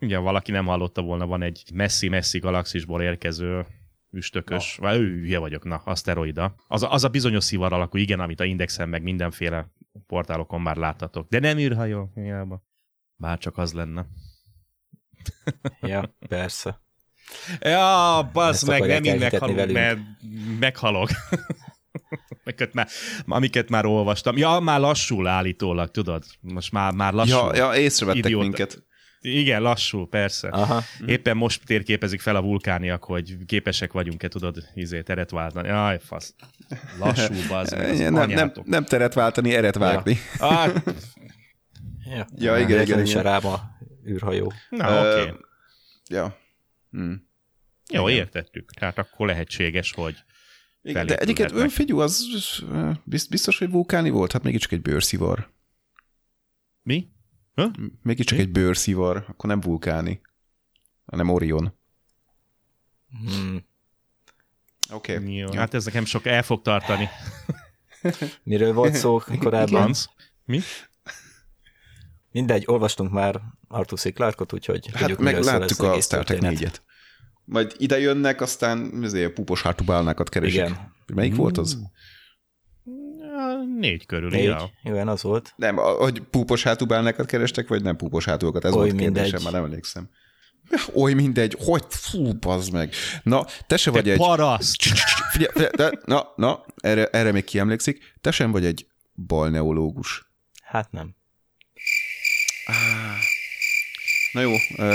Ugye valaki nem hallotta volna, van egy messzi-messzi galaxisból érkező üstökös, vagy hülye vagyok, na, aszteroida. Az, az a bizonyos szivar alakú, igen, amit a Indexen meg mindenféle portálokon már láttatok. De nem űrhajó, hiába. Bárcsak az lenne. Ja, persze. Ja, basz meg, nem így meghalok, mert meghalok. Már, amiket már olvastam. Ja, már lassul állítólag, tudod? Most már, már lassul. Ja, ja észrevettek idióta. Minket. Igen, lassul, persze. Aha. Éppen most térképezik fel a vulkániak, hogy képesek vagyunk-e, tudod, izé, teret váltani. Jaj, fasz. Lassú, bazd meg. Nem, nem, nem teret váltani, eret vágni. Ja, ah. ja. ja igen, igen. Is a ráma űrhajó. Na, uh, oké. Okay. Ja. Hm. Jó, igen. Értettük. Tehát akkor lehetséges, hogy igen, de egyébként önfigyú, az biztos, hogy vulkáni volt? Hát mégis csak egy bőrszivar. Mi? Ha? Még itt csak Mi? Egy bőrszivar, akkor nem vulkáni, hanem Orion. Hmm. Oké. Okay. Ja. Hát ez nekem sok el fog tartani. Miről volt szó korábban? Mi? Mindegy, olvastunk már Arthur C. Clarke-ot, úgyhogy hát tudjuk, miről szól ezt a Star Trek négyet. Majd ide jönnek, aztán a púpos hátú bálnákat keresik. Igen. Melyik hmm. volt az? négy körül. Négy? Ja. Igen, az volt. Nem, hogy púpos hátú bálnákat kerestek, vagy nem púpos hátúakat? Ez Oly volt mindegy. Kérdésem, már nem emlékszem. Oly mindegy, hogy fú, bazd meg. Na, te se te vagy paraszt. Egy... Figyel, figyel, de, na, na erre, erre még kiemlékszik. Te sem vagy egy balneológus. Hát nem. Na jó,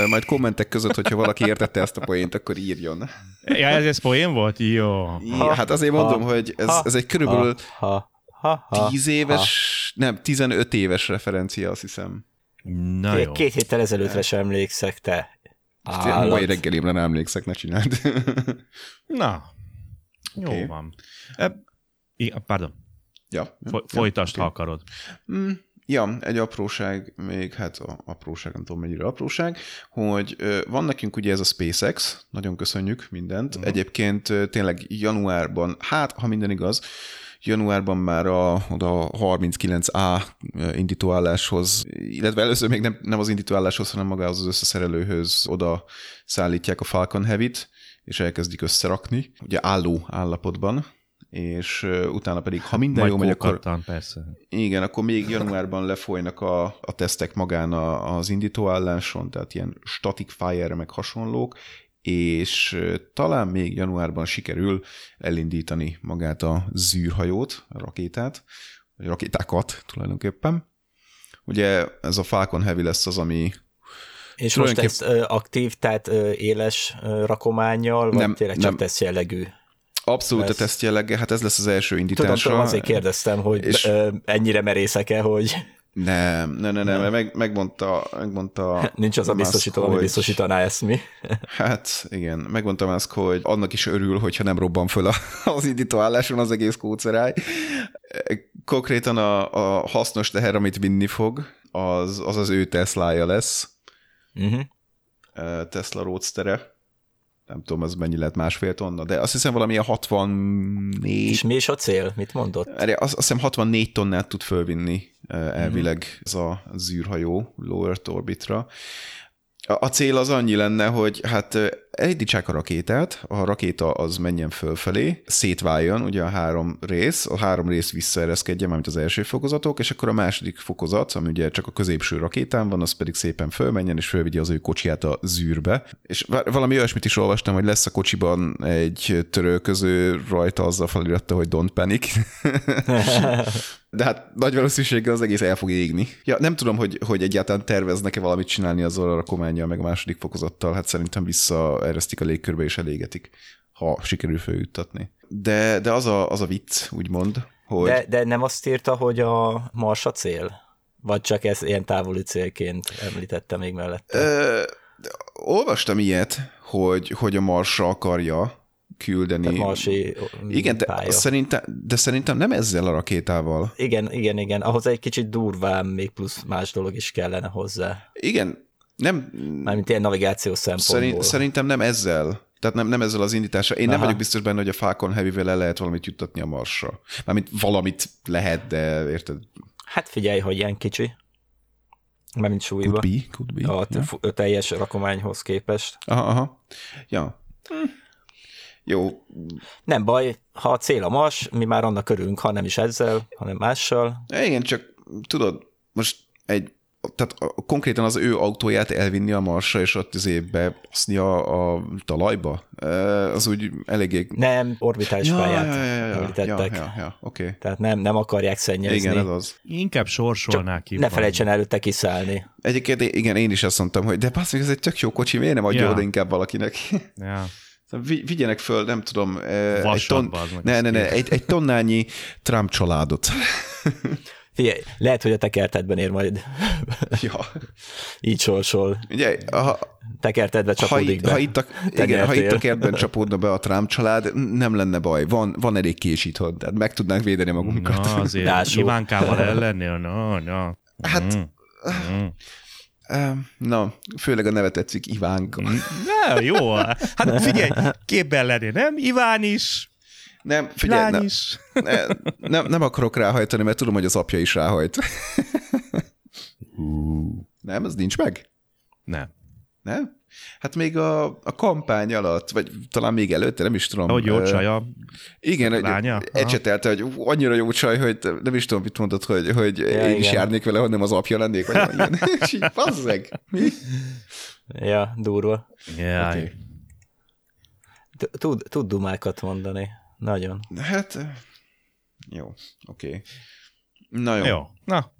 majd kommentek között, hogyha valaki értette ezt a poént, akkor írjon. Ja, ez, ez poén volt? Jó. Ha, hát azért ha, mondom, hogy ez, ha, ez egy körülbelül ha, ha, ha, tíz éves, ha. nem, tizenöt éves referencia, azt hiszem. Na jó. Két héttel ezelőttre sem emlékszek, te állat. Mai reggelimre nem emlékszek, ne csináld. Na, jó okay. van. E, pardon. Ja. Foly, folytasd, ja, okay. ha akarod. Mm. Ja, egy apróság, még hát a apróság, nem tudom mennyire apróság, hogy van nekünk ugye ez a SpaceX, nagyon köszönjük mindent. Uh-huh. Egyébként tényleg januárban, hát ha minden igaz, januárban már a, a harminckilenc á indítóálláshoz, illetve először még nem, nem az indítóálláshoz, hanem magához az összeszerelőhöz oda szállítják a Falcon Heavyt, és elkezdik összerakni, ugye álló állapotban. És utána pedig, ha minden jó megy, akkor... Persze. Igen, akkor még januárban lefolynak a, a tesztek magán a, az indítóálláson, tehát ilyen static fire meg hasonlók, és talán még januárban sikerül elindítani magát a zűrhajót, a rakétát, vagy rakétákat tulajdonképpen. Ugye ez a Falcon Heavy lesz az, ami... És tulajdonképp... most ez aktív, tehát éles rakománnyal, vagy nem, tényleg csak nem... tesz jellegű? Abszolút lesz. A tesztjellege, hát ez lesz az első indítása. Tudom, azért kérdeztem, hogy és... ennyire merészek-e, hogy... Nem, nem, nem, nem. Meg, megmondta, megmondta... Nincs az a biztosító, hogy... ami biztosítaná ezt mi. Hát igen, megmondtam azt, hogy annak is örül, hogyha nem robban föl a, az indítóálláson az egész kóceráj. Konkrétan a, a hasznos teher, amit vinni fog, az az, az ő Teslája lesz. Uh-huh. Tesla Roadster-e. Nem tudom, ez mennyi lett, másfél tonna, de azt hiszem valamilyen hatvannégy... És mi is a cél? Mit mondott? Erre azt hiszem hatvannégy tonnát tud fölvinni elvileg mm-hmm. ez a zűrhajó Low Earth Orbitra. A cél az annyi lenne, hogy hát elindítsák a rakétát, a rakéta az menjen fölfelé, szétváljon ugye a három rész, a három rész visszaereszkedjen, mármint az első fokozatok, és akkor a második fokozat, ami ugye csak a középső rakétán van, az pedig szépen fölmenjen, és fölvigye az ő kocsiját a zűrbe. És valami olyasmit is olvastam, hogy lesz a kocsiban egy törölköző rajta azzal feliratta, hogy don't panic. De hát nagy valószínűséggel az egész el fog égni. Ja, nem tudom, hogy, hogy egyáltalán terveznek-e valamit csinálni azzal a rakománnyal, meg a második fokozattal, hát szerintem visszaeresztik a légkörbe és elégetik, ha sikerül följuttatni. De, de az, a, az a vicc, úgymond, hogy... De, de nem azt írta, hogy a Mars a cél? Vagy csak ez ilyen távoli célként említette még mellette? Ö, olvastam ilyet, hogy, hogy a Marsra akarja küldeni. Marsi igen, de szerintem, de szerintem nem ezzel a rakétával. Igen, igen, igen. Ahhoz egy kicsit durván még plusz más dolog is kellene hozzá. Igen, nem... Mármint ilyen navigációs szempontból. Szerint, szerintem nem ezzel. Tehát nem, nem ezzel az indítása. Én Aha. nem vagyok biztos benne, hogy a Falcon Heavy-vel el lehet valamit juttatni a Marsra. Mármint valamit lehet, de érted? Hát figyelj, hogy ilyen kicsi. Mármint súlyba. Could be, could be. A ja. teljes rakományhoz képest. Aha, aha. Ja. Hm. Jó. Nem baj, ha a cél a Mars, mi már annak örülünk, ha nem is ezzel, hanem mással. Igen, csak tudod, most egy, tehát konkrétan az ő autóját elvinni a Marsra, és ott az évbe baszni a, a talajba, az úgy eléggé... Nem, orbitális ja, pályát ja, ja, ja, említettek. Ja, ja, ja, okay. Tehát nem, nem akarják szennyezni. Igen, ez az. Inkább sorsolnák ki. Ne felejtsen előtte kiszállni. Egyébként igen, én is azt mondtam, hogy de bassz, ez egy tök jó kocsi, miért nem adja ja. oda inkább valakinek? Ja. Vigyenek föl, nem tudom, egy, ton... ne, ne, ne, egy, egy tonnányi Trump családot. Figyelj, lehet, hogy a tekertetben ér majd. Ja. Így sorsol. Ugye, ha... tekertetbe csapódik ha, be. Ha itt, a, igen, ha itt a kertben csapódna be a Trump család, nem lenne baj. Van, van elég kés itthon, tehát meg tudnánk védeni magunkat. Na azért, Ivánkával ellennél, na, na. Hát... Mm. Na, főleg a neve tetszik, Ivánka. Na, jó. Hát figyelj, képben lenni, nem? Iván is, nem, figyelj, Lány is. Ne, nem, nem akarok ráhajtani, mert tudom, hogy az apja is ráhajt. Uh. Nem, ez nincs meg? Nem. Nem? Hát még a, a kampány alatt, vagy talán még előtte, nem is tudom. Ahogy jó csaj a igen, lánya. Ecsetelte, hogy annyira jó csaj, hogy nem is tudom, mit mondod, hogy, hogy ja, én igen. is járnék vele, hogy nem az apja lennék. És így, bazzeg, mi? Ja, durva. Ja. Okay. Tud, tud dumákat mondani. Nagyon. Hát, jó, oké. Okay. Na jó. Jó. Na,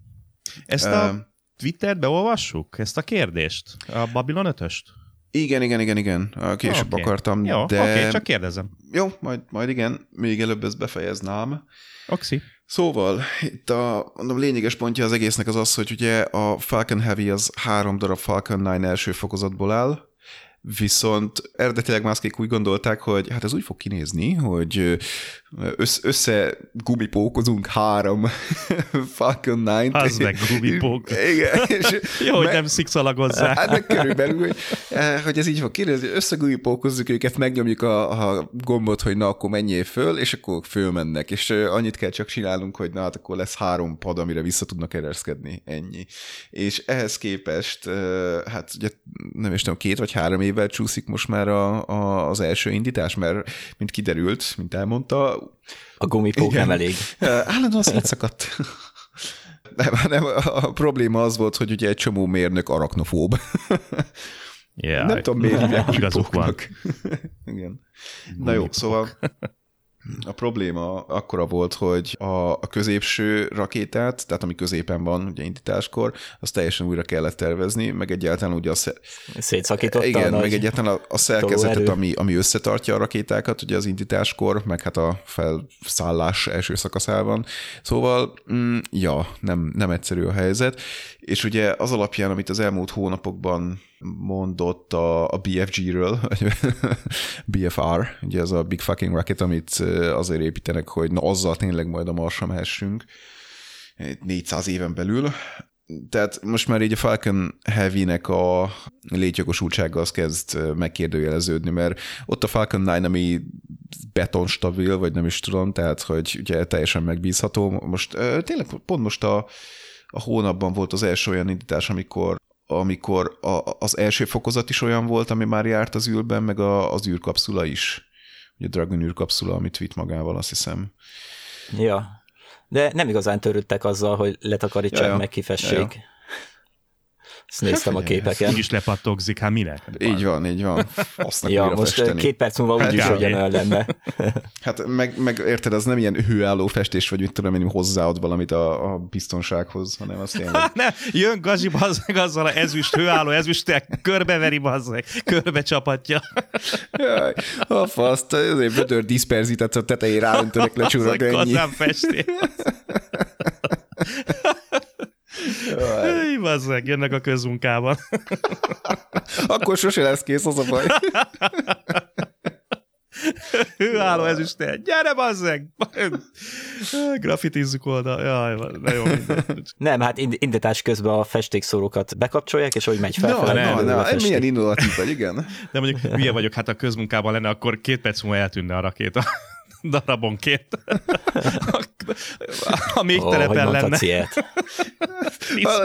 ezt a um, Twittert beolvassuk? Ezt a kérdést? A Babylon ötöst? Igen, igen, igen, igen. Később okay. akartam, jó, de... Oké, okay, csak kérdezem. Jó, majd, majd igen. Még előbb ezt befejeznám. Oxi. Szóval, itt a mondom, lényeges pontja az egésznek az az, hogy ugye a Falcon Heavy az három darab Falcon kilenc első fokozatból áll, viszont eredetileg másképp úgy gondolták, hogy hát ez úgy fog kinézni, hogy össze, össze gumipókozunk három Falcon kilenc-t. Az meg gumipók. Igen. Jó, hogy nem szikszalagozzák. Hát meg körülbelül, hogy ez így fog kinézni, össze gumipókozzuk őket, megnyomjuk a, a gombot, hogy na, akkor menjél föl, és akkor fölmennek. És annyit kell csak csinálnunk, hogy na, hát akkor lesz három pad, amire vissza tudnak ereszkedni. Ennyi. És ehhez képest, hát ugye nem is tudom, két vagy három év mivel csúszik most már a, a, az első indítás, mert mint kiderült, mint elmondta... A gumipók nem elég. Állandóan az szakadt. Nem, nem, a probléma az volt, hogy ugye egy csomó mérnök arachnofób. Yeah, nem tudom, miért hívják gumipóknak. Igen. Na jó, szóval... A probléma akkora volt, hogy a középső rakétát, tehát ami középen van ugye indításkor, azt teljesen újra kellett tervezni, meg egyáltalán ugye a, szer... igen, meg egyáltalán a szerkezetet, ami, ami összetartja a rakétákat ugye az indításkor, meg hát a felszállás első szakaszában. Szóval, mm, ja, nem, nem egyszerű a helyzet. És ugye az alapján, amit az elmúlt hónapokban mondott a, a bé ef gé-ről, bé ef er, ugye ez a Big Fucking Rocket, amit azért építenek, hogy na azzal tényleg majd a Marsra mehessünk négyszáz éven belül. Tehát most már így a Falcon Heavy-nek a létjogosultsága az kezd megkérdőjeleződni, mert ott a Falcon kilenc, ami betonstabil, vagy nem is tudom, tehát hogy ugye teljesen megbízható. Most tényleg pont most a A hónapban volt az első olyan indítás, amikor, amikor a, az első fokozat is olyan volt, ami már járt az űrben, meg a, az űrkapszula is. Ugye a Dragon űrkapszula, amit vitt magával, azt hiszem. Ja, de nem igazán törődtek azzal, hogy letakarítsák, ja, ja. meg kifessék. Ja, ja. Ezt néztem hát, a képeken. Így is lepattogzik, hát minek? Így van, így van. Aztnak ja, most festeni. Két perc múlva hát, úgyis ugyanolyan lenne. Hát meg, meg érted, az nem ilyen hőálló festés, vagy mit tudom én, hozzáad valamit a, a biztonsághoz, hanem azt tényleg... Ha, ne, jön Gazi, bazzeg, azzal a ezüst, hőálló ezüst, körbeveri, bazzeg, körbecsapatja. Jaj, a faszt, azért bödör diszperzitát, a tetején ráöntönek lecsúrok, ennyi. Gazdám festés. Hű, bazzeg, jönnek a közmunkában. Akkor sose lesz kész, az a baj. Hűálló ezüstél. Gyere, bazzeg! Grafitizzük oldal. Jaj, na jó, mindent. Nem, hát indítás közben a festékszórókat bekapcsolják, és ahogy megy fel. No, fel nem, nem, nem, milyen innovatív vagy, igen. De mondjuk hülye vagyok, hát a közmunkában lenne, akkor két perc múlva eltűnne a rakéta. Darabonként. Ha még oh, terepen lenne.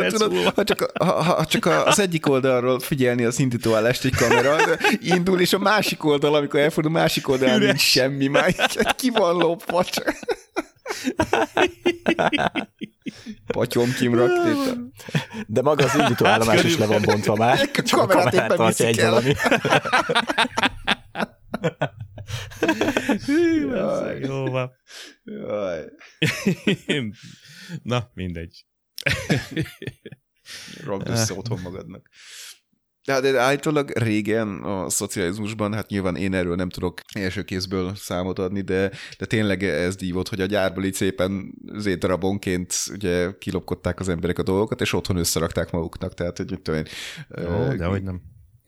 Tudod, ha, csak, ha, ha csak az egyik oldalról figyelni az indítóállást egy kamera, indul, és a másik oldal, amikor elfordul, a másik oldalán nincs semmi, már ki van lopva. Patyom kim rakéta. De maga az indítóállomás hát, is le van bontva már. Csak a kamerát éppen viszik egy el. Valami. Hű, jaj. Jó van. Jaj. Na, mindegy. Ragd össze otthon magadnak. De, de állítólag régen a szocializmusban, hát nyilván én erről nem tudok első kézből számot adni, de, de tényleg ez dívott, hogy a gyárból így szépen zét darabonként ugye kilopkodták az emberek a dolgokat, és otthon összerakták maguknak, tehát hogy mit tudom én. Jó, de hogy nem.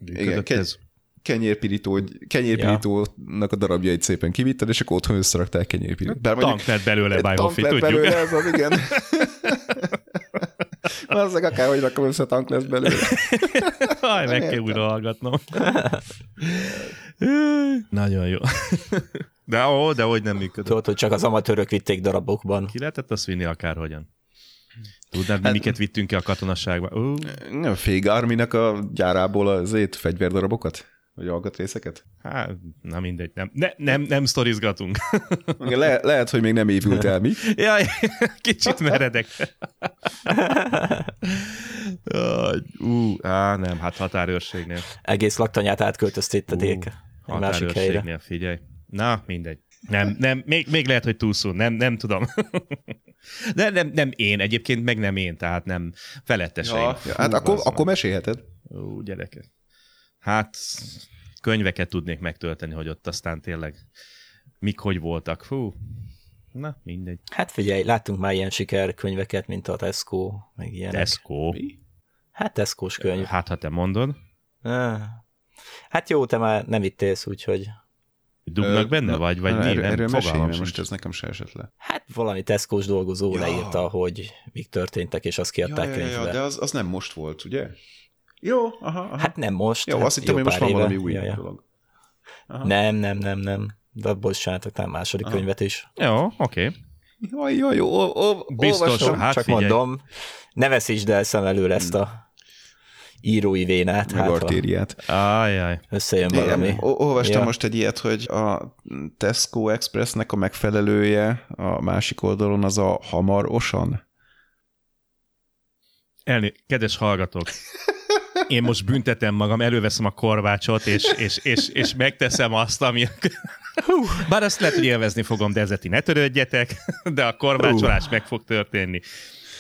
Igen, ez. Kenyérpirító, kenyérpirítónak ja. a darabjait szépen kivitted, és akkor otthon összerakták kenyérpirítót. Tank lett belőle, Bajhoffi, tudjuk. Tank lett belőle, ez az, igen. Valószínűleg akárhogy rakom össze, tank lesz belőle. Haj, meg kell újra hallgatnom. Nagyon jó. De ó, de hogy nem működött. Tudod, hogy csak az amatőrök vitték darabokban. Ki lehetett azt vinni akárhogyan. Tudnád, hát, miket vittünk ki a katonasságba? Uh. A Fégarminak a gyárából az ét fegyverdarabokat? Vagy alkatrészeket? Hát, na mindegy, nem, ne, nem, nem sztorizgatunk. Le, lehet, hogy még nem évült el, mi? Jaj, kicsit meredek. Ú, á, nem, hát határőrségnél. Egész laktanyát átköltöztették. Ú, határőrségnél, figyelj. Na, mindegy. Nem, nem, még, még lehet, hogy túl szó, nem, nem tudom. De nem, nem én, egyébként meg nem én, tehát nem feletteseim. Ja, fú, hát akkor, akkor mesélheted. Ú, gyerekek. Hát könyveket tudnék megtölteni, hogy ott aztán tényleg mik, hogy voltak. Hú, na mindegy. Hát figyelj, láttunk már ilyen sikerkönyveket, mint a Tesco, meg ilyenek. Tesco? Mi? Hát Tesco-s könyv. Hát ha te mondod. Hát jó, te már nem itt élsz, úgyhogy... Dugnak benne, Ö, vagy, vagy na, mi? Erről mesélj, most ez nekem se esett le. Hát valami Tesco-s dolgozó ja. leírta, hogy mik történtek, és azt kiadták ja, ja, könyvbe. Ja, de az, az nem most volt, ugye? Jó, aha, aha. Hát nem most. Jó, hát azt hittem, hogy most van éve. Valami új ja, ja. dolog. Aha. Nem, nem, nem, nem. De abból is csináltak második aha. könyvet is. Jó, oké. Okay. Jó, jó, ó, ó, olvasom, hát csak figyelj. Mondom. Ne veszítsd el szem előre ezt a írói vénát. Meg hát, artériát. Ajjaj. Összejön valami. É, olvastam ja. most egy ilyet, hogy a Tesco Expressnek a megfelelője a másik oldalon az a hamarosan. Elné, kedves hallgatók. Én most büntetem magam, előveszem a korvácsot, és, és, és, és megteszem azt, ami... Bár azt lehet, hogy élvezni fogom, de ezzel ti ne törődjetek, de a korvácsolás uh. meg fog történni.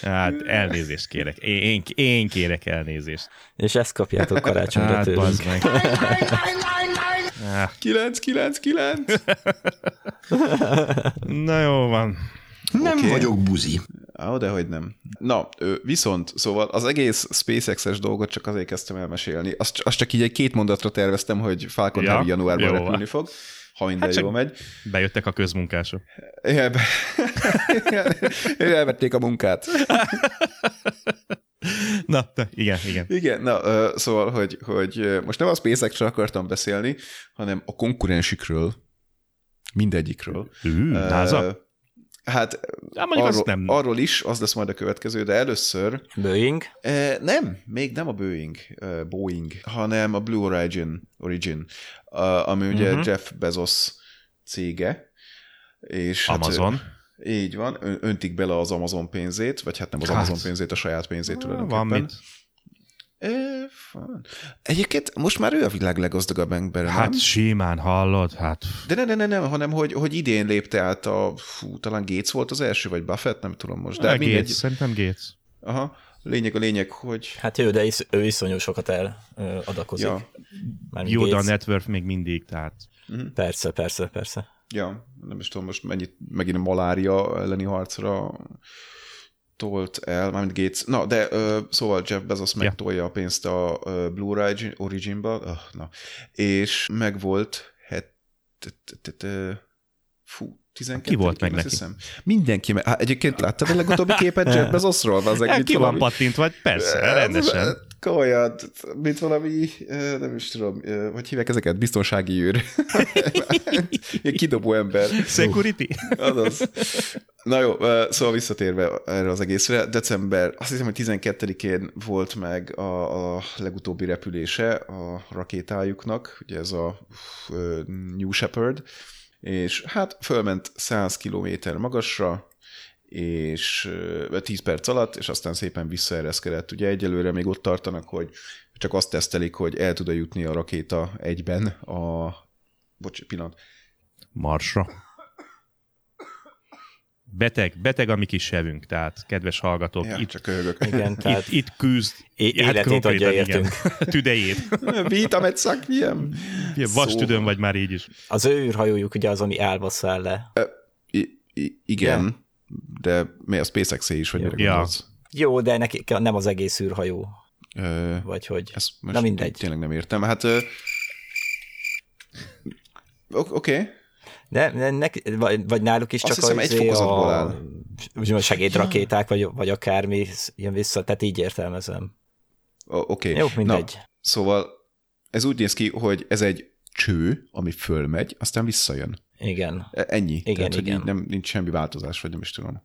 Hát elnézést kérek. Én, én kérek elnézést. És ezt kapjátok karácsonyra hát, tőlünk. kilenc kilenc kilenc Na jó van. Nem okay. vagyok buzi. Á, dehogy nem. Na, viszont, szóval az egész SpaceX-es dolgot csak azért kezdtem elmesélni. Azt, azt csak így egy két mondatra terveztem, hogy Falcon Heavy ja, januárban repülni fog, ha minden hát jól megy. Bejöttek a közmunkások. Ja, be... Elvették a munkát. Na, de, igen, igen. Igen, na, szóval, hogy, hogy most nem a SpaceX-ről akartam beszélni, hanem a konkurensikről, mindegyikről. Ű, NASA? Uh, Hát ja, arról, nem. arról is, az lesz majd a következő, de először... Boeing? Eh, nem, még nem a Boeing, eh, Boeing, hanem a Blue Origin, Origin eh, ami ugye uh-huh. Jeff Bezos cége. És Amazon. Hát, így van, öntik bele az Amazon pénzét, vagy hát nem az hát. Amazon pénzét, a saját pénzét ah, tulajdonképpen. Van mit. Eh, van. Egyébként most már ő a világ leggazdagabb ember, nem? Hát simán hallod, hát... De nem, nem, nem, nem hanem hogy, hogy idén lépte át a... Fú, talán Gates volt az első, vagy Buffett, nem tudom most. De Gates, mindegy... szerintem Gates. Aha, lényeg a lényeg, hogy... Hát ő, de is, ő iszonyú sokat eladakozik. Ja. Jó, de a net worth még mindig, tehát... Uh-huh. Persze, persze, persze. Ja, nem is tudom most mennyit, megint a malária elleni harcra... tolt el, mármint Gates. Na, de ö, szóval Jeff Bezos yeah. megtolja a pénzt a ö, Blue Origin, Origin-ba, öh, na. És megvolt het, t, t, t, fú, tizenkettő. Ki volt meg neki? Hiszem. Mindenki, me- hát egyébként láttad a legutóbbi képet Jeff Bezosról? Hát ki van pattint, vagy persze, rendesen. Komolyan, mint valami, nem is tudom, hogy hívják ezeket, biztonsági őr. Ilyen kidobó ember. Security. Azaz. Na jó, szóval visszatérve erre az egészre, december, azt hiszem, hogy tizenkettedikén volt meg a, a legutóbbi repülése a rakétájuknak, ugye ez a New Shepard, és hát fölment száz kilométer magasra, és tíz perc alatt, és aztán szépen visszaereszkedett. Ugye egyelőre még ott tartanak, hogy csak azt tesztelik, hogy el tud-e jutni a rakéta egyben a... Bocs, pillanat. Marsra. Beteg, beteg a mi kis sevünk, tehát kedves hallgatók, ja, itt, igen, tehát itt, itt küzd, é- hát életét adja értünk. Tüdejét. Vítam egy szakviem. Vas tüdőn vagy már így is. Az ő űrhajójuk ugye az, ami álba száll le. I- I- igen. Ja. De mi a SpaceX is, vagy mire gondolsz? Jó, de neki nem az egész űrhajó. Ö, vagy hogy... Na mindegy. Tényleg nem értem. Hát... Ö... Oké. Okay. De, de neki, vagy, vagy náluk is azt csak hiszem, az... Azt egy fokozatból áll. A segédrakéták, ja. vagy, vagy akármi jön vissza, tehát így értelmezem. Oké. Okay. Jó, mindegy. Na, szóval ez úgy néz ki, hogy ez egy cső, ami fölmegy, aztán visszajön. Igen. Ennyi. Igen, tehát, igen. Hogy nem, nincs semmi változás, vagy nem is tudom.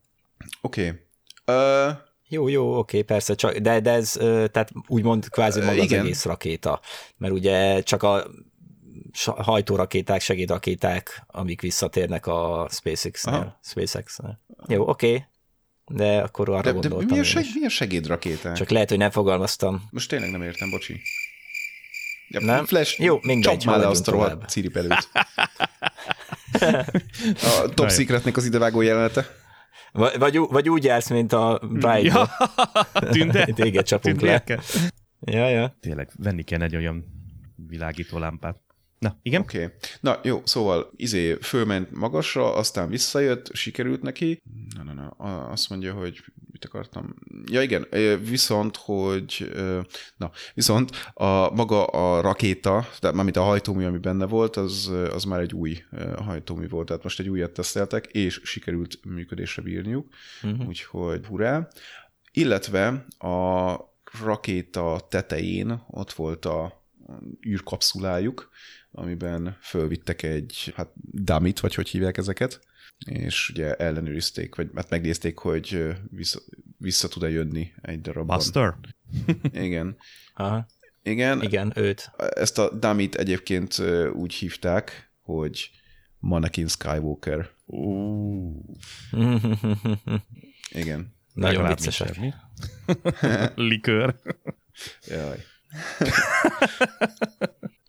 Oké. Okay. Uh, Jó, jó, oké, persze, csak, de, de ez tehát úgymond kvázi maga az egész rakéta, mert ugye csak a hajtórakéták, segédrakéták, amik visszatérnek a SpaceX-nél. SpaceX-nél. Jó, oké, de akkor arra de, gondoltam. De mi a, seg, mi a segédrakéták? Csak lehet, hogy nem fogalmaztam. Most tényleg nem értem, bocsi. Ja, nem? Flash, jó, mindegy. Csap már le azt a rohadt ciripelőt. A Top Secretnek az idevágó jelenete. Vagy, vagy úgy jársz, mint a Bright. Ja, tünde. Téged csapunk le. Ja, ja. Tényleg, venni kell egy olyan világító lámpát. Na, igen? Oké. Okay. Na, jó, szóval izé fölment magasra, aztán visszajött, sikerült neki. Na, na, na, azt mondja, hogy mit akartam? Ja, igen, viszont, hogy na, viszont a maga a rakéta, tehát mármint a hajtómű, ami benne volt, az, az már egy új hajtómű volt, tehát most egy újat teszteltek, és sikerült működésre bírniuk, uh-huh. Úgyhogy hurrá. Illetve a rakéta tetején ott volt a űrkapszulájuk, amiben fölvittek egy, hát dummyt, vagy hogy hívják ezeket, és ugye ellenőrizték, vagy hát megnézték, hogy vissza, vissza tud-e jönni egy darabban. Buster? Igen. Aha. Igen. Igen, őt. Ezt a dummyt egyébként úgy hívták, hogy Mannequin Skywalker. Uh. Igen. Nagyon viccesek. Likör. Jaj.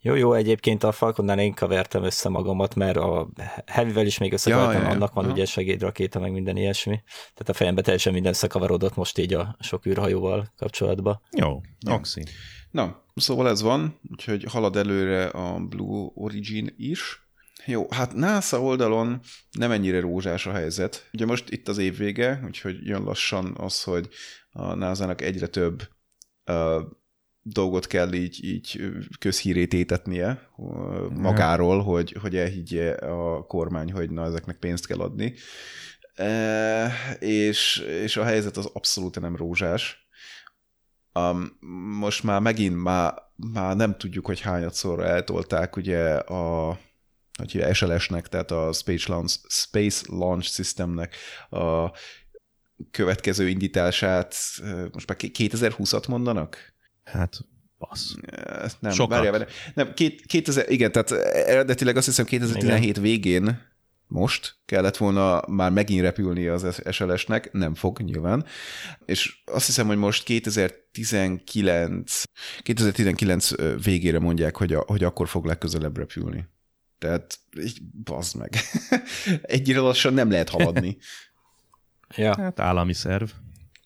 Jó, jó, egyébként a Falconnál én kavertem össze magamat, mert a Heavyvel is még összekavertem, ja, annak ja, van ja. ugye segédrakéta, meg minden ilyesmi. Tehát a fejembe teljesen minden összekavarodott most így a sok űrhajóval kapcsolatban. Jó, oxi. Na, szóval ez van, úgyhogy halad előre a Blue Origin is. Jó, hát NASA oldalon nem ennyire rózsás a helyzet. Ugye most itt az év vége, úgyhogy jön lassan az, hogy a nászának egyre több uh, dolgot kell így, így közhírét étetnie magáról, hogy, hogy elhiggye a kormány, hogy na, ezeknek pénzt kell adni. E, és, és a helyzet az abszolút nem rózsás. Um, most már megint már, már nem tudjuk, hogy hányadszorra eltolták ugye a hogy es el es-nek, tehát a Space Launch, Space Launch Systemnek a következő indítását. Most már kétezer-húszat mondanak? Hát, bassz. Nem, sokat. Várjál, várjál. Nem, kétezer, igen, tehát eredetileg azt hiszem kétezer-tizenhét igen. végén most kellett volna már megint repülni az es el es-nek, nem fog nyilván, és azt hiszem, hogy most kétezer-tizenkilenc végére mondják, hogy, a, hogy akkor fog legközelebb repülni. Tehát, bazd meg. Egyre lassan nem lehet haladni. Ja. Hát állami szerv.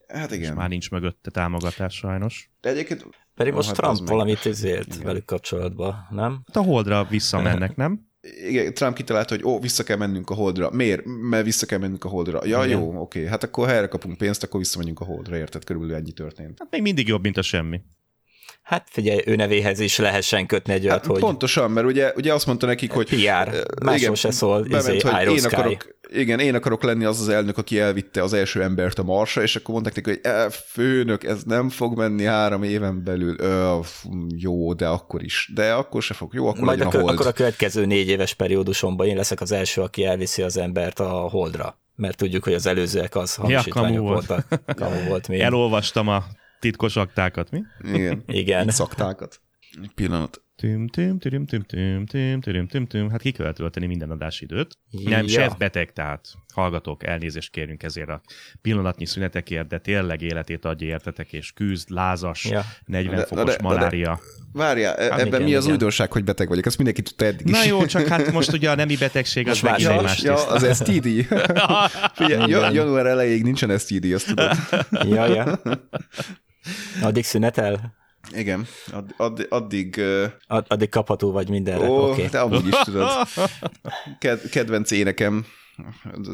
Hát igen. És már nincs mögötte támogatás sajnos. De egyébként... Pedig most hát Trump valamit izért velük kapcsolatban, nem? Hát a Holdra visszamennek, nem? Igen, Trump kitalálta, hogy ó, vissza kell mennünk a Holdra. Miért? Mert vissza kell mennünk a Holdra. Ja, igen. Jó, oké. Hát akkor ha erre kapunk pénzt, akkor visszamegyünk a Holdra, érted? Körülbelül ennyi történt. Hát még mindig jobb, mint a semmi. Hát figyelj, ő nevéhez is lehessen kötni egy olyat, hát, hogy... Pontosan, mert ugye, ugye azt mondta nekik, hogy... pé er, máshol se szól, izé, Iron Sky. Akarok, igen, én akarok lenni az az elnök, aki elvitte az első embert a Marsra, és akkor mondták neki, hogy e, főnök, ez nem fog menni három éven belül. Ö, jó, de akkor is. De akkor se fog. Jó, akkor majd legyen a, a Hold. Akkor a következő négy éves periódusomban én leszek az első, aki elviszi az embert a Holdra. Mert tudjuk, hogy az előzőek az hamisítványok ja, voltak. Kamu volt még. Elolvastam a... Titkos aktákat, mi? Igen. Igen. Szaktákat. Egy pillanat. Tüm, tüm, tüm, tüm, tüm, tüm, tüm, tüm, tüm. Hát ki kell tölteni minden adásidőt. Ja. Nem sebb beteg, tehát hallgatók, elnézést kérünk ezért a pillanatnyi szünetekért, de tényleg életét adja értetek, és küzd, lázas, ja. negyven de, fokos de, de, malária. De, de. Várjál, hát ebben igen, mi az igen. újdonság, hogy beteg vagyok? Azt mindenki tudta eddig is. Na jó, csak hát most ugye a nemi betegség az megint ja, egymást ja, tisztán. Az es té dé. Figyelj, január elejéig nincsen es té dé, azt tudod. Ja, ja. Addig szünetel? Igen, add, add, addig... Uh... Ad, addig kapható vagy mindenre, oké. Oh, okay. Te amúgy is tudod. Ked, kedvenc énekem,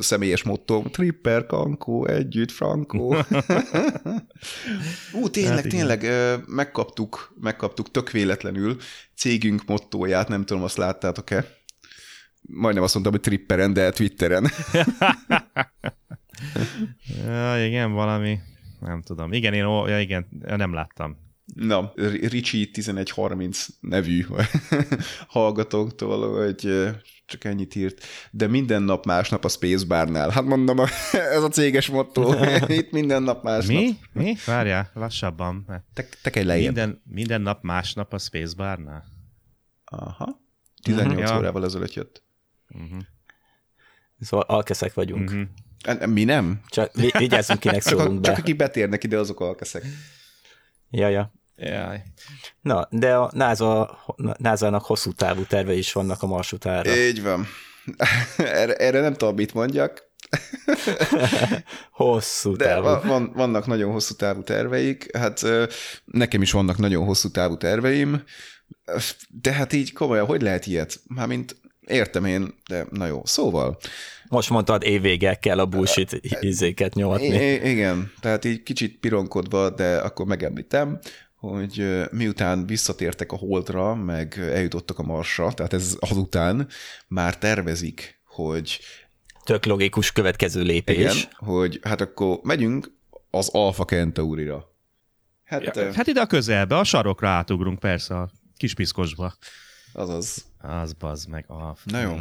személyes mottom, Tripper, Kankó, együtt, Frankó. Ú, tényleg, hát, tényleg, uh, megkaptuk, megkaptuk tök véletlenül cégünk mottóját, nem tudom, azt láttátok-e? Majdnem azt mondtam, hogy Tripperen, de Twitteren. ja, igen, valami... Nem tudom. Igen, én ó, ja, igen, nem láttam. na, Ricsi tizenegy harminc nevű hallgatóktól, hogy csak ennyit írt, de minden nap másnap a Spacebarnál. Hát mondom, ez a céges motto. Itt minden nap másnap. Mi? Mi? Várjál, lassabban. Te, te kell lejjebb. Minden, minden nap másnap a Spacebarnál? Aha. tizennyolc uh-huh. órával ezelőtt jött. Uh-huh. Szóval alkeszek vagyunk. Uh-huh. Mi nem? Csak vigyázzunk, kinek szólunk be. Csak akik betérnek ide, azok alkeszek. Ja, ja. Jaj. Na, de a NASA, nászának hosszú távú tervei is vannak a Mars utánra. Így van. Erre, erre nem tudom, mit mondjak. Hosszú távú. De van, vannak nagyon hosszú távú terveik. Hát nekem is vannak nagyon hosszú távú terveim. De hát így komolyan, hogy lehet ilyet? Mármint értem én, de na jó. Szóval... Most mondtad, évvéggel kell a bullshit ízéket nyomatni. I- igen, tehát így kicsit pironkodva, de akkor megemlítem, hogy miután visszatértek a Holdra, meg eljutottak a Marsra, tehát ez azután már tervezik, hogy... Tök logikus következő lépés. Igen, hogy hát akkor megyünk az Alpha Centaurira. Hát, ja, hát ide a közelbe, a sarokra átugrunk persze, a kis piszkosba. Azaz. Az bazd meg, Alpha. Na jó.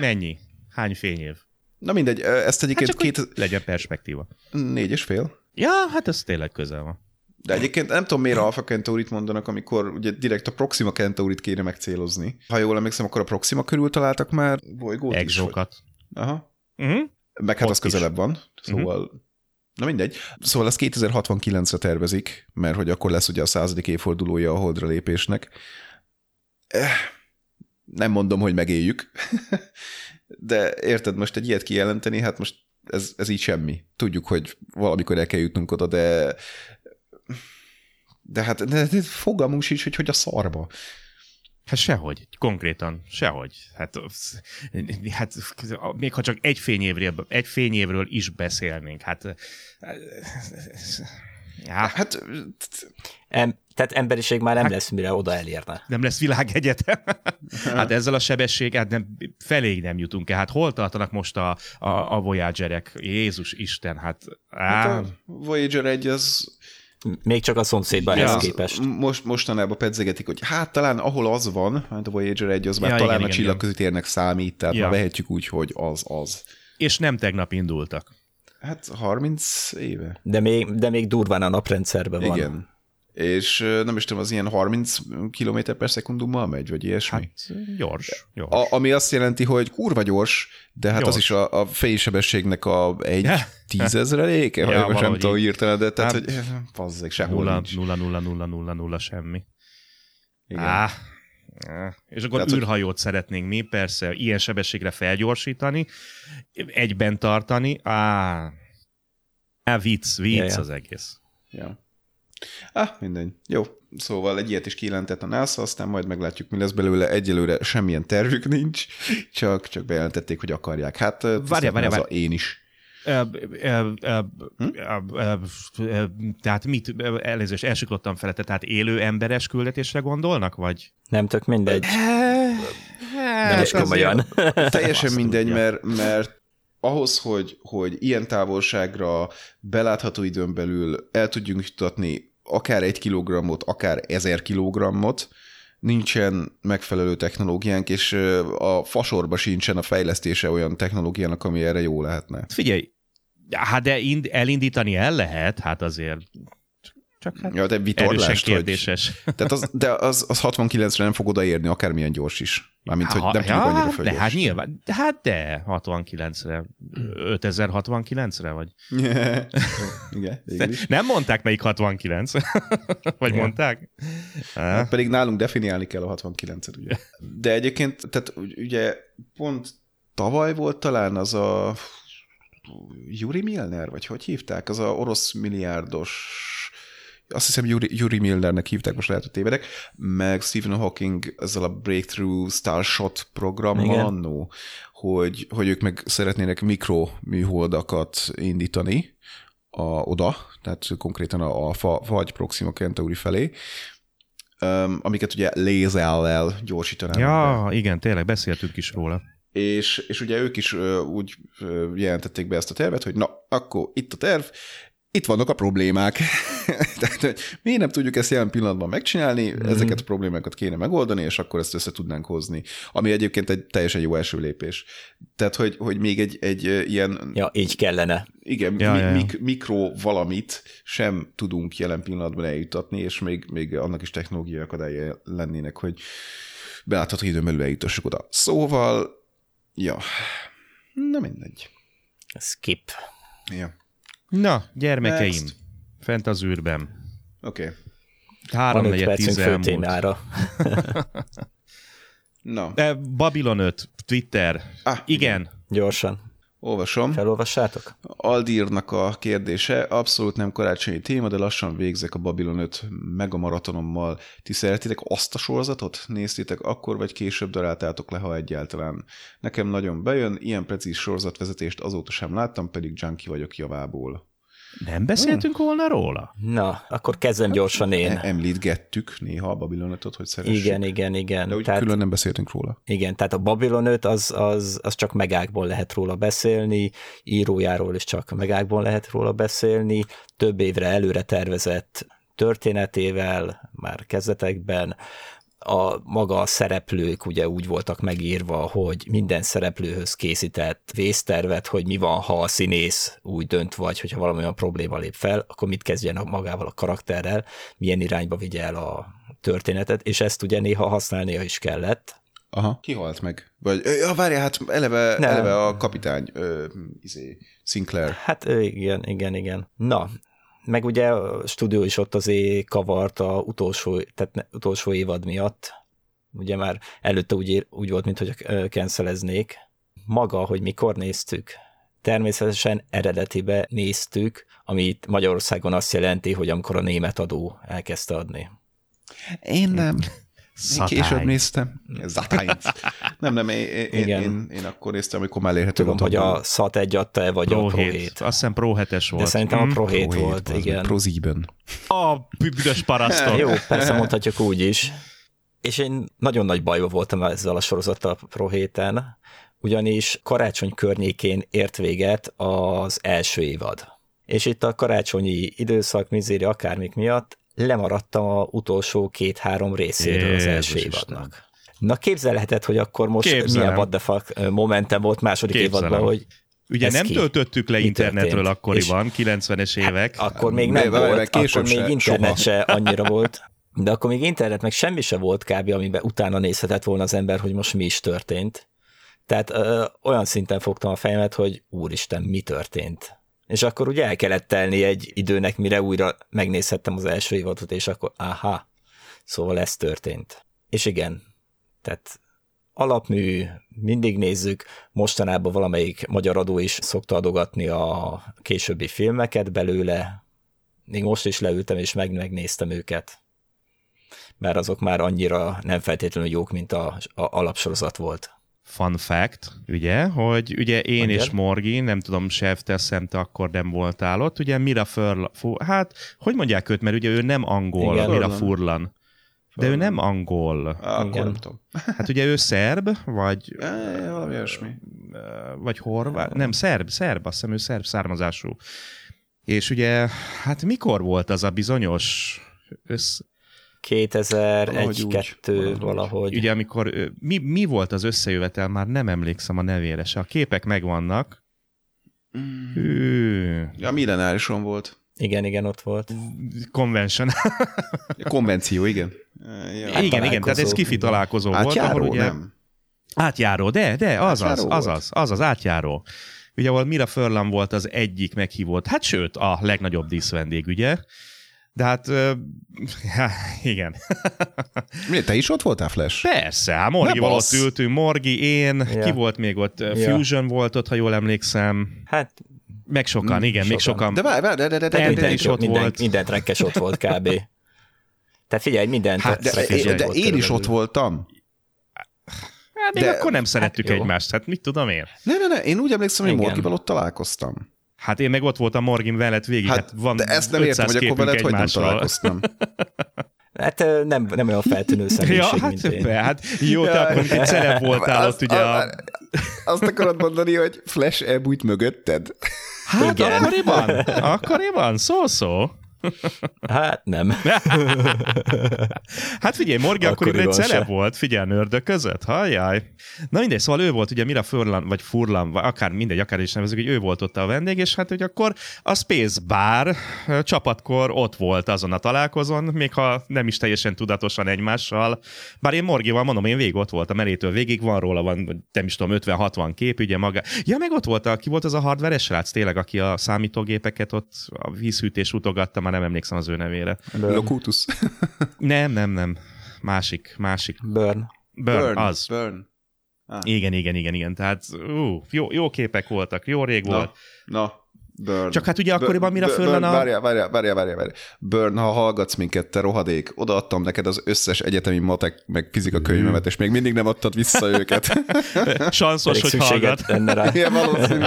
Mennyi? Hány fényév? Na mindegy, ezt egyébként... Hát két... legyen perspektíva. Négy és fél. Ja, hát ez tényleg közel van. De egyébként nem tudom, miért Alpha Centaurit mondanak, amikor ugye direkt a Proxima Centaurit kéne megcélozni. Ha jól emlékszem, akkor a Proxima körül találtak már bolygót is. Exókat. Aha. Uh-huh. Meg hát ott az közelebb is van, szóval... Uh-huh. Na mindegy. Szóval az kétezer-hatvankilencre tervezik, mert hogy akkor lesz ugye a századik évfordulója a Holdra lépésnek. Eh... Nem mondom, hogy megéljük, de érted, most egy ilyet kijelenteni, hát most ez, ez így semmi. Tudjuk, hogy valamikor el kell jutnunk oda, de de hát de, de fogalmunk sincs, hogy hogy a szarba. Hát sehogy, konkrétan sehogy. Hát, hát még ha csak egy fényévről, egy fényévről is beszélnénk, hát... Ja. Hát, em, tehát emberiség már nem hát, lesz, mire oda elérne. Nem lesz világegyetem. Hát ezzel a sebességgel hát nem, feléig nem jutunk el. Hát hol tartanak most a, a, a Voyagerek? Jézus Isten, hát... hát a Voyager egy az... Még csak a szomszédban ja, képest. Most, mostanában pedzegetik, hogy hát talán ahol az van, hát a Voyager egy az már ja, talán igen, a igen, csillagközitérnek számít, tehát ja. már vehetjük úgy, hogy az az. És nem tegnap indultak. Hát harminc éve. De még, de még durván a naprendszerben van. Igen. És nem is tudom, az ilyen harminc kilométer per szekundummal megy, vagy ilyesmi? Hát gyors. gyors. A, ami azt jelenti, hogy kurva gyors, de hát gyors. Az is a, a fénysebességnek a egy tízezreléke, ja, vagy most nem tudom írtani, de tehát, hát, hogy pazzék, sehol nulla, nincs. Nulla, nulla, nulla, nulla, nulla, semmi. Igen. Á. És akkor tehát, űrhajót hogy... szeretnénk mi, persze, ilyen sebességre felgyorsítani, egyben tartani, áh, áh vicc, vicc yeah, az egész. Yeah. Ah, mindegy. Jó, szóval egy ilyet is kijelentett a NASA, aztán majd meglátjuk, mi lesz belőle, egyelőre semmilyen tervük nincs, csak, csak bejelentették, hogy akarják. Hát, várjál, várjál, én is. Tehát mit, elnézést, elsiklottam fele, tehát élő emberes küldetésre gondolnak, vagy? Nem tök mindegy. Nem is komolyan. Teljesen mindegy, mert, mert ahhoz, hogy, hogy ilyen távolságra belátható időn belül el tudjunk jutatni akár egy kilogrammot, akár ezer kilogrammot, nincsen megfelelő technológiánk, és a fasorba sincsen a fejlesztése olyan technológiának, ami erre jó lehetne. Figyelj, hát de elindítani el lehet, hát azért csak hát ja, de erősen kérdéses. Hogy, tehát az, de az, az hatvankilencre nem fog odaérni, akármilyen gyors is. Mármint, ha, hogy nem ja, tudjuk annyira fölgyors. De hát nyilván, de, hát de hatvankilencre, ötezer-hatvankilencre vagy? Yeah. Igen, nem mondták, melyik hatvankilenc, vagy yeah. mondták? Hát pedig nálunk definiálni kell a hatvankilencet, ugye. De egyébként, tehát ugye pont tavaly volt talán az a Yuri Milner, vagy hogy hívták? Az a orosz milliárdos, azt hiszem Yuri, Yuri Milnernek hívták, most lehet, hogy tévedek, meg Stephen Hawking ezzel a Breakthrough Starshot programmal annó, hogy, hogy ők meg szeretnének mikroműholdakat indítani a, oda, tehát konkrétan a Alpha vagy Proxima Centauri felé, amiket ugye lézerrel gyorsítanak. Ja, be. Igen, tényleg, beszéltünk is róla. És, és ugye ők is úgy jelentették be ezt a tervet, hogy na, akkor itt a terv, itt vannak a problémák. Tehát, hogy miért nem tudjuk ezt jelen pillanatban megcsinálni, mm-hmm. ezeket a problémákat kéne megoldani, és akkor ezt össze tudnánk hozni. Ami egyébként egy teljesen jó első lépés. Tehát, hogy, hogy még egy, egy ilyen... Ja, így kellene. Igen, ja, mi, ja, ja. Mik, mikro valamit sem tudunk jelen pillanatban eljutatni, és még, még annak is technológiai akadályai lennének, hogy belátható időn belül eljutassuk oda. Szóval, ja, na mindegy. Skip. Ja. Na, gyermekeim, Next. Fent az űrben. Oké. Okay. Három negyed tíz elmúlt. Na. Babylon öt, Twitter. Ah, igen. igen. Gyorsan. Olvasom. Felolvassátok? Aldírnak a kérdése, abszolút nem karácsonyi téma, de lassan végzek a Babylon öt megamaratonommal. Ti szeretitek azt a sorozatot? Néztétek akkor, vagy később daráltátok le, ha egyáltalán. Nekem nagyon bejön, ilyen precíz sorozatvezetést azóta sem láttam, pedig junkie vagyok javából. Nem beszéltünk hmm. volna róla? Na, akkor kezdem gyorsan én. Említgettük néha a Babylon ötöt, hogy szeressük. Igen, igen, igen. De úgy tehát, külön nem beszéltünk róla. Igen, tehát a Babylon öt az, az, az csak megákból lehet róla beszélni, írójáról is csak megákból lehet róla beszélni, több évre előre tervezett történetével, már kezdetekben, a maga a szereplők ugye úgy voltak megírva, hogy minden szereplőhöz készített vésztervet, hogy mi van, ha a színész úgy dönt vagy, hogyha valami olyan probléma lép fel, akkor mit kezdjen magával a karakterrel, milyen irányba vigye el a történetet, és ezt ugye néha használnia is kellett. Aha. Ki halt meg? Vagy, ja, várjál, hát eleve, eleve a kapitány, ö, izé, Sinclair. Hát igen, igen, igen. Na, meg ugye a stúdió is ott azért kavart a utolsó, tehát utolsó évad miatt. Ugye már előtte úgy, úgy volt, mintha canceleznék. Maga, hogy mikor néztük, természetesen eredetibe néztük, ami Magyarországon azt jelenti, hogy amikor a német adó elkezdte adni. Én nem. Én később néztem. nem, nem, én, én, én, én akkor néztem, amikor már elérhető volt. Tudom, hogy a szat egy adta el, vagy Pro a Pro hét. hét. Azt hiszem Pro hetes volt. De szerintem hmm? a Pro hét volt, hét, igen. Pro zében. A büdös parasztok. Jó, persze mondhatjuk úgy is. És én nagyon nagy bajba voltam ezzel a sorozattal Pro héten, ugyanis karácsony környékén ért véget az első évad. És itt a karácsonyi időszak, mizéria, akármik miatt lemaradtam a utolsó két-három részéről az első évadnak. Na képzelheted, hogy akkor most Képzelem. milyen what the fuck momentum volt második Képzelem. évadban, hogy ugye nem ki? töltöttük le Mi internetről történt? akkoriban, kilencvenes évek. Hát, akkor még nem Bár volt, akkor még se, internet soha. se annyira volt. De akkor még internet, meg semmi se volt kb., amiben utána nézhetett volna az ember, hogy most mi is történt. Tehát ö, olyan szinten fogtam a fejemet, hogy úristen, mi történt? És akkor ugye el kellett telni egy időnek, mire újra megnézhettem az első évadot, és akkor aha, szóval ez történt. És igen, tehát alapmű, mindig nézzük, mostanában valamelyik magyar adó is szokta adogatni a későbbi filmeket belőle, még most is leültem, és meg megnéztem őket, mert azok már annyira nem feltétlenül jók, mint a, a alapsorozat volt. Fun fact, ugye, hogy ugye én Magyar? és Morgi, nem tudom, Sef, teszem, te akkor nem voltál ott, ugye Mira Furlan, hát, hogy mondják őt, mert ugye ő nem angol, Igen, Mira Furlan. Furlan. De ő nem angol. Akkor nem tudom. Hát ugye ő szerb, vagy... É, valami olyasmi. Vagy horvát, nem, szerb, szerb, azt hiszem ő szerb származású. És ugye, hát mikor volt az a bizonyos... Össz... kétezer-egy kettő valahogy. Ugye amikor, mi, mi volt az összejövetel, már nem emlékszem a nevére se. A képek megvannak. Mm. A millenárison volt. Igen, igen, ott volt. Convention. Konvenció, igen. Ja. Hát igen, igen, tehát ez kifi találkozó volt. Átjáró, ahol ugye... nem? Átjáró, de, de, azaz, azaz, azaz, átjáró. Ugye, ahol Mira Furlan volt az egyik meghívott, hát sőt, a legnagyobb díszvendég, ugye? De hát, uh, ja, igen. Te is ott voltál, Flash? Persze, hát Morgival ott ültünk, Morgi, én, ja. ki volt még ott? Ja. Fusion volt ott, ha jól emlékszem. Hát... Meg sokan, igen, sokan. még sokan. De várj, várj, de, de, de, de, de, de, de is ott minden, volt. Minden trekkes ott volt kb. Tehát figyelj, minden hát, trekkes de, de, de én is ott voltam. Hát még de, akkor nem szerettük hát, egymást, hát mit tudom én? Ne, ne, ne, én úgy emlékszem, hogy Morgival ott találkoztam. Hát én meg ott voltam Morgin veled végig, hát, hát van ötszáz képünk egymással. De ezt nem értem, hogy akkor veled hogy nem találkoztam. Hát nem, nem olyan feltűnő személyiség, ja, mint hát, én. Be, hát jó, ja, te akkor egy szerep voltál az, ott ugye a... Azt akarod mondani, hogy Flash elbújt mögötted? Hát igen. Akkoriban? Akkoriban? Szó-szó. Hát nem. Hát figyelj, Morgi akkor egy celeb volt, figyelj, nördök között, halljaj. Na mindegy, szóval ő volt ugye Mira Furlan, vagy Furlan, vagy akár mindegy, akár is nevezzük, hogy ő volt ott a vendég, és hát hogy akkor a Spacebar csapatkor ott volt azon a találkozón, még ha nem is teljesen tudatosan egymással, bár én Morgival mondom, én végig ott voltam, elétől végig van róla, van, nem is tudom, ötven-hatvan kép, ugye maga. Ja, meg ott volt, aki volt az a hardveres srác, tényleg, aki a számítógépeket ott a vízhűtés utogatta, már nem emlékszem az ő nevére. Locutus. nem, nem, nem. Másik, másik. Burn. Burn, Burn. az. Burn. Ah. Igen, igen, igen, igen. Tehát ú, jó, jó képek voltak, jó rég na, volt. Na, Burn. Csak hát ugye akkoriban Mira Furlan a... Várjál, várjál, várjál, várjál. Burn, ha hallgatsz minket, te rohadék, odaadtam neked az összes egyetemi matek, meg fizika könyvemet, és még mindig nem adtad vissza őket. Sanszos, hogy hallgat. Igen, valószínű.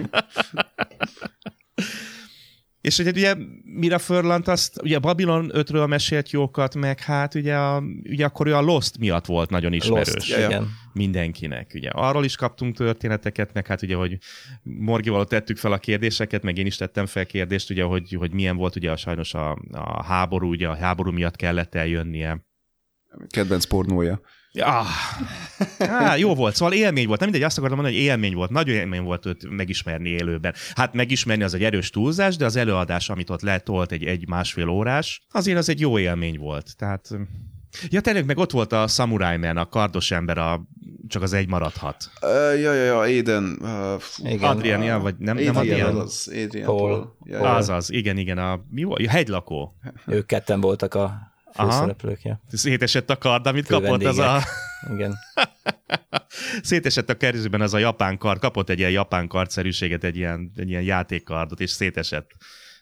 És hogy ugye Mira Furlant azt, ugye Babylon ötről mesélt jókat, meg hát ugye, a, ugye akkor ő a Lost miatt volt nagyon ismerős. Lost, ja, igen. Mindenkinek, ugye. Arról is kaptunk történeteket, meg hát ugye, hogy Morgival tettük fel a kérdéseket, meg én is tettem fel kérdést, ugye, hogy, hogy milyen volt ugye a, sajnos a, a háború, ugye a háború miatt kellett eljönnie. Kedvenc pornója. Ah, ah, jó volt, szóval élmény volt. Nem mindegy, azt akartam mondani, hogy élmény volt. Nagy élmény volt őt megismerni élőben. Hát megismerni az egy erős túlzás, de az előadás, amit ott letolt egy egy-másfél órás, azért az egy jó élmény volt. Tehát... Ja, tényleg meg ott volt a Samurai Man, a kardos ember, a... csak az egy maradhat. Uh, ja, ja, ja, Aiden. Uh, Adrian, uh, ja, vagy nem, Adrian, nem Adrian? Az, Adrian Paul. Paul. Ja, ja. Az az, igen, igen, a mi volt? A hegylakó. Ők ketten voltak a... főszereplők, ja. Szétesett a kard, amit fő kapott vendégek. Az a... Igen. Szétesett a kerülőben az a japán kard, kapott egy ilyen japán kardszerűséget, egy ilyen, egy ilyen játékkardot, és szétesett.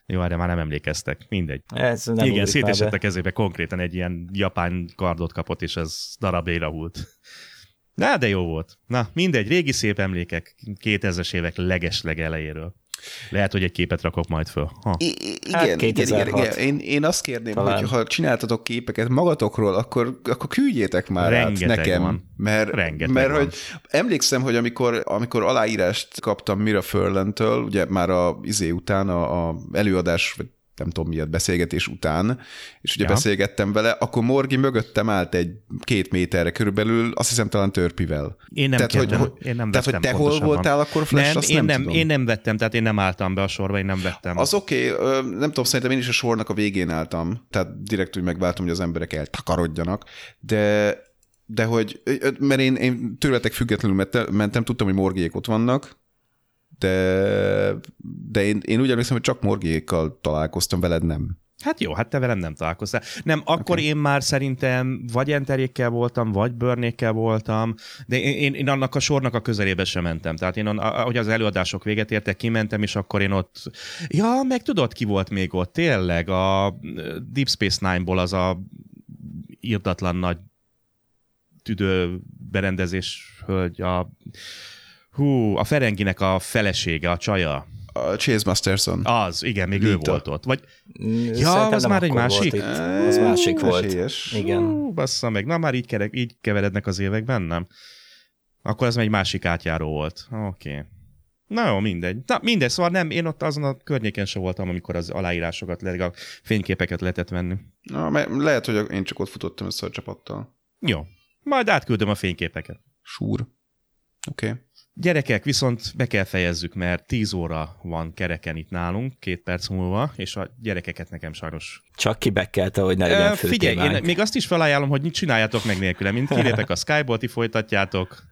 Jó, erre már nem emlékeztek, mindegy. Ez nem igen, szétesett a kezébe, konkrétan egy ilyen japán kardot kapott, és ez darabéra hult. Na, de jó volt. Na, mindegy, régi szép emlékek, kétezres évek legesleg elejéről. Lehet, hogy egy képet rakok majd föl. Ha. I- igen, hát igen, igen, igen. Én, én azt kérném, talán. Hogy ha csináltatok képeket magatokról, akkor, akkor küldjétek már rengeteg át nekem. Van. Mert, rengeteg mert van. Hogy emlékszem, hogy amikor, amikor aláírást kaptam Mira Furlantől, ugye már a izé után, a, a előadás, vagy nem tudom miért, beszélgetés után, és ugye ja. beszélgettem vele, akkor Morgi mögöttem állt egy két méterre körülbelül, azt hiszem talán törpivel. Én nem tehát, kérdem, hogy, én nem vettem. Tehát, hogy te hol voltál akkor, Flash, nem, azt én nem, nem tudom. Én nem vettem, tehát én nem álltam be a sorba, én nem vettem. Az oké, okay, nem tudom, szerintem én is a sornak a végén álltam, tehát direkt úgy megváltam, hogy az emberek eltakarodjanak, de, de hogy, mert én, én tőletek függetlenül mentem, tudtam, hogy Morgiék ott vannak, de, de én, én úgy emlékszem, hogy csak Morgiékkal találkoztam, veled nem. Hát jó, hát te velem nem találkoztál. Nem, akkor okay. Én már szerintem vagy Enterékkel voltam, vagy Börnékkel voltam, de én, én annak a sornak a közelébe sem mentem. Tehát én, ahogy az előadások véget értek, kimentem, és akkor én ott... Ja, meg tudod, ki volt még ott? Tényleg a Deep Space Nine-ból az a irdatlan nagy tüdő berendezés hölgy, a... Hú, a Ferenginek a felesége, a csaja. A Chase Masterson. Az, igen, még Lita. Ő volt ott. Vagy... Ja, az már egy másik? Az másik volt. Igen. Hú, bassza meg. Na már így, kerek, így keverednek az évek bennem. Akkor az már egy másik átjáró volt. Oké. Okay. Na jó, mindegy. Na mindegy, szóval nem, én ott azon a környéken sem voltam, amikor az aláírásokat, a fényképeket lehetett venni. Na, lehet, hogy én csak ott futottam össze a csapattal. Jó. Majd átküldöm a fényképeket. Sure. Oké. Okay. Gyerekek, viszont be kell fejezzük, mert tíz óra van kereken itt nálunk, két perc múlva, és a gyerekeket nekem sajnos... Csak kibekkelte, hogy ne legyen fő témánk. Figyelj, én még azt is felajánlom, hogy csináljátok meg nélkülem, mint kilépek a Skybolt, ti folytatjátok,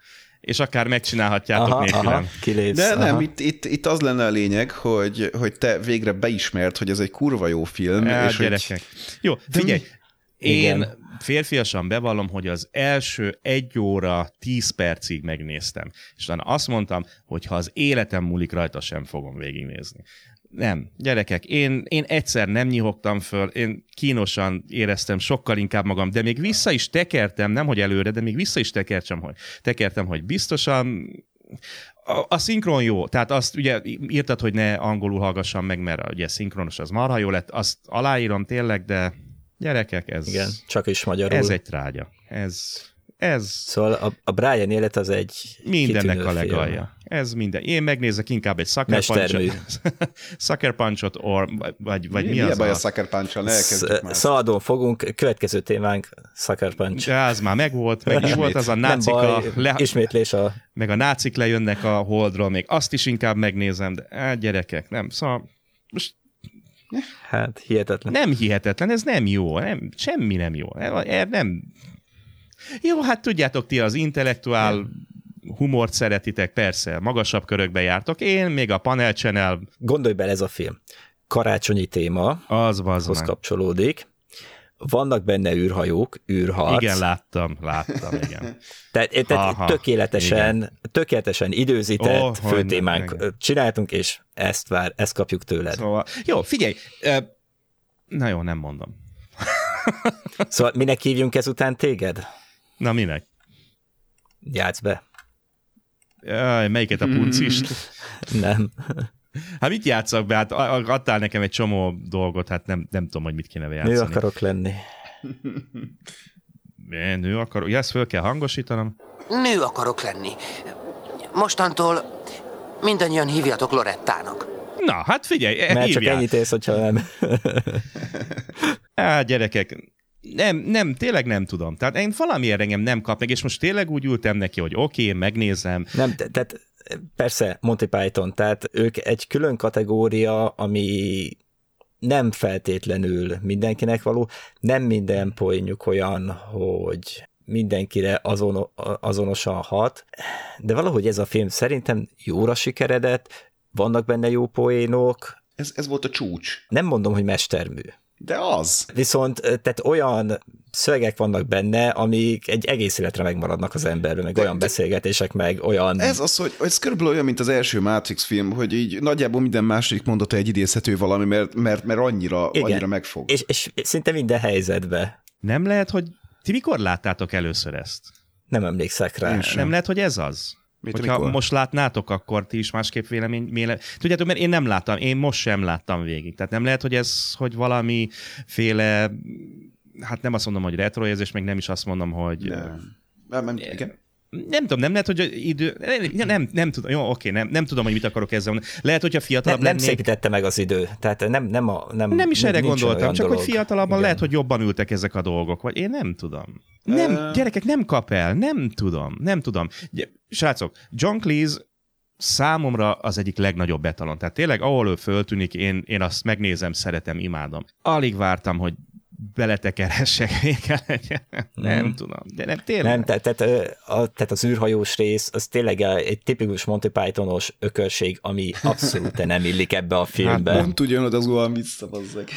és akár megcsinálhatjátok aha, nélkülem. Aha, kilépsz, de aha. nem, itt, itt, itt az lenne a lényeg, hogy, hogy te végre beismert, hogy ez egy kurva jó film. El, és gyerekek. Hogy... Jó, figyelj, én... Igen. Férfiasan bevallom, hogy az első egy óra, tíz percig megnéztem. És azt mondtam, hogy ha az életem múlik rajta, sem fogom végignézni. Nem, gyerekek, én, én egyszer nem nyihogtam föl, én kínosan éreztem sokkal inkább magam, de még vissza is tekertem, nem hogy előre, de még vissza is tekertem, hogy, tekertem, hogy biztosan... A, a szinkron jó, tehát azt ugye írtad, hogy ne angolul hallgassam meg, mert ugye szinkronos az marha jó lett, azt aláírom tényleg, de... Gyerekek, ez, igen, csak is magyarul. Ez egy trágya. Ez, Ez. Szóval a, a Brian élet az egy mindennek a legalja. Ez minden. Én megnézek inkább egy Sucker Punchot. Sucker Punchot, or, vagy, vagy mi, mi az? Mi baj a Sucker Punchot? Ne elkezdjük már. Szaladon fogunk, következő témánk Sucker Punch. De az már megvolt, meg is volt az a nácika. Le... Ismétlés a... Meg a nácik lejönnek a Holdról, még azt is inkább megnézem, de á, gyerekek, nem. Szóval most... Hát hihetetlen. Nem hihetetlen, ez nem jó. Nem, semmi nem jó. Er, nem... Jó, hát tudjátok ti az intellektuál nem. humort szeretitek, persze, magasabb körökbe jártok, én még a Panel Channel... Gondolj bele, ez a film. Karácsonyi téma. Az bazmán. Kapcsolódik. Vannak benne űrhajók, űrharc. Igen, láttam, láttam, igen. Tehát, tehát tökéletesen, igen. tökéletesen időzített oh, főtémánk honnan, csináltunk, és ezt vár, ezt kapjuk tőled. Szóval, jó, figyelj! Na jó, nem mondom. Szóval minek hívjunk ezután téged? Na minek? Játsz be. Jaj, melyiket, a puncist? Mm. Nem. Hát mit játszak be? Hát adtál nekem egy csomó dolgot, hát nem, nem tudom, hogy mit kéne bejátszani. Nő akarok lenni. Én nő akarok? Ja, ezt föl kell hangosítanom. Nő akarok lenni. Mostantól mindannyian hívjatok Lorettának. Na, hát figyelj, hívják. Mert csak ennyit élsz, hogyha nem. Á, gyerekek, nem, nem, tényleg nem tudom. Tehát én valamiért engem nem kap meg, és most tényleg úgy ültem neki, hogy oké, okay, megnézem. Nem, tehát te, persze Monty Python, tehát ők egy külön kategória, ami nem feltétlenül mindenkinek való, nem minden poénjuk olyan, hogy mindenkire azon, azonosan hat, de valahogy ez a film szerintem jóra sikeredett, vannak benne jó poénok. Ez, ez volt a csúcs. Nem mondom, hogy mestermű. De az. Viszont tehát olyan szövegek vannak benne, amik egy egész életre megmaradnak az emberről, meg de, olyan de, beszélgetések, meg olyan... Ez az, hogy ez körülbelül olyan, mint az első Matrix film, hogy így nagyjából minden második mondata egy idézhető valami, mert, mert, mert annyira, annyira megfog. És, és szinte minden helyzetben. Nem lehet, hogy... Ti mikor láttátok először ezt? Nem emlékszek rá. Nem lehet, hogy ez az? Mit, hogyha mikor? Most látnátok, akkor ti is másképp vélemény... Véle... Tudjátok, mert én nem láttam, én most sem láttam végig. Tehát nem lehet, hogy ez, hogy valamiféle... Hát nem azt mondom, hogy retroérzés, meg nem is azt mondom, hogy... Nem, nem, nem, igen. Nem tudom, nem lehet, hogy idő... Nem, nem, nem tudom, jó, oké, nem, nem tudom, hogy mit akarok ezzel mondani. Lehet, hogyha fiatalabb nem, nem lennék... Nem szépítette meg az idő, tehát nem... Nem, a, nem, nem is erre gondoltam, csak dolog. Hogy fiatalabban igen. Lehet, hogy jobban ültek ezek a dolgok, vagy én nem tudom. Nem, uh... gyerekek, nem kap el, nem tudom, nem tudom. Srácok, John Cleese számomra az egyik legnagyobb betalon. Tehát tényleg, ahol ő föltűnik, én, én azt megnézem, szeretem, imádom. Alig vártam, hogy beletekerhessek végre legyen. Nem hmm. tudom. De nem, tényleg. Nem, tehát, tehát, a, tehát az űrhajós rész, az tényleg egy tipikus Monty Pythonos ökörség, ami abszolút nem illik ebbe a filmbe. Hát pont ugyanod az olyan visszavazzak.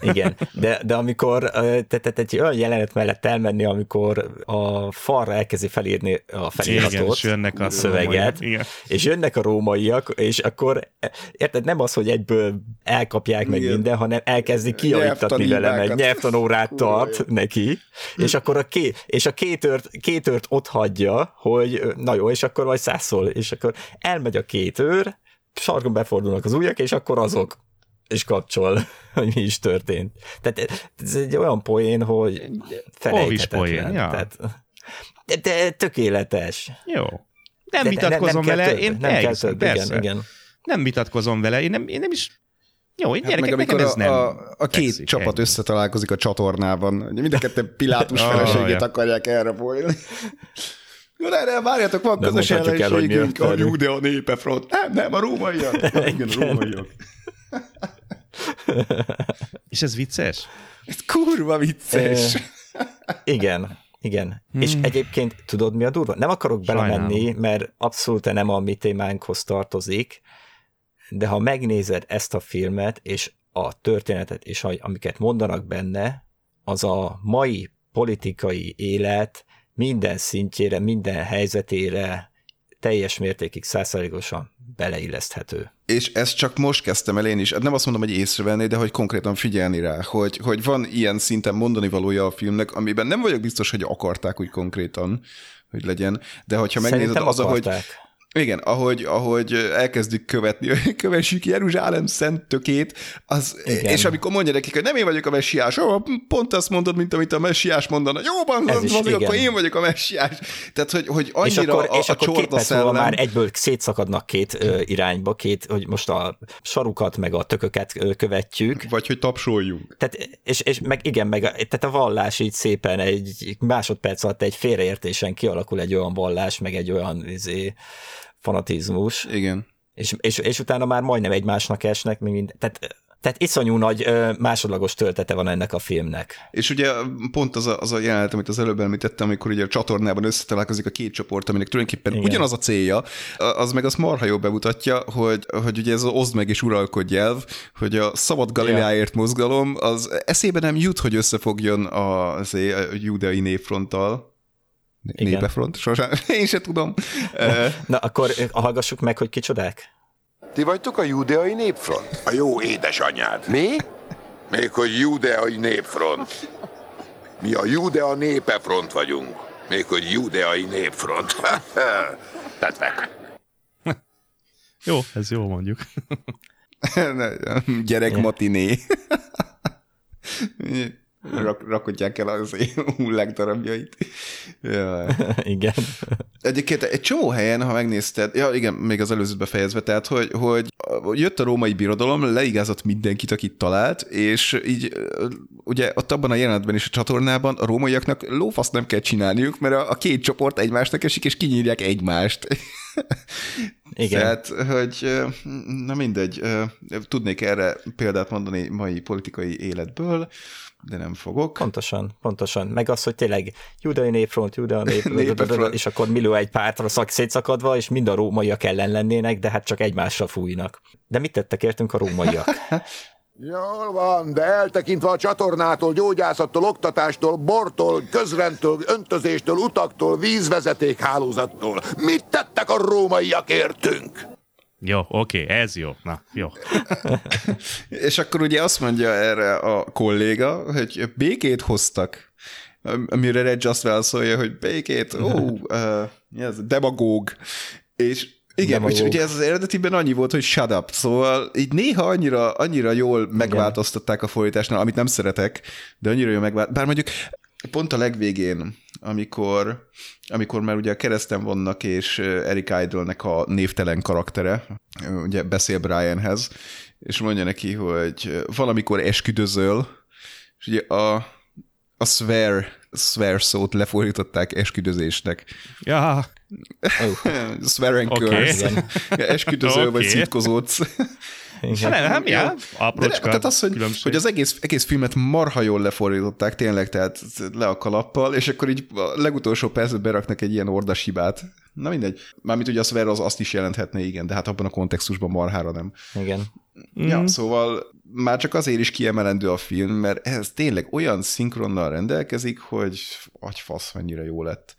Igen, de, de amikor tehát, tehát egy olyan jelenet mellett elmenni, amikor a falra elkezdi felírni a feliratot, igen, a szöveget, római, és jönnek a rómaiak, és akkor érted, nem az, hogy egyből elkapják meg igen. minden, hanem elkezdi kiavítatni velem egy nyelv tanórát tart neki, és akkor a, ké, és a kétört, kétört ott hagyja, hogy na jó, és akkor majd százszól, és akkor elmegy a kétőr, sarkon befordulnak az ujjak, és akkor azok és kapcsol, hogy mi is történt. Tehát ez egy olyan poén, hogy felejthetetlen. Ja. Tehát, de, de tökéletes. Jó. Nem de, vitatkozom ne, nem vele, több, én nem kell több, igen, igen. Nem vitatkozom vele, én nem, én nem is jó, én gyerekek, hát meg nekem ez nem a, a két tekszik, csapat ennyi. Összetalálkozik a csatornában. Mindenketten Pilátus feleségét akarják erre volni. Jó, erre várjátok, van közös ellenségünk, a Judea népe front. Nem, nem, a rómaiak. Igen, a rómaiak. És ez vicces? Ez kurva vicces. Igen. Igen. Hmm. És egyébként tudod, mi a durva? Nem akarok belemenni, mert abszolút nem a mi témánkhoz tartozik, de ha megnézed ezt a filmet, és a történetet, és amiket mondanak benne, az a mai politikai élet minden szintjére, minden helyzetére teljes mértékig száz százalékosan beleilleszthető. És ezt csak most kezdtem el én is. Nem azt mondom, hogy észrevenni, de hogy konkrétan figyelni rá, hogy, hogy van ilyen szinten mondani valója a filmnek, amiben nem vagyok biztos, hogy akarták úgy konkrétan, hogy legyen, de hogyha megnézed az, hogy Igen, ahogy, ahogy elkezdik követni, kövessük Jeruzsálem szent tökét, az, és amikor mondja nekik, hogy nem én vagyok a messiás, ó, pont azt mondod, mint amit a messiás mondana, jóban, van, akkor én vagyok a messiás. Tehát, hogy, hogy annyira és akkor, a, és a akkor két perc múlva már egyből szétszakadnak két ö, irányba, két, hogy most a sarukat meg a tököket ö, követjük. Vagy, hogy tapsoljunk. Tehát, és, és meg igen, meg a, tehát a vallás így szépen egy másodperc alatt egy félreértésen kialakul egy olyan vallás, meg egy olyan izé, fanatizmus. Igen. És, és, és utána már majdnem egymásnak esnek, mind, tehát, tehát iszonyú nagy másodlagos töltete van ennek a filmnek. És ugye pont az a, az a jelenet, amit az előbb említettem, amikor ugye a csatornában összetalálkozik a két csoport, aminek tulajdonképpen igen. ugyanaz a célja, az meg azt marha jól bemutatja, hogy, hogy ugye ez az oszd meg és uralkodj elv, hogy a szabad Galileáért ja. mozgalom, az eszébe nem jut, hogy összefogjon a, a judeai népfronttal. Népefront, sosem, én se tudom. Na akkor hallgassuk meg, hogy kicsodák. Ti vagytok a judeai népfront? A jó édesanyád. Mi? Még hogy judeai népfront. Mi a judea népefront vagyunk. Még hogy judeai népfront. Tedd meg. Jó, ez jó mondjuk. Gyerek matiné. Rak, rakodják el az hullák darabjait. Ja. Igen. Egyébként egy csomó helyen, ha megnézted, ja igen, még az előzőt befejezve, tehát, hogy, hogy jött a római birodalom, leigázott mindenkit, akit talált, és így ugye ott abban a jelenetben is a csatornában a rómaiaknak lófaszt nem kell csinálniuk, mert a, a két csoport egymásnak esik, és kinyírják egymást. Igen. Tehát, hogy na mindegy, tudnék erre példát mondani mai politikai életből, de nem fogok. Pontosan, pontosan. Meg az, hogy tényleg judai népfront, judai népfront, és akkor millió egy pártra szak szétszakadva, és mind a rómaiak ellen lennének, de hát csak egymásra fújnak. De mit tettek értünk a rómaiak? Jól van, de eltekintve a csatornától, gyógyászattól, oktatástól, bortól, közrendtől, öntözéstől, utaktól, vízvezetékhálózattól. Mit tettek a rómaiak értünk? Jó, oké, okay, ez jó. Na, jó. És akkor ugye azt mondja erre a kolléga, hogy békét hoztak, amire Reg azt válaszolja, hogy békét, ó, uh, mi ez, demagóg. És igen, demagóg. És ugye ez az eredetiben annyi volt, hogy shut up, szóval így néha annyira, annyira jól megváltoztatták a fordításnál, amit nem szeretek, de annyira jól megváltoztatták. Bár mondjuk pont a legvégén, amikor, amikor már ugye a kereszten vannak, és Eric Idle-nek a névtelen karaktere, ugye beszél Brianhez, és mondja neki, hogy valamikor esküdözöl, és ugye a, a swear, swear szót lefordították esküdözésnek. Ja. Oh. Swear and curse. Okay. Esküdözöl okay. vagy szitkozódsz. Igen. Nem, nem, ja, aprócska. Tehát az, hogy, hogy az egész, egész filmet marha jól lefordították, tényleg, tehát le a kalappal, és akkor így a legutolsó percben beraknak egy ilyen ordas hibát. Na mindegy. Mármint ugye a swear az azt is jelenthetné, igen, de hát abban a kontextusban marhára nem. Igen. Ja, mm. Szóval már csak azért is kiemelendő a film, mert ez tényleg olyan szinkronnal rendelkezik, hogy agyfasz, mennyire jó lett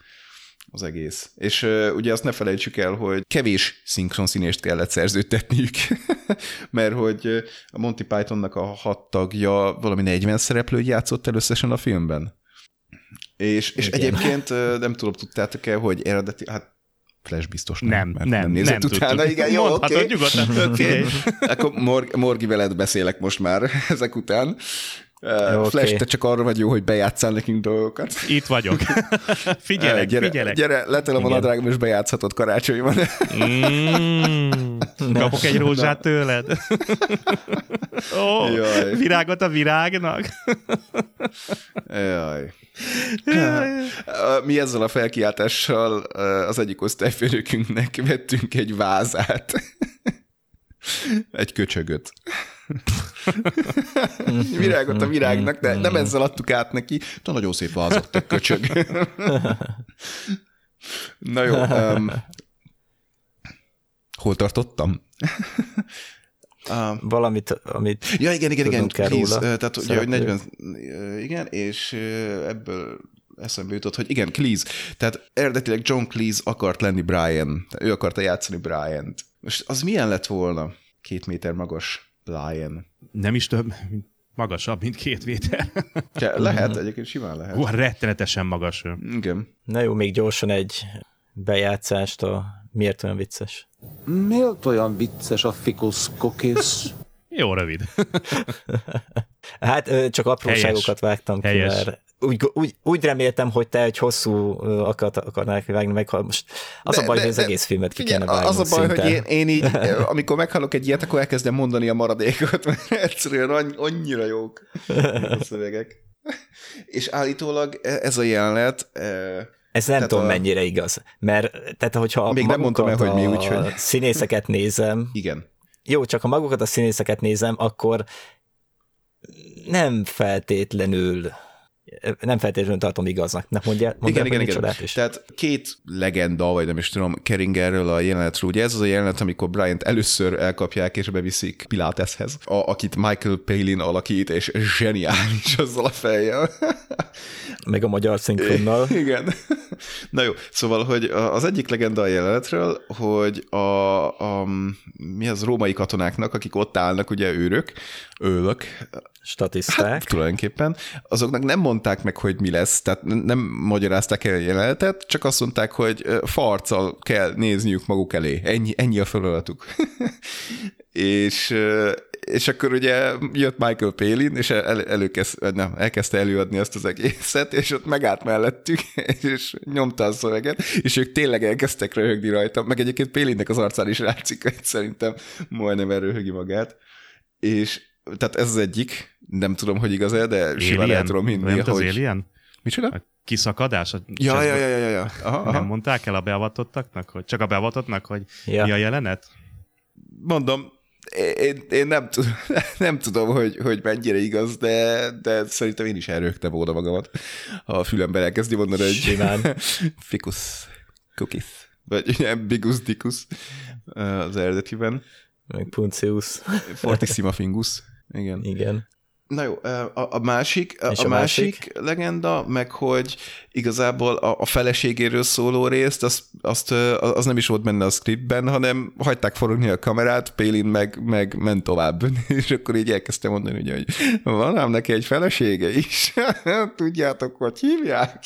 az egész. És uh, ugye azt ne felejtsük el, hogy kevés szinkronszínést kellett szerződtetniük, mert hogy a Monty Pythonnak a hat tagja valami negyven szereplőt játszott el összesen a filmben. És, és egyébként nem tudom, tudtátok-e, hogy eredeti, hát Flash biztos nem, nem, mert nem, nem nézett nem utána. Tudtuk. Igen, jó, mondhatod, okay. Nyugodtan. Okay. Akkor Mor- Morgi veled beszélek most már ezek után. Uh, okay. Flash, te csak arra vagy jó, hogy bejátszál nekünk dolgokat. Itt vagyok. Figyelek, gyere, figyelek. Gyere, letelem a nadrágom, és bejátszhatod karácsonyban. mm, kapok egy rózsát tőled? Ó, virágot a virágnak? Jaj. Mi ezzel a felkiáltással az egyik osztályfőnökünknek vettünk egy vázát. Egy köcsögöt. Virágot a virágnak, de nem ezzel adtuk át neki. De nagyon szép vázat, tök köcsög. Na jó. Um, hol tartottam? Um, Valamit, amit ja, igen, igen, igen, Chris, tehát ugye, hogy negyven, igen, és ebből eszembe jutott, hogy igen, Cleese. Tehát eredetileg John Cleese akart lenni Brian. Ő akarta játszani Briant. Most az milyen lett volna? Két méter magas Lion. Nem is több, magasabb, mint két méter. Lehet, egyébként simán lehet. Hú, rettenetesen magas ő. Igen. Na jó, még gyorsan egy bejátszást a Miért olyan vicces? Miért olyan vicces a fikusz kokész? Jó, rövid. Hát csak apróságokat Helyes. vágtam ki, Helyes. mert úgy, úgy, úgy reméltem, hogy te egy hosszú akart, akarnál vágni, meg most az de, a baj, de, hogy az de, egész filmet ki kellene vágni. Az a baj, szinten. hogy én, én így, amikor meghallok egy ilyet, akkor elkezdem mondani a maradékot, mert egyszerűen annyira jók a szövegek. És állítólag ez a jelenet... Ez nem tehát tudom, a... mennyire igaz, mert tehát, hogyha Még nem mondtam el, hogy mi, úgyhogy... színészeket nézem... Igen. Jó, csak ha magukat a színészeket nézem, akkor nem feltétlenül nem feltétlenül tartom igaznak. Nem mondja, mondja, igen, igen, igen. Tehát két legenda, vagy nem is tudom, Keringerről a jelenetről. Ugye ez az a jelenet, amikor Briant először elkapják és beviszik Pilateshez, a, akit Michael Palin alakít, és zseniális azzal a fejjel. Meg a magyar szinkronnal. Igen. Na jó, szóval, hogy az egyik legenda a jelenetről, hogy a, a mi az római katonáknak, akik ott állnak, ugye őrök, őlök, statiszták. Hát, tulajdonképpen. Azoknak nem mondták meg, hogy mi lesz, tehát nem magyarázták el a jelenetet, csak azt mondták, hogy farccal kell nézniük maguk elé. Ennyi, ennyi a feladatuk. és, és akkor ugye jött Michael Palin, és el, előkezd, nem, elkezdte előadni azt az egészet, és ott megállt mellettük, és nyomta a szöveget, és ők tényleg elkezdtek röhögni rajta, meg egyébként Palinnek az arcán is látszik, hogy szerintem majdnem elröhögi magát. És tehát ez az egyik, nem tudom, hogy igaz-e, de simán el tudom hinni, hogy... az Alien? Micsoda? A kiszakadás? A ja, ja, ja, ja, ja. Aha, aha. Nem mondták el a beavatottaknak, hogy csak a beavatottnak, hogy ja. mi a jelenet? Mondom, én, én nem, tudom, nem tudom, hogy, hogy mennyire igaz, de, de szerintem én is elrögtem volna magamat, ha a fülemben elkezdi mondani, hogy simán. Fikusz, kukisz, vagy ilyen bigus dikus az eredetiben. Meg Puncius. Fortissima Fingus. Igen. Igen. Na jó, a, a másik, a, a másik, másik legenda, meg hogy igazából a, a feleségéről szóló részt, azt, azt, az nem is volt benne a scriptben, hanem hagyták forogni a kamerát, Palin meg, meg ment tovább. És akkor így elkezdtem mondani, ugye, hogy van ám neki egy felesége is. Tudjátok, hogy hívják?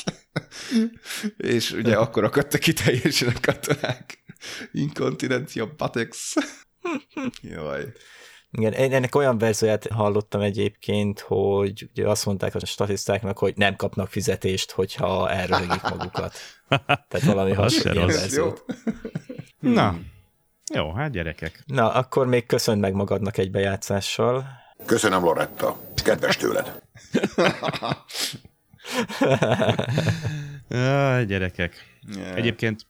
És ugye akkor akadtak ki teljesen a katonák. Inkontinencia patex. Jaj. Igen, ennek olyan verzióját hallottam egyébként, hogy ugye azt mondták a statisztáknak, hogy nem kapnak fizetést, hogyha elröhögik magukat. Tehát valami hasonló verziót. Na, jó, hát gyerekek. Na, akkor még köszönd meg magadnak egy bejátszással. Köszönöm, Loretta. Kedves tőled. Jaj, gyerekek. Yeah. Egyébként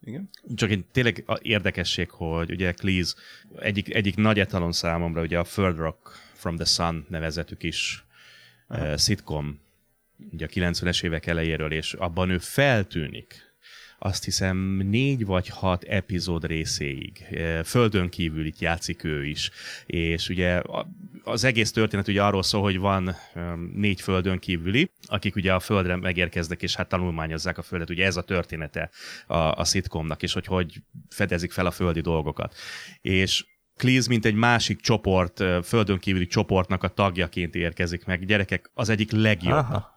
igen? Csak én tényleg érdekesség, hogy ugye Cleese egyik, egyik nagy etalon számomra, ugye a Third Rock from the Sun nevezetük is uh, szitkom, ugye a kilencvenes évek elejéről, és abban ő feltűnik, azt hiszem négy vagy hat epizód részéig. Földön kívül itt játszik ő is. És ugye az egész történet ugye arról szól, hogy van négy földön kívüli, akik ugye a földre megérkeznek, és hát tanulmányozzák a földet. Ugye ez a története a, a szitkomnak, és hogy hogy fedezik fel a földi dolgokat. És Cleese, mint egy másik csoport, földön kívüli csoportnak a tagjaként érkezik meg. Gyerekek, az egyik legjobb. Aha.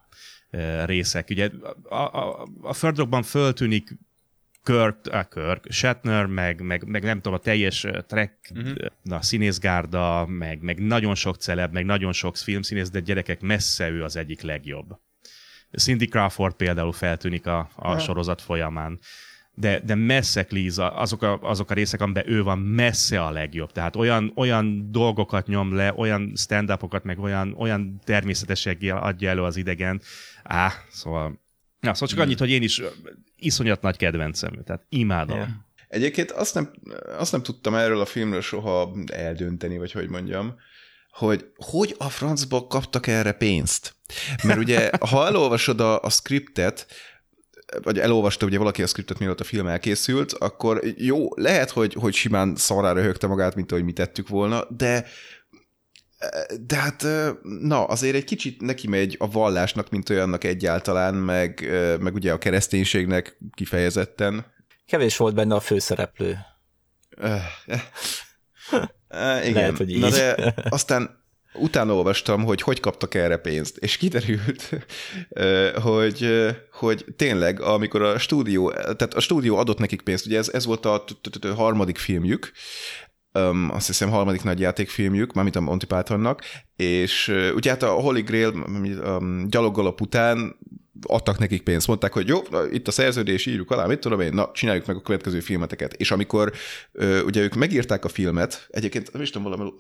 részek. Ugye a, a, a Third Rockban föltűnik Kurt, a Kirk, Shatner, meg, meg, meg nem tudom, a teljes Trek, uh-huh. a színészgárda, meg, meg nagyon sok celeb, meg nagyon sok filmszínész, de gyerekek, messze ő az egyik legjobb. Cindy Crawford például feltűnik a, a uh-huh. sorozat folyamán. De, de messze Cleese, azok a, azok a részek, amiben ő van, messze a legjobb. Tehát olyan, olyan dolgokat nyom le, olyan stand-upokat, meg olyan, olyan természetességgel adja elő az idegen. Á, szóval... Na, szóval csak annyit, hogy én is iszonyat nagy kedvencem. Tehát imádom. Yeah. Egyébként azt nem, azt nem tudtam erről a filmről soha eldönteni, vagy hogy mondjam, hogy hogy a francba kaptak erre pénzt. Mert ugye, ha elolvasod a, a scriptet, vagy elolvasta ugye valaki a scriptet, mielőtt a film elkészült, akkor jó, lehet, hogy, hogy simán szarrá röhögte magát, mint ahogy mi tettük volna, de de hát, na, azért egy kicsit neki megy a vallásnak, mint olyannak egyáltalán, meg, meg ugye a kereszténységnek kifejezetten. Kevés volt benne a főszereplő. Igen. Lehet, hogy így. Na de aztán utána olvastam, hogy hogy kaptak erre pénzt, és kiderült, hogy, hogy tényleg, amikor a stúdió, tehát a stúdió adott nekik pénzt, ugye ez, ez volt a harmadik filmjük, Um, azt hiszem harmadik nagy játékfilmjük, mármint a Monty Pythonnak, és uh, ugye hát a Holy Grail um, gyaloggalop után adtak nekik pénzt, mondták, hogy jó, na, itt a szerződés, írjuk alá, mit tudom én, na, csináljuk meg a következő filmeteket. És amikor uh, ugye ők megírták a filmet, egyébként, nem is tudom, valami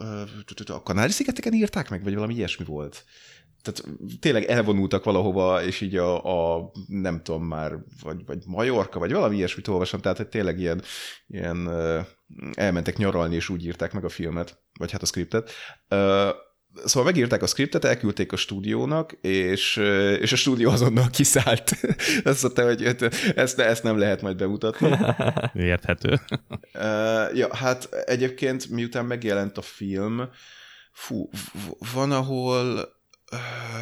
uh, a Kanári-szigeteken írták meg, vagy valami ilyesmi volt. Tehát tényleg elvonultak valahova, és így a, a nem tudom már, vagy, vagy Majorka, vagy valami ilyesmit olvastam, tehát hogy tényleg ilyen, ilyen uh, elmentek nyaralni, és úgy írták meg a filmet, vagy hát a scriptet. Uh, Szóval megírták a scriptet, elküldték a stúdiónak, és, és a stúdió azonnal kiszállt. Azt mondta, hogy ezt, ezt nem lehet majd bemutatni. Érthető. Ja, hát egyébként miután megjelent a film, fú, van ahol,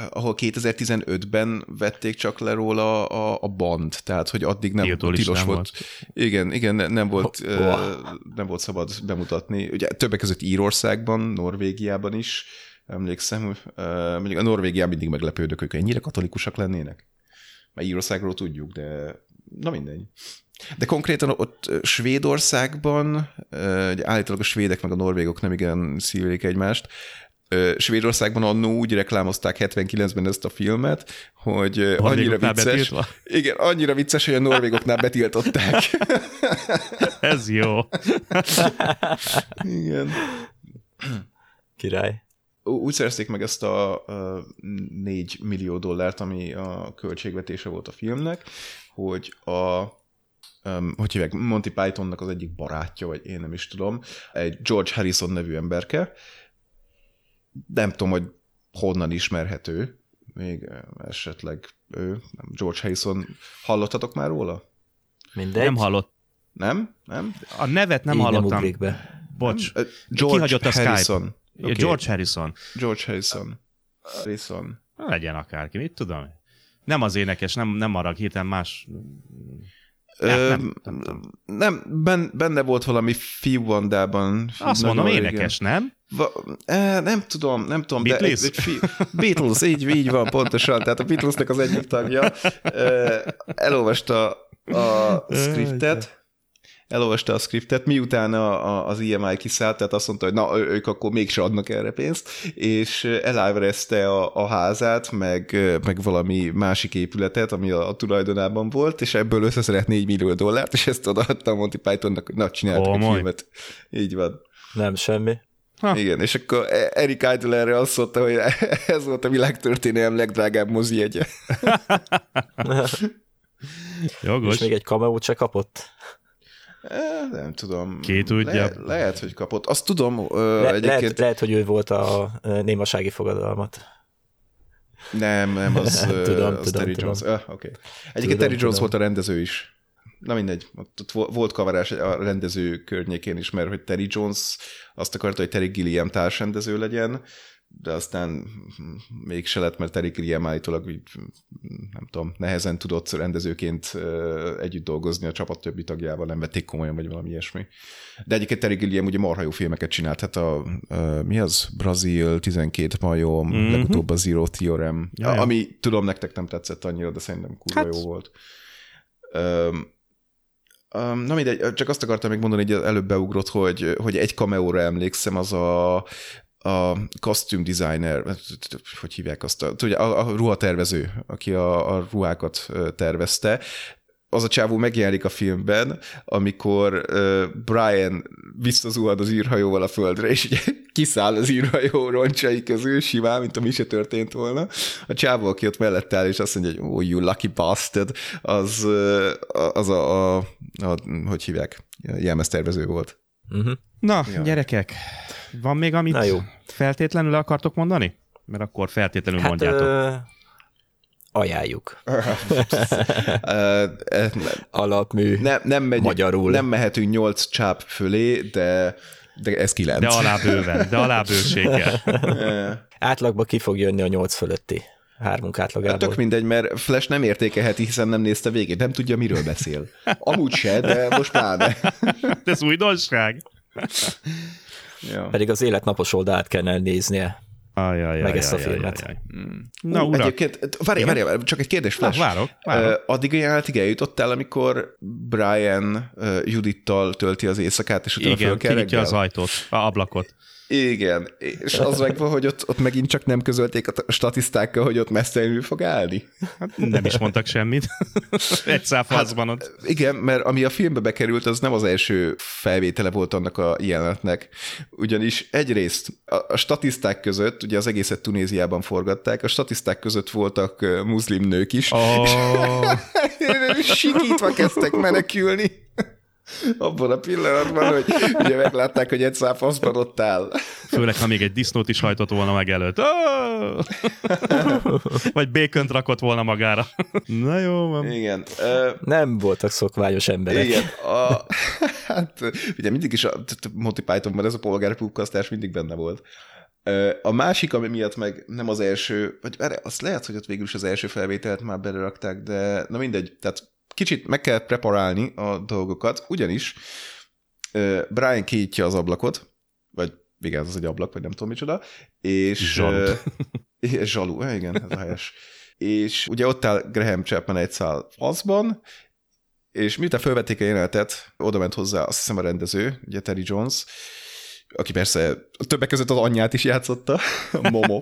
ahol kétezer-tizenötben vették csak le róla a, a band, tehát hogy addig nem Tiltól tilos nem volt. volt. Igen, igen, nem volt, oh, oh. nem volt szabad bemutatni. Ugye többek között Írországban, Norvégiában is, emlékszem, mondjuk a Norvégián mindig meglepődök, hogy ennyire katolikusak lennének. Mert Írországról tudjuk, de na mindegy. De konkrétan ott Svédországban, állítólag a svédek meg a norvégok nem igen szívják egymást, Svédországban annó úgy reklámozták hetvenkilencben ezt a filmet, hogy annyira vicces, igen, annyira vicces, hogy a norvégoknál betiltották. Ez jó. Igen. Király. Úgy szerezték meg ezt a négy millió dollárt, ami a költségvetése volt a filmnek, hogy a, hogy hívják, Monty Pythonnak az egyik barátja, vagy én nem is tudom, egy George Harrison nevű emberke, nem tudom, hogy honnan ismerhető, még esetleg ő, George Harrison, hallottatok már róla? Mindegy. Nem hallott. Nem? Nem? A nevet nem Én hallottam. Nem be. Bocs. Nem? George Harrison. Okay. George Harrison. George Harrison. Harrison. Legyen akárki, mit tudom. Nem az énekes, nem, nem arra, héten más... Ö, nem, nem, nem, nem. nem, benne volt valami Fiwandában. Azt mondom, valami, énekes, igen. nem? Va, eh, nem tudom, nem tudom. Beatles? De egy, egy fi, Beatles, így, így van, pontosan. Tehát a Beatlesnek az egyik tagja. Eh, elolvasta a scriptet, elolvasta a scriptet, miután a, a, az i em i kiszállt, tehát azt mondta, hogy na, ők akkor mégse adnak erre pénzt, és eláverezte a, a házát, meg, meg valami másik épületet, ami a, a tulajdonában volt, és ebből összeszedett négy millió dollárt, és ezt odaadta a Monty Pythonnak, hogy na, csináltak oh, a filmet. Így van. Nem semmi. Ha. Igen, és akkor Eric Idle erre azt mondta, hogy ez volt a világtörténelem legdrágább mozijegye. Jogos. És még egy kameót se kapott? Nem tudom. Ki tudja. Lehet, lehet, hogy kapott. Azt tudom. Ö, Le, egyébként... lehet, lehet, hogy ő volt a némasági fogadalmat. Nem, nem, az, tudom, az tudom, Terry tudom. Jones. Ah, okay. Egyébként tudom, Terry Jones tudom. volt a rendező is. Na mindegy, ott volt kavarás a rendező környékén is, mert hogy Terry Jones azt akarta, hogy Terry Gilliam társrendező legyen, de aztán mégse lett, mert Terry Gilliam állítólag így, nem tudom, nehezen tudott rendezőként együtt dolgozni a csapat többi tagjával, nem vették komolyan, vagy valami ilyesmi. De egyébként Terry Gilliam ugye marha jó filmeket csinált, hát a, a mi az? Brazil, tizenkét majom, mm-hmm. legutóbb a Zero Theorem, Jajam. ami tudom, nektek nem tetszett annyira, de szerintem kurva hát. jó volt. Um, Na mindegy, csak azt akartam még mondani, hogy előbb beugrott, hogy, hogy egy kameóra emlékszem, az a, a costume designer, hogy hívják azt, a, tudja, a, a ruhatervező, aki a, a ruhákat tervezte. Az a csávó megjelenik a filmben, amikor Brian visszazuhad az űrhajóval a földre, és ugye kiszáll az űrhajó roncsai közül simán, mint ami se történt volna. A csávó, aki ott mellett áll, és azt mondja, hogy oh, you lucky bastard, az, az a, a, a, hogy hívják, jelmeztervező volt. Uh-huh. Na, ja. Gyerekek, van még, amit feltétlenül akartok mondani? Mert akkor feltétlenül hát, mondjátok. Ö... Ajánljuk. Alapmű. Nem, nem megy, magyarul. Nem mehetünk nyolc csáp fölé, de, de ez kilenc. De alá bőven, de alá bőséggel. Átlagban ki fog jönni a nyolc fölötti. Hármunk átlagából. Tök mindegy, mert Flash nem értékelheti, hiszen nem nézte végét. Nem tudja, miről beszél. Amúgy se, de most pláne. Ez újdonság. Ja. Pedig az életnapos oldalát kellene néznie. Ajajaj, meg ezt a filmet. Ajaj, ajaj. Mm. Na, urak. Egyébként, várjál, várjál, csak egy kérdés, Flash. Na, várok, várok. Addig a jelenetig eljutottál, amikor Brian uh, Judittal tölti az éjszakát, és utána fölkel reggel. Igen, kinyitja az ajtót, a ablakot. Igen, és az megvan, hogy ott, ott megint csak nem közölték a statisztákkal, hogy ott messzelenül fog állni. Hát nem is mondtak semmit. Egy száfázban ott. Hát, igen, mert ami a filmbe bekerült, az nem az első felvétele volt annak a jelenetnek. Ugyanis egyrészt a, a statiszták között, ugye az egészet Tunéziában forgatták, a statiszták között voltak muszlim nők is, oh. és sikítva kezdtek menekülni. Abban a pillanatban, hogy ugye meglátták, hogy egy száfaszban ott áll. Főleg, ha még egy disznót is hajtott volna meg előtt. Oh! Vagy békönt rakott volna magára. Na jó van. Igen. Nem voltak szokványos emberek. Igen. A, hát, ugye mindig is a Monty Pythonban ez a polgárpukkasztás mindig benne volt. A másik, ami miatt meg nem az első, vagy erre, azt lehet, hogy ott végül is az első felvételt már belerakták, de na mindegy, tehát kicsit meg kell preparálni a dolgokat, ugyanis Brian kinyitja az ablakot, vagy igen, az egy ablak, vagy nem tudom micsoda, és... Zsalú. Zsalú, igen, ez a helyes. És ugye ott áll Graham Chapman egy szál faszban, és miután felvették a jelenetet, oda ment hozzá azt hiszem a rendező, ugye Terry Jones, aki persze többek között az anyját is játszotta, Momo.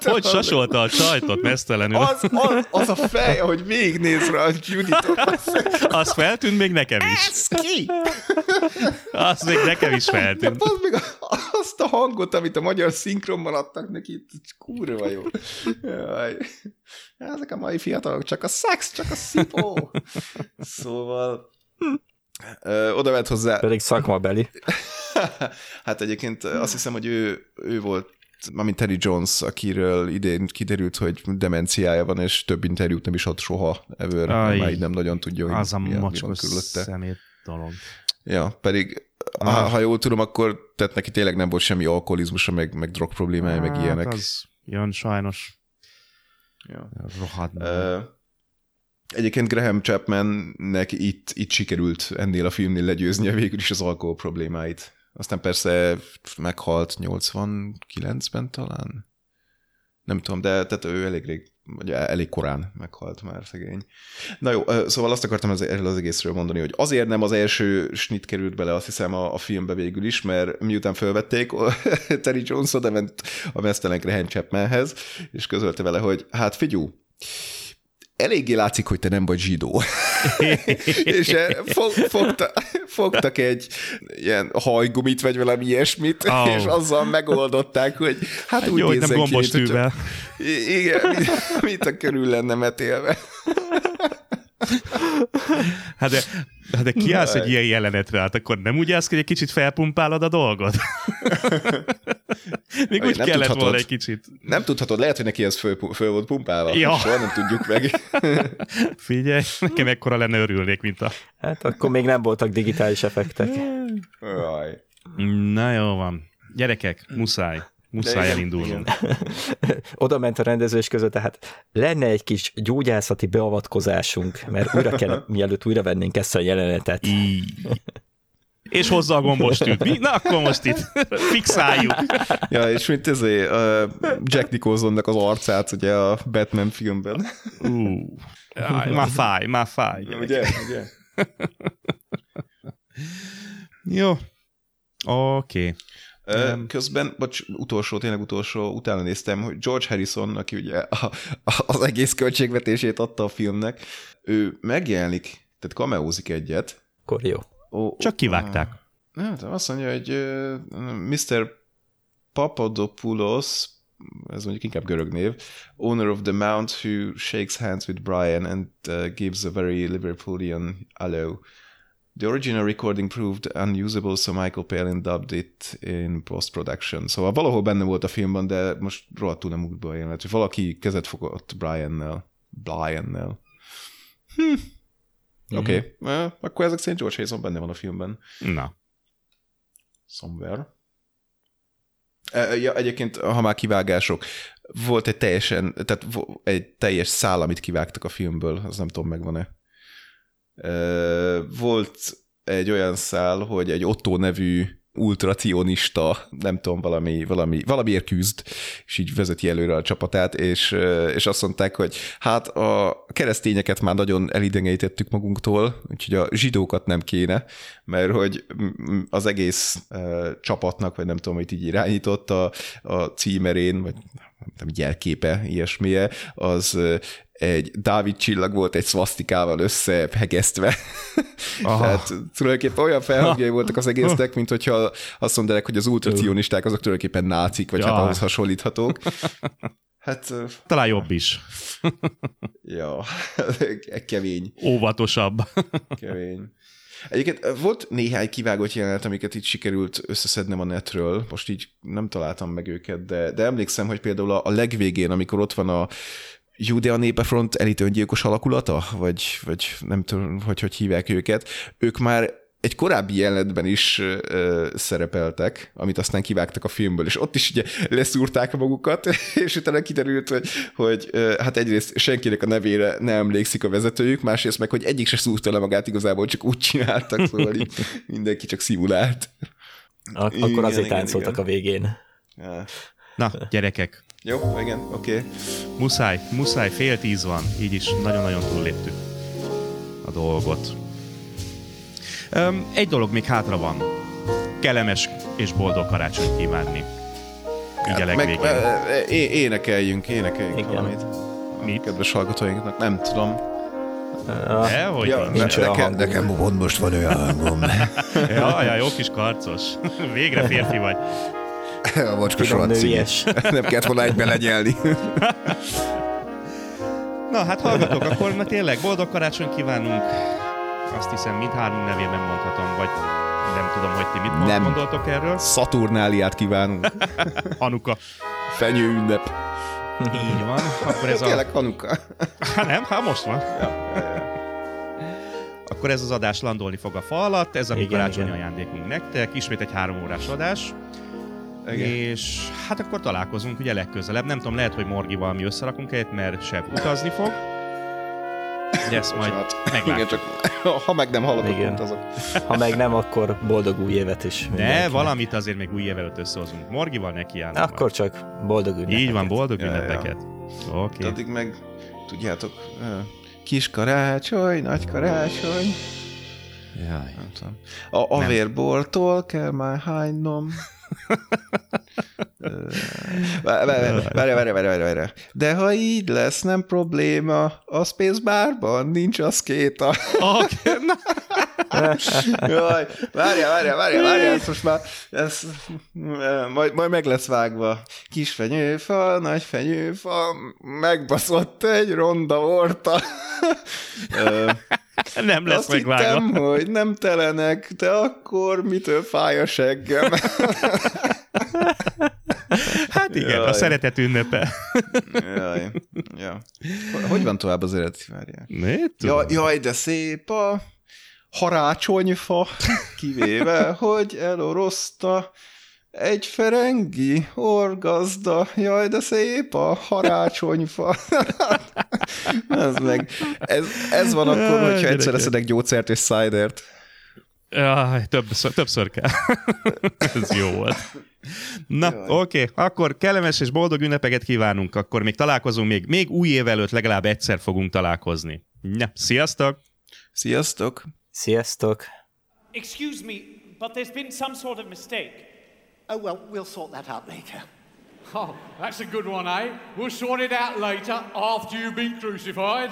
Hogy sasolta a csajtot mesztelenül. Az, az, az a fej, ahogy végignéz rá a Juditot. Az feltűnt még nekem is. Ez ki? Az még nekem is feltűnt. Az még azt a hangot, amit a magyar szinkronban adtak neki, kurva jó. Jaj. Ezek a mai fiatalok, csak a szex, csak a szipó. Szóval... Oda vett hozzá... Pedig szakmabeli. Hát egyébként azt hiszem, hogy ő, ő volt, amint Terry Jones, akiről idén kiderült, hogy demenciája van, és több interjút nem is ad soha ebből, már így nem nagyon tudja, hogy az a macskos szemét dolog. Ja, pedig ah. ha, ha jól tudom, akkor tehát neki tényleg nem volt semmi alkoholizmusa, meg, meg drog problémája, hát, meg ilyenek. Az jön sajnos. Ja. Rohadna. Egyébként Graham Chapmannek itt, itt sikerült ennél a filmnél legyőznie végül is az alkohol problémáit. Aztán persze meghalt nyolcvankilencben talán. Nem tudom, de tehát ő elég rég, vagy elég korán meghalt már szegény. Na jó, szóval azt akartam erről az egészről mondani, hogy azért nem az első snit került bele, azt hiszem a, a filmbe végül is, mert miután felvették, Terry Jones oda ment a mesztelen Graham Chapmanhez, és közölte vele, hogy hát figyú, eléggé látszik, hogy te nem vagy zsidó. És fog, fogta, fogtak egy ilyen hajgumit, vagy valami ilyesmit, oh. és azzal megoldották, hogy hát, hát úgy jó, nézzen nem ki, mint, hogy, igen, mint, mint a körül lenne metélve. Hát de, hát de kiállsz egy ilyen jelenetre, hát akkor nem úgy állsz, hogy egy kicsit felpumpálod a dolgot? Még úgy nem kellett tudhatod. Volna egy kicsit. Nem tudhatod, lehet, hogy neki ez föl, föl volt pumpálva. Ja. Soha nem tudjuk meg. Figyelj, nekem ekkora lenne örülnék, mint a... Hát akkor még nem voltak digitális effektek. Jaj. Na jó van. Gyerekek, muszáj. Muszáj elindulnunk. Oda ment a rendezős között, tehát lenne egy kis gyógyászati beavatkozásunk, mert újra kell, mielőtt újra vennénk ezt a jelenetet. Í. És hozzá a gombostűt. Mi? Na, akkor most itt fixáljuk. Ja, és mint ezért uh, Jack Nicholsonnak az arcát, ugye a Batman filmben. Uh. Jaj, már fáj, már fáj. Ja, ugye, ugye. Jó. Oké. Okay. Nem. Közben, bocs, utolsó, tényleg utolsó, utána néztem, hogy George Harrison, aki ugye a, a, az egész költségvetését adta a filmnek, ő megjelenik, tehát kameózik egyet. Korjó. Oh, csak kivágták. Uh, nem tudom, azt mondja, hogy uh, mister Papadopoulos, ez mondjuk inkább görög név, owner of the mount who shakes hands with Brian and uh, gives a very Liverpoolian hello. The original recording proved unusable, so Michael Palin dubbed it in post-production. Szóval valahol benne volt a filmben, de most rohadtul nem úgy bajén lett, hogy valaki kezet fogott Brian-nel. Brian-nel. Hm. Mm-hmm. Oké, okay. Akkor ezek szerint George Harrison benne van a filmben. Na. Somewhere. Ja, egyébként, ha már kivágások, volt egy teljesen, tehát egy teljes szál, amit kivágtak a filmből, az nem tudom, megvan-e. Volt egy olyan szál, hogy egy Otto nevű ultracionista, nem tudom, valami, valami, valamiért küzd, és így vezeti előre a csapatát, és, és azt mondták, hogy hát a keresztényeket már nagyon elidegenítettük magunktól, úgyhogy a zsidókat nem kéne, mert hogy az egész uh, csapatnak, vagy nem tudom, hogy így irányított a, a címerén, vagy nem tudom, jelképe, ilyesmije, az egy Dávid csillag volt egy szvasztikával összehegesztve. Tehát tulajdonképpen olyan felhangjai voltak az egésznek, mint hogyha azt mondanak, hogy az ultracionisták azok tulajdonképpen nácik, vagy ja. hát ahhoz hasonlíthatók. Hát, talán jobb is. Ja, kemény. Óvatosabb. Kemény. Egyébként volt néhány kivágott jelenet, amiket itt sikerült összeszednem a netről, most így nem találtam meg őket, de, de emlékszem, hogy például a, a legvégén, amikor ott van a Judea Népefront elit öngyilkos alakulata, vagy, vagy nem tudom, hogy hogy hívják őket, ők már egy korábbi jelenetben is ö, szerepeltek, amit aztán kivágtak a filmből, és ott is ugye leszúrták magukat, és utána kiderült, hogy, hogy ö, hát egyrészt senkinek a nevére nem emlékszik a vezetőjük, másrészt meg, hogy egyik se szúrta le magát igazából, csak úgy csináltak, szóval így mindenki csak szimulált. Ak- akkor igen, azért igen, táncoltak igen. a végén. Ja. Na, gyerekek. Jó, igen, oké. Okay. Muszáj, muszáj, fél tíz van, így is nagyon-nagyon túlléptük a dolgot. Um, egy dolog még hátra van. Kellemes és boldog karácsonyt kívánni. Így a legvégén. É- énekeljünk, énekeljünk igen. valamit. Mit? Kedves hallgatóinknak, nem tudom. Uh, De, hogy ja, nincs olyan hangom. Nekem pont most van olyan hangom. Jaj, ja, jó kis karcos. Végre férfi vagy. A mocskos rohadt. Nem kellett volna egyben legyelni. Na, hát hallgatok, akkor na tényleg boldog karácsonyt kívánunk. Azt hiszem, mindhárom nevében mondhatom, vagy nem tudom, hogy ti mit nem. gondoltok erről. Szaturnáliát kívánunk. Hanuka. Fenyő ünnep. Így van. Akkor ez Kérlek, a... Hanuka. Hát nem, hát most van. Ja, ja, ja. Akkor ez az adás landolni fog a fa alatt, ez a mi karácsonyi ajándékunk nektek, ismét egy három órás adás. Igen. És hát akkor találkozunk ugye legközelebb. Nem tudom, lehet, hogy Morgival mi összerakunk egyet, mert Seb utazni fog. De ezt majd meglátjuk. Ha meg nem hallottak pont azok. Ha meg nem, akkor boldog új évet is. De valamit azért még új év előtt összehozunk. Morgival nekiállnak. Akkor van. Csak boldog ünnepeket. Így van, boldog ja, ünnepeket. Ja. Oké. Okay. Addig meg, tudjátok, kis karácsony, nagy karácsony. Jaj. Nem tudom. A avérbortól kell már hánynom. Várj, várj, várj, várj. De ha így lesz, nem probléma. A Spacebarban nincs az kéta. Oké, na. Jaj, várj, várj, várj, várj, ezt most már, ez, majd, majd meg lesz vágva. Kis fenyőfa, nagy fenyőfa, megbaszott egy ronda orta. Nem lesz azt megvágva. Azt hittem, hogy nem telenek, de akkor mitől fáj a seggem? Hát igen, Jaj. A szeretet ünnepe. Jaj. Ja. Hogy van tovább az eredeti várják? Jaj, jaj, de szép a harácsonyfa, kivéve, hogy eloroszta egy ferengi orgazda. Jaj, de szép a harácsonyfa. Ez, meg, ez, ez van akkor, hogyha egyszer Gyereke. Eszedek gyógyszert és szájdert. Jaj, többször, többször kell. Ez jó volt. Na, oké, okay. Akkor kellemes és boldog ünnepeket kívánunk, akkor még találkozunk, még, még új év előtt legalább egyszer fogunk találkozni. Na, sziasztok! Sziasztok! Sziasztok! Excuse me, but there's been some sort of mistake. Oh, well, we'll sort that out later. Oh, that's a good one, eh? We'll sort it out later after you've been crucified.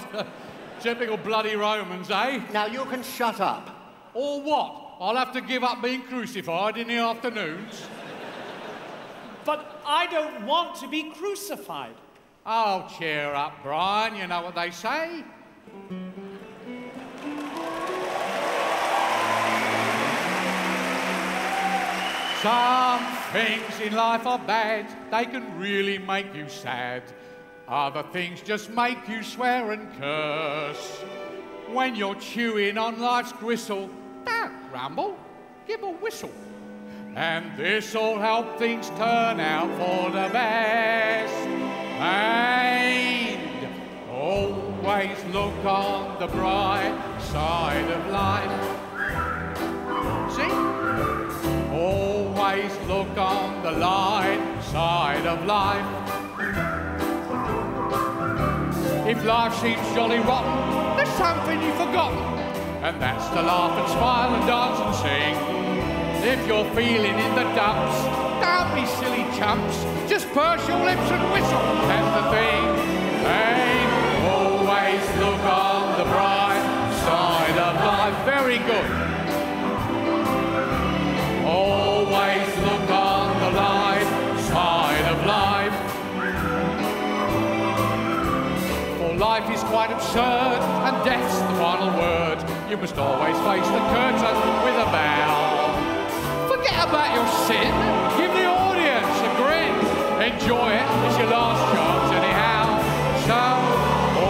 Typical bloody Romans, eh? Now you can shut up. Or what? I'll have to give up being crucified in the afternoons. But I don't want to be crucified. Oh, cheer up, Brian. You know what they say. Some things in life are bad. They can really make you sad. Other things just make you swear and curse. When you're chewing on life's gristle, don't grumble, give a whistle. And this'll help things turn out for the best. And always look on the bright side of life. See? Always always look on the light side of life. If life seems jolly rotten, there's something you've forgotten, and that's to laugh and smile and dance and sing. If you're feeling in the dumps, don't be silly chumps, just purse your lips and whistle, that's the thing. And always look on the bright side of life. Very good. Always look on the light side of life. For life is quite absurd, and death's the final word. You must always face the curtain with a bow. Forget about your sin, give the audience a grin. Enjoy it, it's your last chance anyhow. So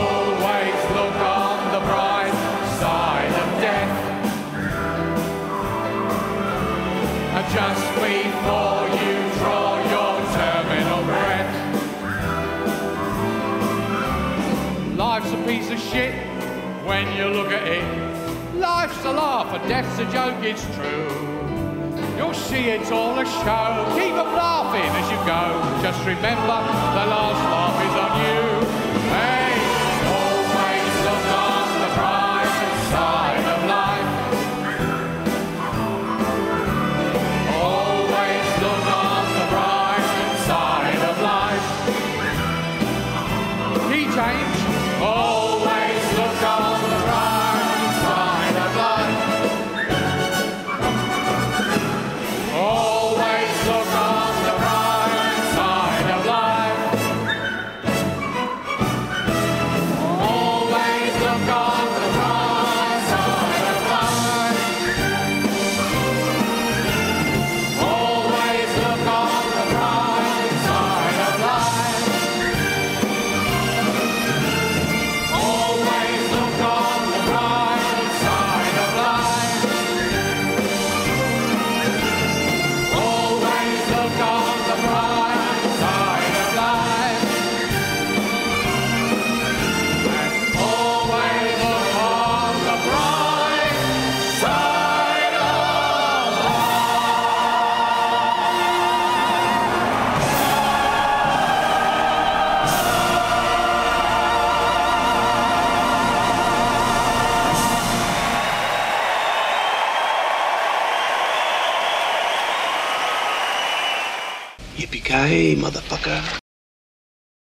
always look on the bright side of death. Just before you draw your terminal breath. Life's a piece of shit when you look at it. Life's a laugh and death's a joke, it's true. You'll see it's all a show. Keep them laughing as you go. Just remember, the last laugh is on you. Hey, always look on the bright side of life. Hey, motherfucker.